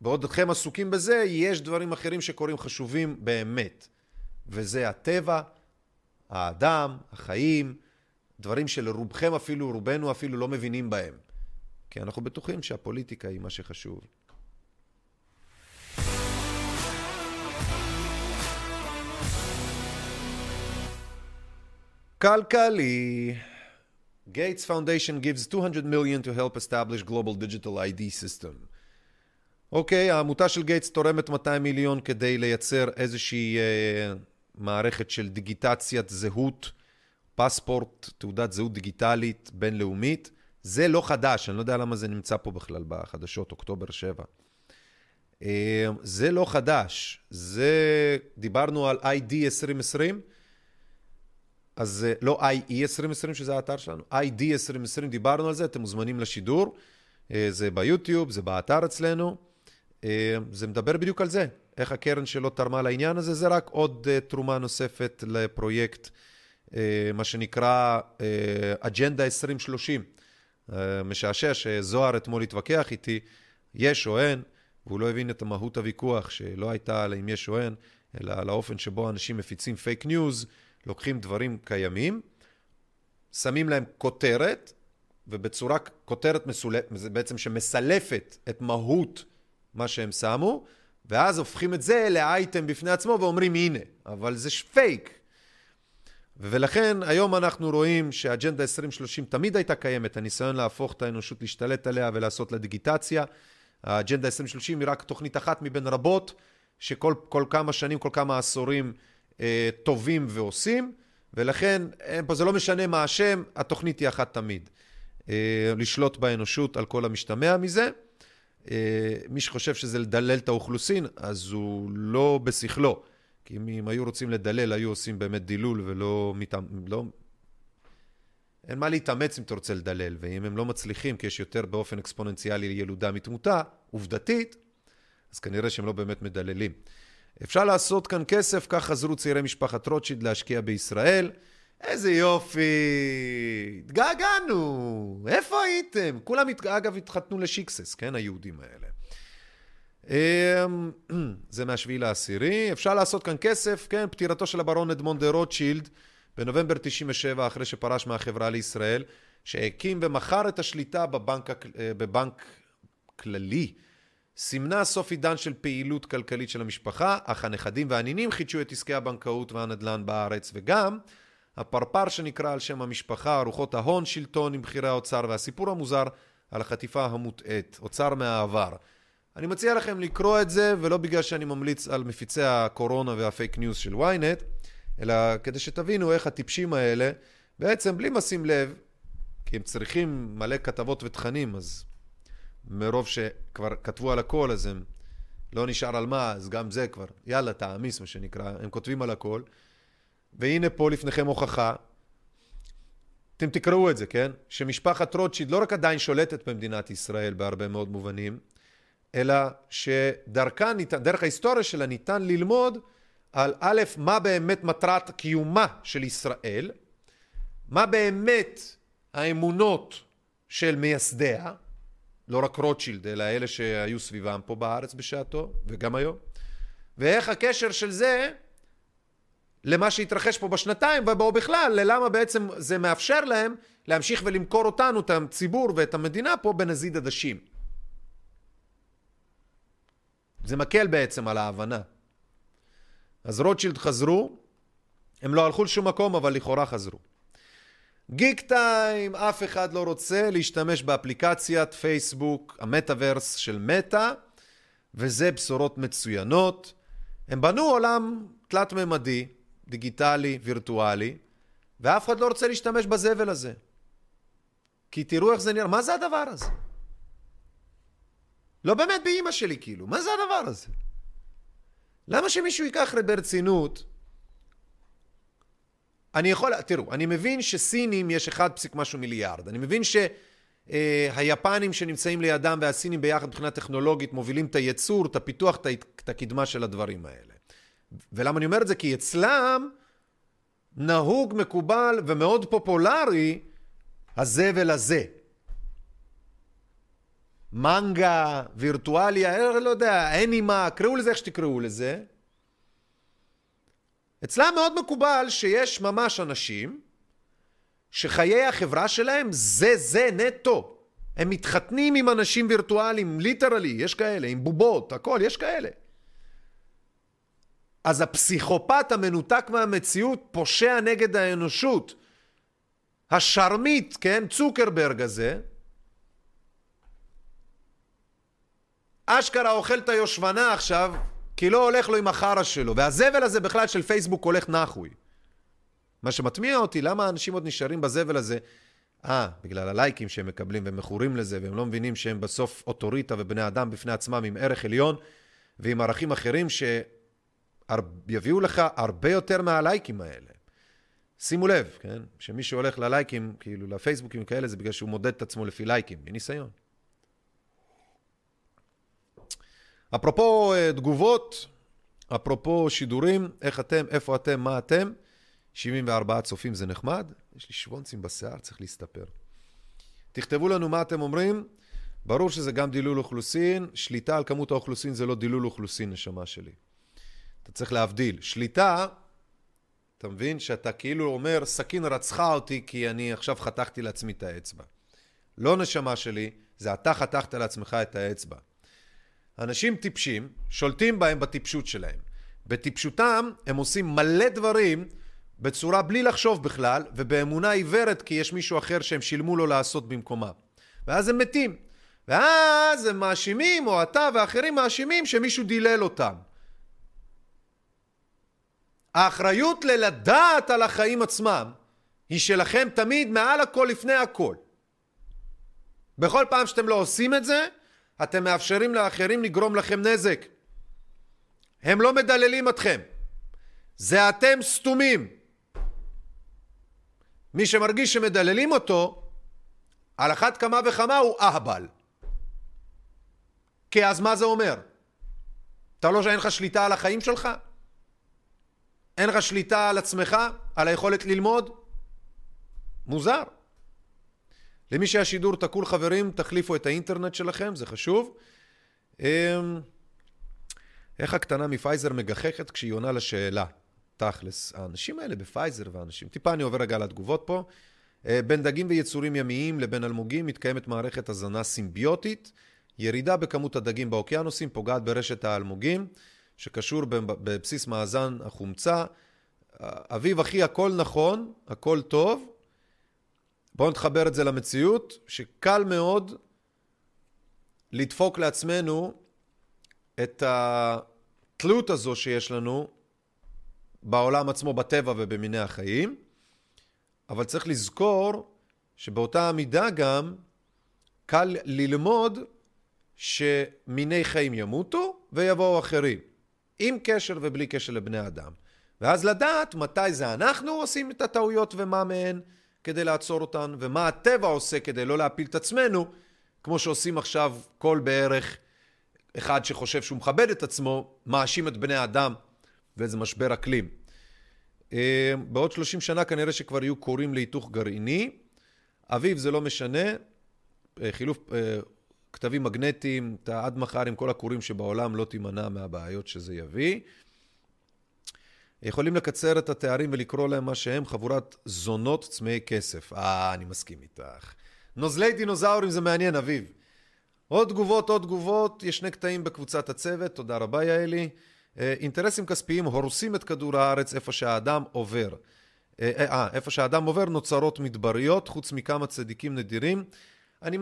בעודכם עסוקים בזה, יש דברים אחרים שקוראים חשובים באמת. וזה הטבע, האדם, החיים, דברים שלרובכם אפילו, רובנו אפילו לא מבינים בהם. כי אנחנו בטוחים שהפוליטיקה היא מה שחשוב. כלכלי. Gates Foundation gives $200 million to help establish global digital ID system. אוקיי, העמותה של גייטס תורמת 200 מיליון כדי לייצר איזושהי מערכת של דיגיטציית זהות, פספורט, תעודת זהות דיגיטלית בינלאומית. זה לא חדש, אני לא יודע למה זה נמצא פה בכלל בחדשות, אוקטובר 7. זה לא חדש, זה, דיברנו על ie2020, אז לא ie2020 שזה האתר שלנו, ie2020 דיברנו על זה, אתם מוזמנים לשידור, זה ביוטיוב, זה באתר אצלנו, זה מדבר בדיוק על זה, איך הקרן שלו תרמה לעניין הזה, זה רק עוד תרומה נוספת לפרויקט, מה שנקרא אג'נדה 2030, משעשע שזוהר אתמול התווכח איתי, יש או אין, והוא לא הבין את מהות הוויכוח, שלא הייתה על אם יש או אין, אלא על האופן שבו אנשים מפיצים פייק ניוז, לוקחים דברים קיימים, שמים להם כותרת, ובצורה כותרת מסולפת, בעצם שמסלפת את מהות מה שהם שמו, ואז הופכים את זה לאייטם בפני עצמו ואומרים הנה, אבל זה פייק. ולכן היום אנחנו רואים שהאג'נדה 2030 תמיד הייתה קיימת, הניסיון להפוך את האנושות להשתלט עליה ולעשות לה דיגיטציה. האג'נדה 2030 היא רק תוכנית אחת מבין רבות, שכל כמה שנים, כל כמה עשורים טובים ועושים, ולכן זה לא משנה מה השם, התוכנית היא אחת תמיד. לשלוט באנושות על כל המשתמע מזה. מי שחושב שזה לדלל את האוכלוסין, אז הוא לא בשכלו. כי אם היו רוצים לדלל, היו עושים באמת דילול ולא אין מה להתאמץ אם אתה רוצה לדלל. ואם הם לא מצליחים, כי יש יותר באופן אקספוננציאלי ילודה מתמותה, עובדתית, אז כנראה שהם לא באמת מדללים. אפשר לעשות כאן כסף, כך חזרו צעירי משפחת רוטשילד להשקיע בישראל. איזה יופי, התגעגענו, איפה הייתם? כולם, אגב, התחתנו לשיקסס, כן, היהודים האלה. זה מהשביעי לעשירי, אפשר לעשות כאן כסף, כן, פטירתו של הברון אדמונד דה רוטשילד, בנובמבר 97, אחרי שפרש מהחברה לישראל, שהקים ומכר את השליטה בבנק כללי, סימנה סוף עידן של פעילות כלכלית של המשפחה, אך הנכדים והנינים חידשו את עסקי הבנקאות והנדל"ן בארץ, וגם הפרפר שנקרא על שם המשפחה, ארוחות ההון, שלטון עם בחירי האוצר, והסיפור המוזר על החטיפה המוטעת, אוצר מהעבר. אני מציע לכם לקרוא את זה, ולא בגלל שאני ממליץ על מפיצי הקורונה והפייק ניוז של וויינט, אלא כדי שתבינו איך הטיפשים האלה, בעצם בלי משים לב, כי הם צריכים מלא כתבות ותכנים, אז מרוב שכבר כתבו על הכל, אז הם לא נשאר על מה, אז גם זה כבר, יאללה, תעמיס מה שנקרא, הם כותבים על הכל, והנה פה לפניכם הוכחה, אתם תקראו את זה, כן? שמשפחת רוטשילד לא רק עדיין שולטת במדינת ישראל בהרבה מאוד מובנים, אלא שדרכה, דרך ההיסטוריה שלה ניתן ללמוד על א', מה באמת מטרת קיומה של ישראל, מה באמת האמונות של מייסדיה, לא רק רוטשילד, אלא אלה שהיו סביבם פה בארץ בשעתו, וגם היום, ואיך הקשר של זה למה שהתרחש פה בשנתיים, ובאו בכלל, ללמה בעצם זה מאפשר להם להמשיך ולמכור אותנו, את הציבור ואת המדינה פה בנזיד עדשים. זה מקל בעצם על ההבנה. אז רוטשילד חזרו, הם לא הלכו לשום מקום, אבל לכאורה חזרו. גיק טיים, אף אחד לא רוצה להשתמש באפליקציית פייסבוק, המטאברס של מטא, וזה בשורות מצוינות. הם בנו עולם תלת-ממדי, דיגיטלי, וירטואלי, ואף אחד לא רוצה להשתמש בזבל הזה. כי תראו איך זה נראה, מה זה הדבר הזה? לא באמת באמא שלי כאילו, מה זה הדבר הזה? למה שמישהו ייקח ברצינות? אני יכול, תראו, אני מבין שסינים יש 1.1 מיליארד, אני מבין שהיפנים שנמצאים לידם והסינים ביחד מבחינה טכנולוגית מובילים את הייצור, את הפיתוח, את הקדמה של הדברים האלה. ולמה אני אומר את זה? כי אצלם נהוג, מקובל ומאוד פופולרי הזבל הזה. מנגה, וירטואליה, לא יודע, אנימה, קראו לזה איך שתקראו לזה. אצלם מאוד מקובל שיש ממש אנשים שחיי החברה שלהם זה נטו. הם מתחתנים עם אנשים וירטואליים, ליטרלי, יש כאלה, עם בובות, הכל, יש כאלה. אז הפסיכופת המנותק מהמציאות פושע נגד האנושות. השרמית, כן, צוקרברג הזה, אשכרה אוכל את היושבנה עכשיו, כי לא הולך לו עם החרה שלו. והזבל הזה בכלל של פייסבוק הולך נחוי. מה שמטמיע אותי, למה האנשים עוד נשארים בזבל הזה? בגלל הלייקים שהם מקבלים והם מכורים לזה, והם לא מבינים שהם בסוף אוטוריטה ובני אדם בפני עצמם עם ערך עליון, ועם ערכים אחרים שיביאו לך הרבה יותר מהלייקים האלה. שימו לב, כן? שמי שהולך ללייקים, כאילו לפייסבוקים כאלה, זה בגלל שהוא מודד את עצמו לפי לייקים, מניסיון. אפרופו תגובות, אפרופו שידורים, איך אתם, איפה אתם, מה אתם, 74 צופים זה נחמד, יש לי שוונצים בשיער, צריך להסתפר. תכתבו לנו מה אתם אומרים, ברור שזה גם דילול אוכלוסין, שליטה על כמות האוכלוסין זה לא דילול אוכלוסין, נשמה שלי. אתה צריך להבדיל, שליטה, אתה מבין שאתה כאילו אומר, סכין רצחה אותי כי אני עכשיו חתכתי לעצמי את האצבע. לא נשמה שלי, זה אתה חתכת לעצמך את האצבע. אנשים טיפשים, שולטים בהם בטיפשות שלהם. בטיפשותם הם עושים מלא דברים בצורה בלי לחשוב בכלל, ובאמונה עיוורת כי יש מישהו אחר שהם שילמו לו לעשות במקומה. ואז הם מתים. ואז הם מאשימים, או אתה ואחרים מאשימים שמישהו דילל אותם. האחריות לדעת על החיים עצמם היא שלכם תמיד מעל הכל לפני הכל. בכל פעם שאתם לא עושים את זה, אתם מאפשרים לאחרים לגרום לכם נזק. הם לא מדללים אתכם. זה אתם סתומים. מי שמרגיש שמדללים אותו, על אחת כמה וכמה הוא אהבל. כי אז מה זה אומר? אתה לא שאין לך שליטה על החיים שלך? אין לך שליטה על עצמך? על היכולת ללמוד? מוזר. למי שהשידור תקול חברים, תחליפו את האינטרנט שלכם, זה חשוב. איך הקטנה מפייזר מגחכת כשהיא עונה לשאלה? תכלס, האנשים האלה בפייזר והאנשים, טיפה אני עובר רגע לתגובות פה. בין דגים ויצורים ימיים לבין אלמוגים מתקיימת מערכת הזנה סימביוטית. ירידה בכמות הדגים באוקיינוסים פוגעת ברשת האלמוגים, שקשור בבסיס מאזן החומצה. אביב אחי, הכל נכון, הכל טוב. בואו נתחבר את זה למציאות, שקל מאוד לדפוק לעצמנו את התלות הזו שיש לנו בעולם עצמו, בטבע ובמיני החיים. אבל צריך לזכור שבאותה המידה גם קל ללמוד שמיני חיים ימותו ויבואו אחרים, עם קשר ובלי קשר לבני אדם. ואז לדעת מתי זה אנחנו עושים את הטעויות ומה מהן, כדי לעצור אותן, ומה הטבע עושה כדי לא להפיל את עצמנו, כמו שעושים עכשיו כל בערך אחד שחושב שהוא מכבד את עצמו, מאשים את בני האדם, וזה משבר אקלים. בעוד 30 שנה כנראה שכבר יהיו קוראים להיתוך גרעיני, אביב זה לא משנה, חילוף כתבים מגנטיים, עד מחר עם כל הקוראים שבעולם לא תימנע מהבעיות שזה יביא, יכולים לקצר את התארים ולקרוא להם מה שהם חבורת זונות צמאי כסף. אני מסכים איתך. נוזלי דינוזאורים זה מעניין, אביב. עוד תגובות. יש שני קטעים בקבוצת הצוות. תודה רבה, יעלי. אינטרסים כספיים הורסים את כדור הארץ איפה שהאדם עובר. איפה שהאדם עובר נוצרות מדבריות, חוץ מכמה צדיקים נדירים. אני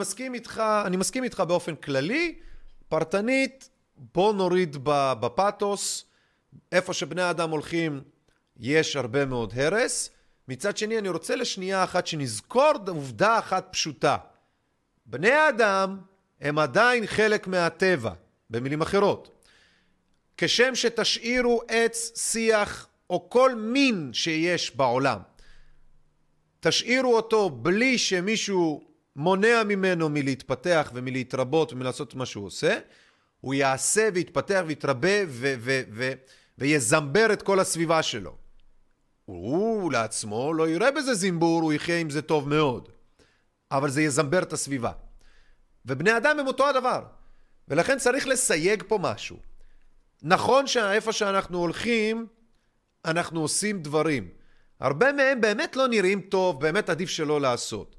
מסכים איתך באופן כללי, פרטנית, בוא נוריד בפאטוס, איפה שבני האדם הולכים יש הרבה מאוד הרס. מצד שני, אני רוצה לשנייה אחת שנזכור עובדה אחת פשוטה. בני האדם הם עדיין חלק מהטבע, במילים אחרות. כשם שתשאירו עץ, שיח או כל מין שיש בעולם, תשאירו אותו בלי שמישהו מונע ממנו מלהתפתח ומלהתרבות ומלעשות מה שהוא עושה, הוא יעשה ויתפתח ויתרבה ויזמבר את כל הסביבה שלו. הוא לעצמו לא יראה בזה זמבור, הוא יחיה עם זה טוב מאוד. אבל זה יזמבר את הסביבה. ובני אדם הם אותו הדבר. ולכן צריך לסייג פה משהו. נכון שאיפה שאנחנו הולכים, אנחנו עושים דברים. הרבה מהם באמת לא נראים טוב, באמת עדיף שלא לעשות.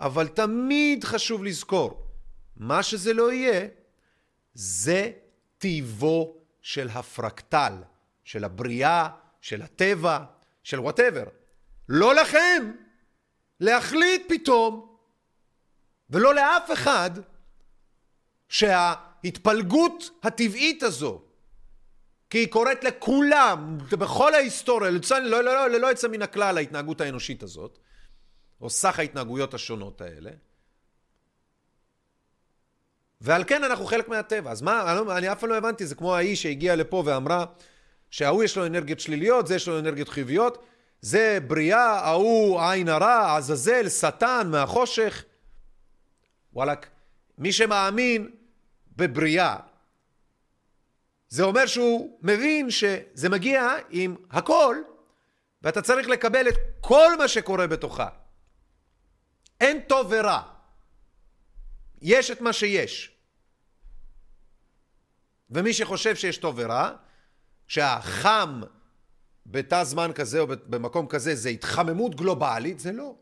אבל תמיד חשוב לזכור, מה שזה לא יהיה, זה טיבו של הפרקטל, של הבריאה, של הטבע, של whatever. לא לכם להחליט פתאום, ולא לאף אחד, שההתפלגות הטבעית הזו, כי היא קוראת לכולם, בכל ההיסטוריה, לא יצא מן הכלל ההתנהגות האנושית הזאת, או סך ההתנהגויות השונות האלה, ועל כן אנחנו חלק מהטבע. אז מה, אני אף פעם לא הבנתי, זה כמו האיש שהגיע לפה ואמרה, שההוא יש לו אנרגיות שליליות, זה יש לו אנרגיות חיוביות, זה בריאה, ההוא עין הרע, עזזל, שטן, מהחושך. וואלק, מי שמאמין בבריאה, זה אומר שהוא מבין שזה מגיע עם הכל, ואתה צריך לקבל את כל מה שקורה בתוכה. אין טוב ורע. יש את מה שיש. ומי שחושב שיש טוב ורע, שהחם בתא זמן כזה או במקום כזה זה התחממות גלובלית, זה לא.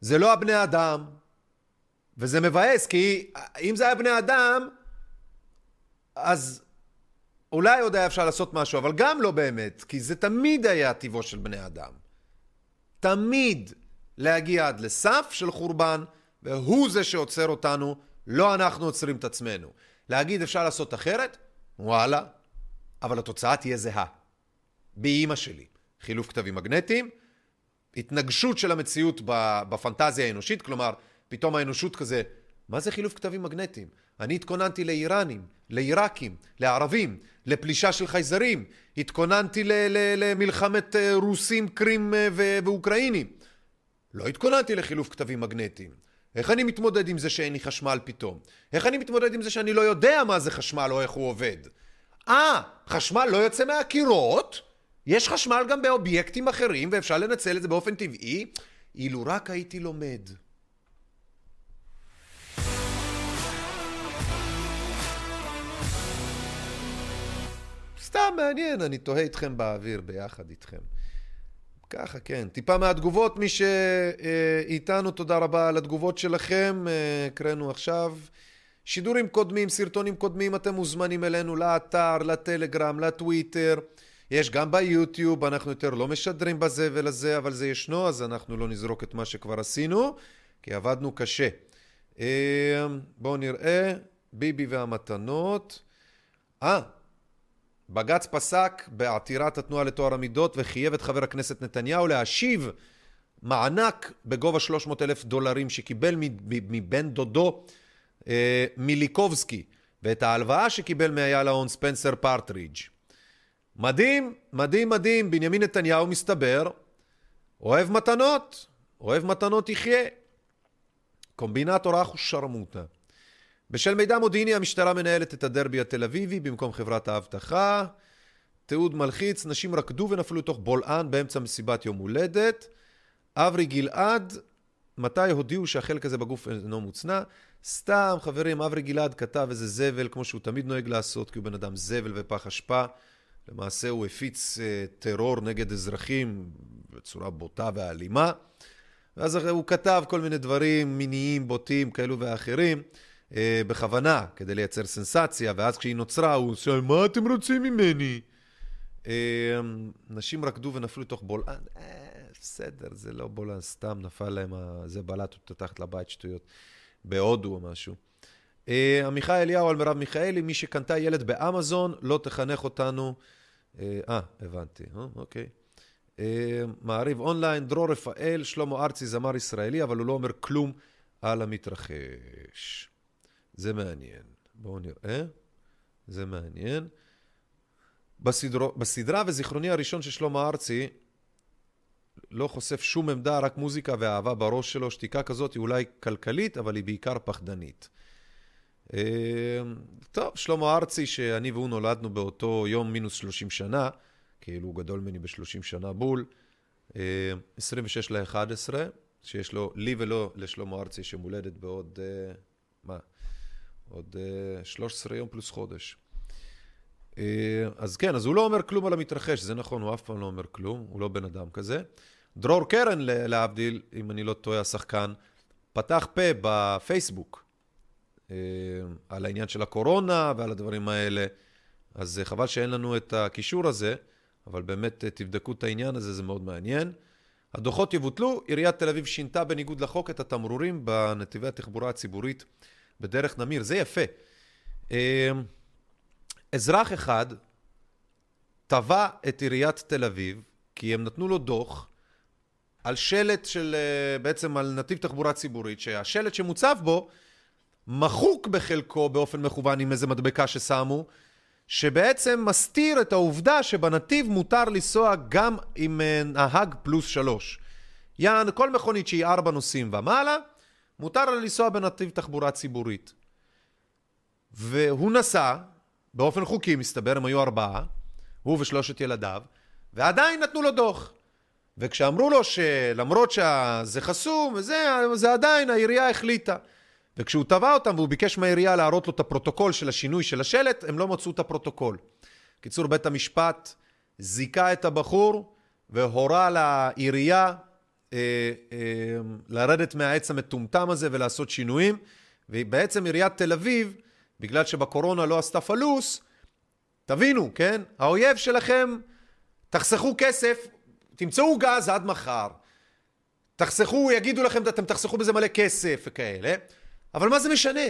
זה לא הבני אדם, וזה מבאס, כי אם זה היה בני אדם, אז אולי עוד היה אפשר לעשות משהו, אבל גם לא באמת, כי זה תמיד היה טבעו של בני אדם. תמיד להגיע עד לסף של חורבן, והוא זה שעוצר אותנו, לא אנחנו עוצרים את עצמנו. להגיד אפשר לעשות אחרת? וואלה. אבל התוצאה תהיה זהה. באמא שלי. חילוף כתבים מגנטיים, התנגשות של המציאות בפנטזיה האנושית, כלומר, פתאום האנושות כזה, מה זה חילוף כתבים מגנטיים? אני התכוננתי לאיראנים, לעיראקים, לערבים, לפלישה של חייזרים, התכוננתי למלחמת רוסים, קרים ואוקראינים. לא התכוננתי לחילוף כתבים מגנטיים. איך אני מתמודד עם זה שאין לי חשמל פתאום? איך אני מתמודד עם זה שאני לא יודע מה זה חשמל או איך הוא עובד? חשמל לא יוצא מהקירות? יש חשמל גם באובייקטים אחרים ואפשר לנצל את זה באופן טבעי? אילו רק הייתי לומד. סתם מעניין, אני תוהה איתכם באוויר ביחד איתכם. ככה, כן. טיפה מהתגובות, מי שאיתנו, תודה רבה על התגובות שלכם, קראנו עכשיו. שידורים קודמים, סרטונים קודמים, אתם מוזמנים אלינו לאתר, לטלגרם, לטוויטר, יש גם ביוטיוב, אנחנו יותר לא משדרים בזה ולזה, אבל זה ישנו, אז אנחנו לא נזרוק את מה שכבר עשינו, כי עבדנו קשה. בואו נראה, ביבי והמתנות. בג"ץ פסק בעתירת התנועה לטוהר המידות וחייב את חבר הכנסת נתניהו להשיב מענק בגובה $300,000 שקיבל מבן דודו מיליקובסקי, ואת ההלוואה שקיבל מאייל ההון ספנסר פרטריג'. מדהים, מדהים, מדהים, בנימין נתניהו מסתבר, אוהב מתנות יחיה. קומבינטור אחו שרמוטה. בשל מידע מודיעיני המשטרה מנהלת את הדרבי התל אביבי במקום חברת האבטחה. תיעוד מלחיץ, נשים רקדו ונפלו תוך בולען באמצע מסיבת יום הולדת. עברי גלעד, מתי הודיעו שהחלק הזה בגוף אינו מוצנע? סתם חברים, עברי גלעד כתב איזה זבל כמו שהוא תמיד נוהג לעשות, כי הוא בן אדם זבל ופח אשפה. למעשה הוא הפיץ טרור נגד אזרחים בצורה בוטה ואלימה. ואז הוא כתב כל מיני דברים מיניים, בוטים, כאלו ואחרים. בכוונה, כדי לייצר סנסציה, ואז כשהיא נוצרה, הוא עושה, מה אתם רוצים ממני? נשים רקדו ונפלו תוך בולען. בסדר, זה לא בולען, סתם נפל להם, זה בלט, הוא תתחת לבית שטויות, בהודו או משהו. עמיחי אליהו על מרב מיכאלי, מי שקנתה ילד באמזון, לא תחנך אותנו. הבנתי, אוקיי. מעריב אונליין, דרור רפאל, שלמה ארצי, זמר ישראלי, אבל הוא לא אומר כלום על המתרחש. זה מעניין. בואו נראה. זה מעניין. בסדרה וזיכרוני הראשון של שלמה ארצי, לא חושף שום עמדה, רק מוזיקה ואהבה בראש שלו. שתיקה כזאת היא אולי כלכלית, אבל היא בעיקר פחדנית. טוב, שלמה ארצי, שאני והוא נולדנו באותו יום מינוס 30 שנה, כאילו הוא גדול מני ב-30 שנה בול, 26/11, שיש לו, לי ולא לשלמה ארצי, שמולדת בעוד, עוד 13 יום פלוס חודש. אז כן, אז הוא לא אומר כלום על המתרחש, זה נכון, הוא אף פעם לא אומר כלום, הוא לא בן אדם כזה. דרור קרן, להבדיל, אם אני לא טועה, השחקן, פתח פה בפייסבוק, על העניין של הקורונה ועל הדברים האלה, אז חבל שאין לנו את הקישור הזה, אבל באמת תבדקו את העניין הזה, זה מאוד מעניין. הדוחות יבוטלו, עיריית תל אביב שינתה בניגוד לחוק את התמרורים בנתיבי התחבורה הציבורית בדרך נמיר, זה יפה. אזרח אחד טבע את עיריית תל אביב, כי הם נתנו לו דוח על שלט של, בעצם על נתיב תחבורה ציבורית, שהשלט שמוצב בו מחוק בחלקו באופן מכוון עם איזה מדבקה ששמו, שבעצם מסתיר את העובדה שבנתיב מותר לנסוע גם עם נהג פלוס 3. יען, כל מכונית שהיא 4 נוסעים ומעלה, מותר לנסוע בנתיב תחבורה ציבורית. והוא נסע, באופן חוקי מסתבר, הם היו 4, הוא ו3 ילדיו, ועדיין נתנו לו דוח. וכשאמרו לו שלמרות שזה חסום, זה עדיין העירייה החליטה. וכשהוא טבע אותם והוא ביקש מהעירייה להראות לו את הפרוטוקול של השינוי של השלט, הם לא מצאו את הפרוטוקול. קיצור, בית המשפט זיקה את הבחור והורה לעירייה לרדת מהעץ המטומטם הזה ולעשות שינויים. ובעצם עיריית תל אביב, בגלל שבקורונה לא עשתה פלוס, תבינו, כן? האויב שלכם, תחסכו כסף, תמצאו גז עד מחר. תחסכו, יגידו לכם, אתם תחסכו בזה מלא כסף וכאלה. אבל מה זה משנה?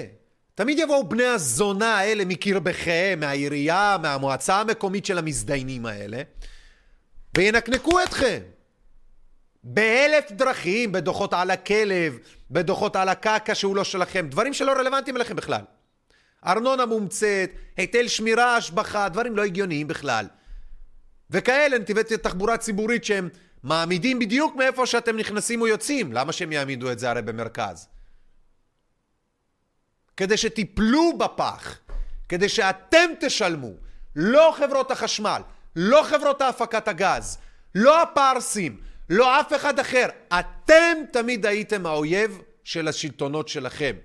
תמיד יבואו בני הזונה האלה מקרבכם, מהעירייה, מהמועצה המקומית של המזדיינים האלה, וינקנקו אתכם. ב1,000 דרכים, בדוחות על הכלב, בדוחות על הקקה שהוא לא שלכם, דברים שלא רלוונטיים אליכם בכלל. ארנונה מומצאת, היטל שמירה, השבחה, דברים לא הגיוניים בכלל. וכאלה נתיבי תחבורה ציבורית שהם מעמידים בדיוק מאיפה שאתם נכנסים או יוצאים. למה שהם יעמידו את זה הרי במרכז? כדי שתיפלו בפח, כדי שאתם תשלמו, לא חברות החשמל, לא חברות ההפקת הגז, לא הפרסים, לא אף אחד אחר. אתם תמיד הייתם האויב של השלטונות שלכם.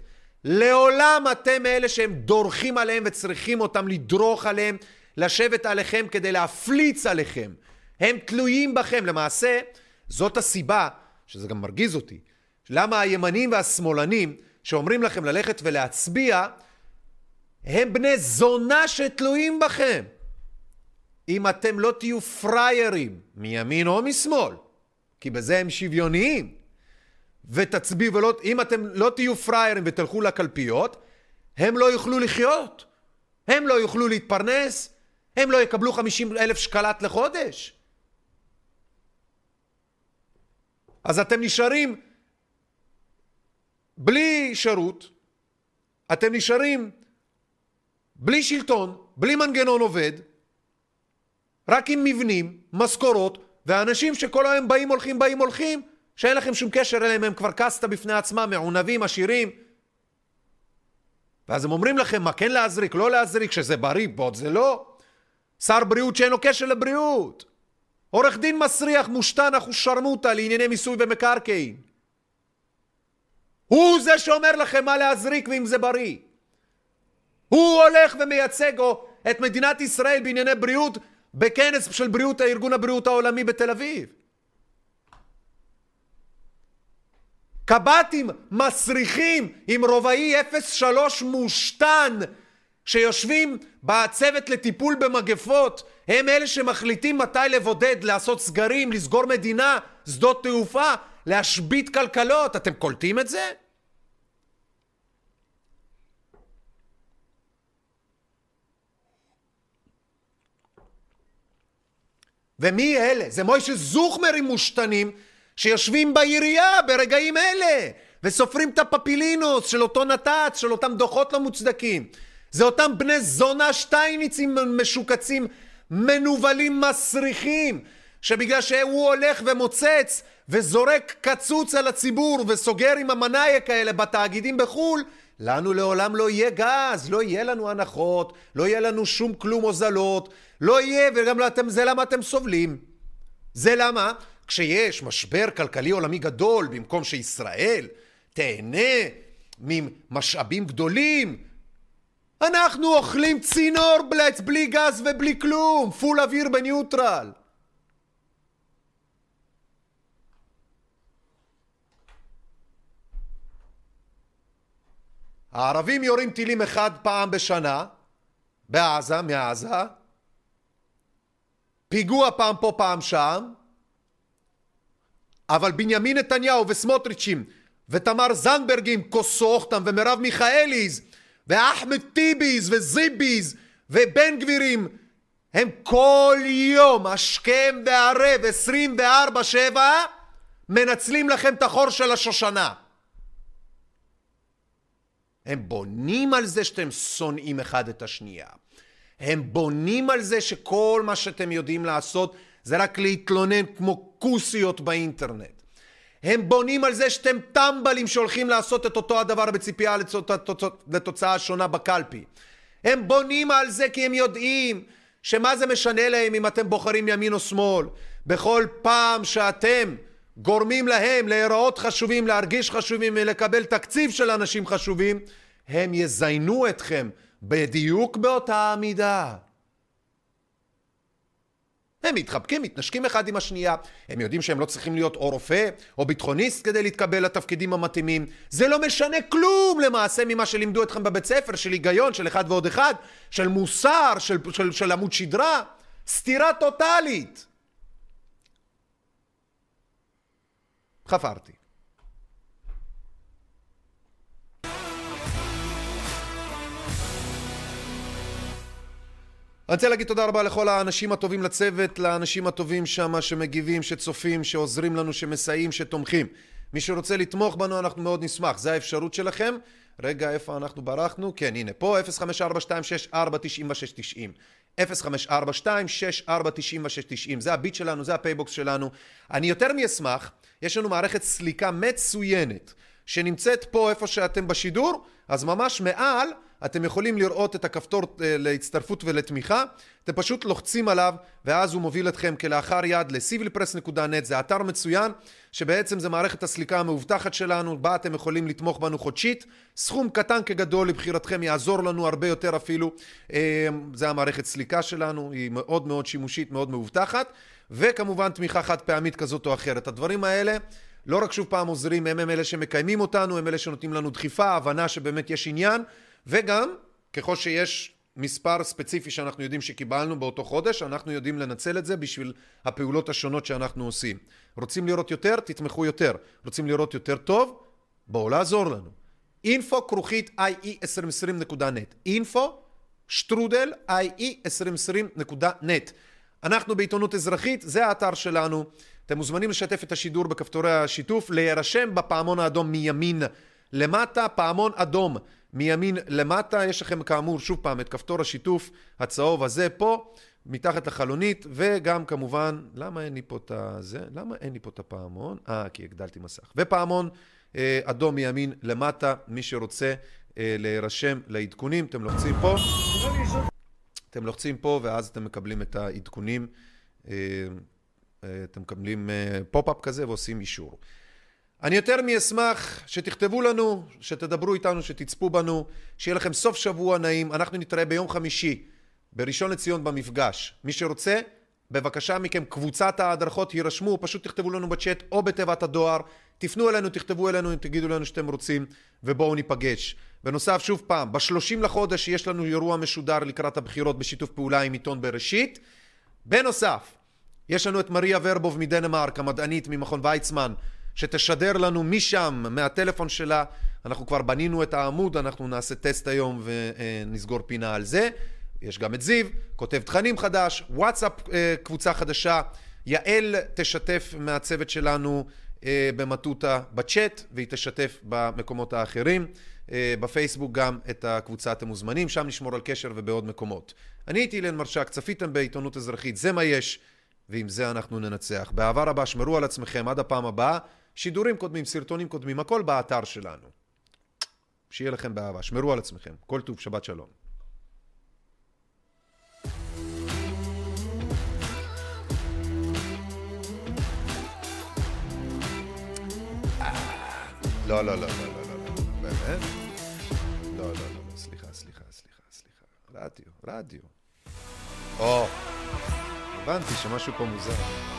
לעולם אתם אלה שהם דורכים עליהם וצריכים אותם לדרוך עליהם, לשבת עליכם כדי להפליץ עליכם. הם תלויים בכם. למעשה, זאת הסיבה, שזה גם מרגיז אותי, למה הימנים והשמאלנים שאומרים לכם ללכת ולהצביע, הם בני זונה שתלויים בכם. אם אתם לא תהיו פריירים, מימין או משמאל, כי בזה הם שוויוניים, ותצביעו, אם אתם לא תהיו פריירים ותלכו לקלפיות, הם לא יוכלו לחיות, הם לא יוכלו להתפרנס, הם לא יקבלו 50,000 שקלת לחודש. אז אתם נשארים בלי שירות, אתם נשארים בלי שלטון, בלי מנגנון עובד, רק עם מבנים, משכורות, ואנשים שכל היום באים הולכים, שאין לכם שום קשר אליהם, הם כבר קסטה בפני עצמם, מעונבים, עשירים. ואז הם אומרים לכם מה כן להזריק, לא להזריק, שזה בריא, בוד זה לא. שר בריאות שאין לו קשר לבריאות. עורך דין מסריח, מושתן, אחו שרמוטה לענייני מיסוי במקרקעין. הוא זה שאומר לכם מה להזריק ואם זה בריא. הוא הולך ומייצג את מדינת ישראל בענייני בריאות בכנס של בריאות הארגון הבריאות העולמי בתל אביב. קבטים מסריחים עם רובעי 03 מושתן שיושבים בצוות לטיפול במגפות. הם אלה שמחליטים מתי לבודד, לעשות סגרים, לסגור מדינה, שדות תעופה, להשבית כלכלות. אתם קולטים את זה? ומי אלה? זה מוישה זוכמרים מושתנים שיושבים בעירייה ברגעים אלה וסופרים את הפפילינוס של אותו נת"צ, של אותם דוחות לא מוצדקים. זה אותם בני זונה שטייניצים משוקצים, מנובלים מסריחים, שבגלל שהוא הולך ומוצץ וזורק קצוץ על הציבור וסוגר עם המנאייק האלה בתאגידים בחול, לנו לעולם לא יהיה גז, לא יהיה לנו הנחות, לא יהיה לנו שום כלום הוזלות, לא יהיה, וגם לא אתם, זה למה אתם סובלים. זה למה כשיש משבר כלכלי עולמי גדול, במקום שישראל תהנה ממשאבים גדולים, אנחנו אוכלים צינור בלץ בלי גז ובלי כלום, פול אוויר בניוטרל. הערבים יורים טילים אחד פעם בשנה, בעזה, מעזה, פיגוע פעם פה פעם שם, אבל בנימין נתניהו וסמוטריצ'ים ותמר זנדברגים כוסוכתם ומרב מיכאליז ואחמד טיביז וזיביז ובן גבירים הם כל יום השכם והערב 24/7 מנצלים לכם את החור של השושנה. הם בונים על זה שאתם שונאים אחד את השנייה. הם בונים על זה שכל מה שאתם יודעים לעשות זה רק להתלונן כמו קוסיות באינטרנט. הם בונים על זה שאתם טמבלים שהולכים לעשות את אותו הדבר בציפייה לתוצאה שונה בקלפי. הם בונים על זה כי הם יודעים שמה זה משנה להם אם אתם בוחרים ימין או שמאל. בכל פעם שאתם גורמים להם להיראות חשובים, להרגיש חשובים ולקבל תקציב של אנשים חשובים, הם יזיינו אתכם בדיוק באותה המידה. הם מתחבקים, מתנשקים אחד עם השנייה, הם יודעים שהם לא צריכים להיות או רופא או ביטחוניסט כדי להתקבל לתפקידים המתאימים. זה לא משנה כלום למעשה ממה שלימדו אתכם בבית ספר, של היגיון, של אחד ועוד אחד, של מוסר, של עמוד שדרה, סתירה טוטלית. חפרתי. אני רוצה להגיד תודה רבה לכל האנשים הטובים לצוות, לאנשים הטובים שם שמגיבים, שצופים, שעוזרים לנו, שמסייעים, שתומכים. מי שרוצה לתמוך בנו, אנחנו מאוד נשמח. זה האפשרות שלכם. רגע, איפה אנחנו ברחנו? כן, הנה פה, 054-264-9690. 054-264-9690. זה הביט שלנו, זה הפייבוקס שלנו. אני יותר מאשמח, יש לנו מערכת סליקה מצוינת, שנמצאת פה איפה שאתם בשידור, אז ממש מעל, אתם יכולים לראות את הכפתור להצטרפות ולתמיכה, אתם פשוט לוחצים עליו, ואז הוא מוביל אתכם כלאחר יד ל-civilpress.net, זה אתר מצוין, שבעצם זה מערכת הסליקה המאובטחת שלנו, בה אתם יכולים לתמוך בנו חודשית, סכום קטן כגדול לבחירתכם יעזור לנו הרבה יותר אפילו, זה המערכת סליקה שלנו, היא מאוד מאוד שימושית, מאוד מאובטחת, וכמובן תמיכה חד פעמית כזאת או אחרת, הדברים האלה, לא רק שוב פעם עוזרים, הם אלה שמקיימים אותנו, הם אלה שנותנים לנו דחיפה, הבנה שבאמת יש עניין, וגם, ככל שיש מספר ספציפי שאנחנו יודעים שקיבלנו באותו חודש, אנחנו יודעים לנצל את זה בשביל הפעולות השונות שאנחנו עושים. רוצים לראות יותר? תתמכו יותר. רוצים לראות יותר טוב? בואו לעזור לנו. info@ie2020.net info@ie2020.net. אנחנו בעיתונות אזרחית, זה האתר שלנו. אתם מוזמנים לשתף את השידור בכפתורי השיתוף, להירשם בפעמון האדום מימין למטה, פעמון אדום מימין למטה, יש לכם כאמור שוב פעם את כפתור השיתוף הצהוב הזה פה, מתחת לחלונית, וגם כמובן, למה אין לי פה את זה? למה אין לי פה את הפעמון? כי הגדלתי מסך. ופעמון אדום מימין למטה, מי שרוצה להירשם לעדכונים, אתם לוחצים פה, אתם לוחצים פה ואז אתם מקבלים את העדכונים, אתם מקבלים פופ-אפ כזה ועושים אישור. אני יותר מאשמח שתכתבו לנו, שתדברו איתנו, שתצפו בנו, שיהיה לכם סוף שבוע נעים. אנחנו נתראה ביום חמישי, בראשון לציון במפגש. מי שרוצה, בבקשה מכם, קבוצת ההדרכות יירשמו, פשוט תכתבו לנו בצ'אט או בתיבת הדואר, תפנו אלינו, תכתבו אלינו, תגידו לנו שאתם רוצים, ובואו ניפגש. בנוסף, שוב פעם, ב-30 לחודש יש לנו אירוע משודר לקראת הבחירות בשיתוף פעולה עם עיתון בראשית. בנוסף, יש לנו את מריה ורבוב מדנמרק, המדענית ממכון ויצמן, שתשדר לנו משם, מהטלפון שלה. אנחנו כבר בנינו את העמוד, אנחנו נעשה טסט היום ונסגור פינה על זה. יש גם את זיו, כותב תכנים חדש, וואטסאפ קבוצה חדשה, יעל תשתף מהצוות שלנו במטוטה בצ'אט, והיא תשתף במקומות האחרים. בפייסבוק גם את הקבוצה אתם מוזמנים, שם נשמור על קשר ובעוד מקומות. אני הייתי אליאל מרשק, צפיתם בעיתונות אזרחית, זה מה יש, ועם זה אנחנו ננצח. באהבה רבה, שמרו על עצמכם, עד הפעם הבאה, שידורים קודמים, סרטונים קודמים, הכל באתר שלנו. שיהיה לכם באהבה, שמרו על עצמכם, כל טוב, שבת שלום. לא, לא, לא, לא, לא, לא, באמת? לא, לא, לא, סליחה, סליחה, סליחה, סליחה. רדיו, רדיו. הבנתי שמשהו פה מוזר.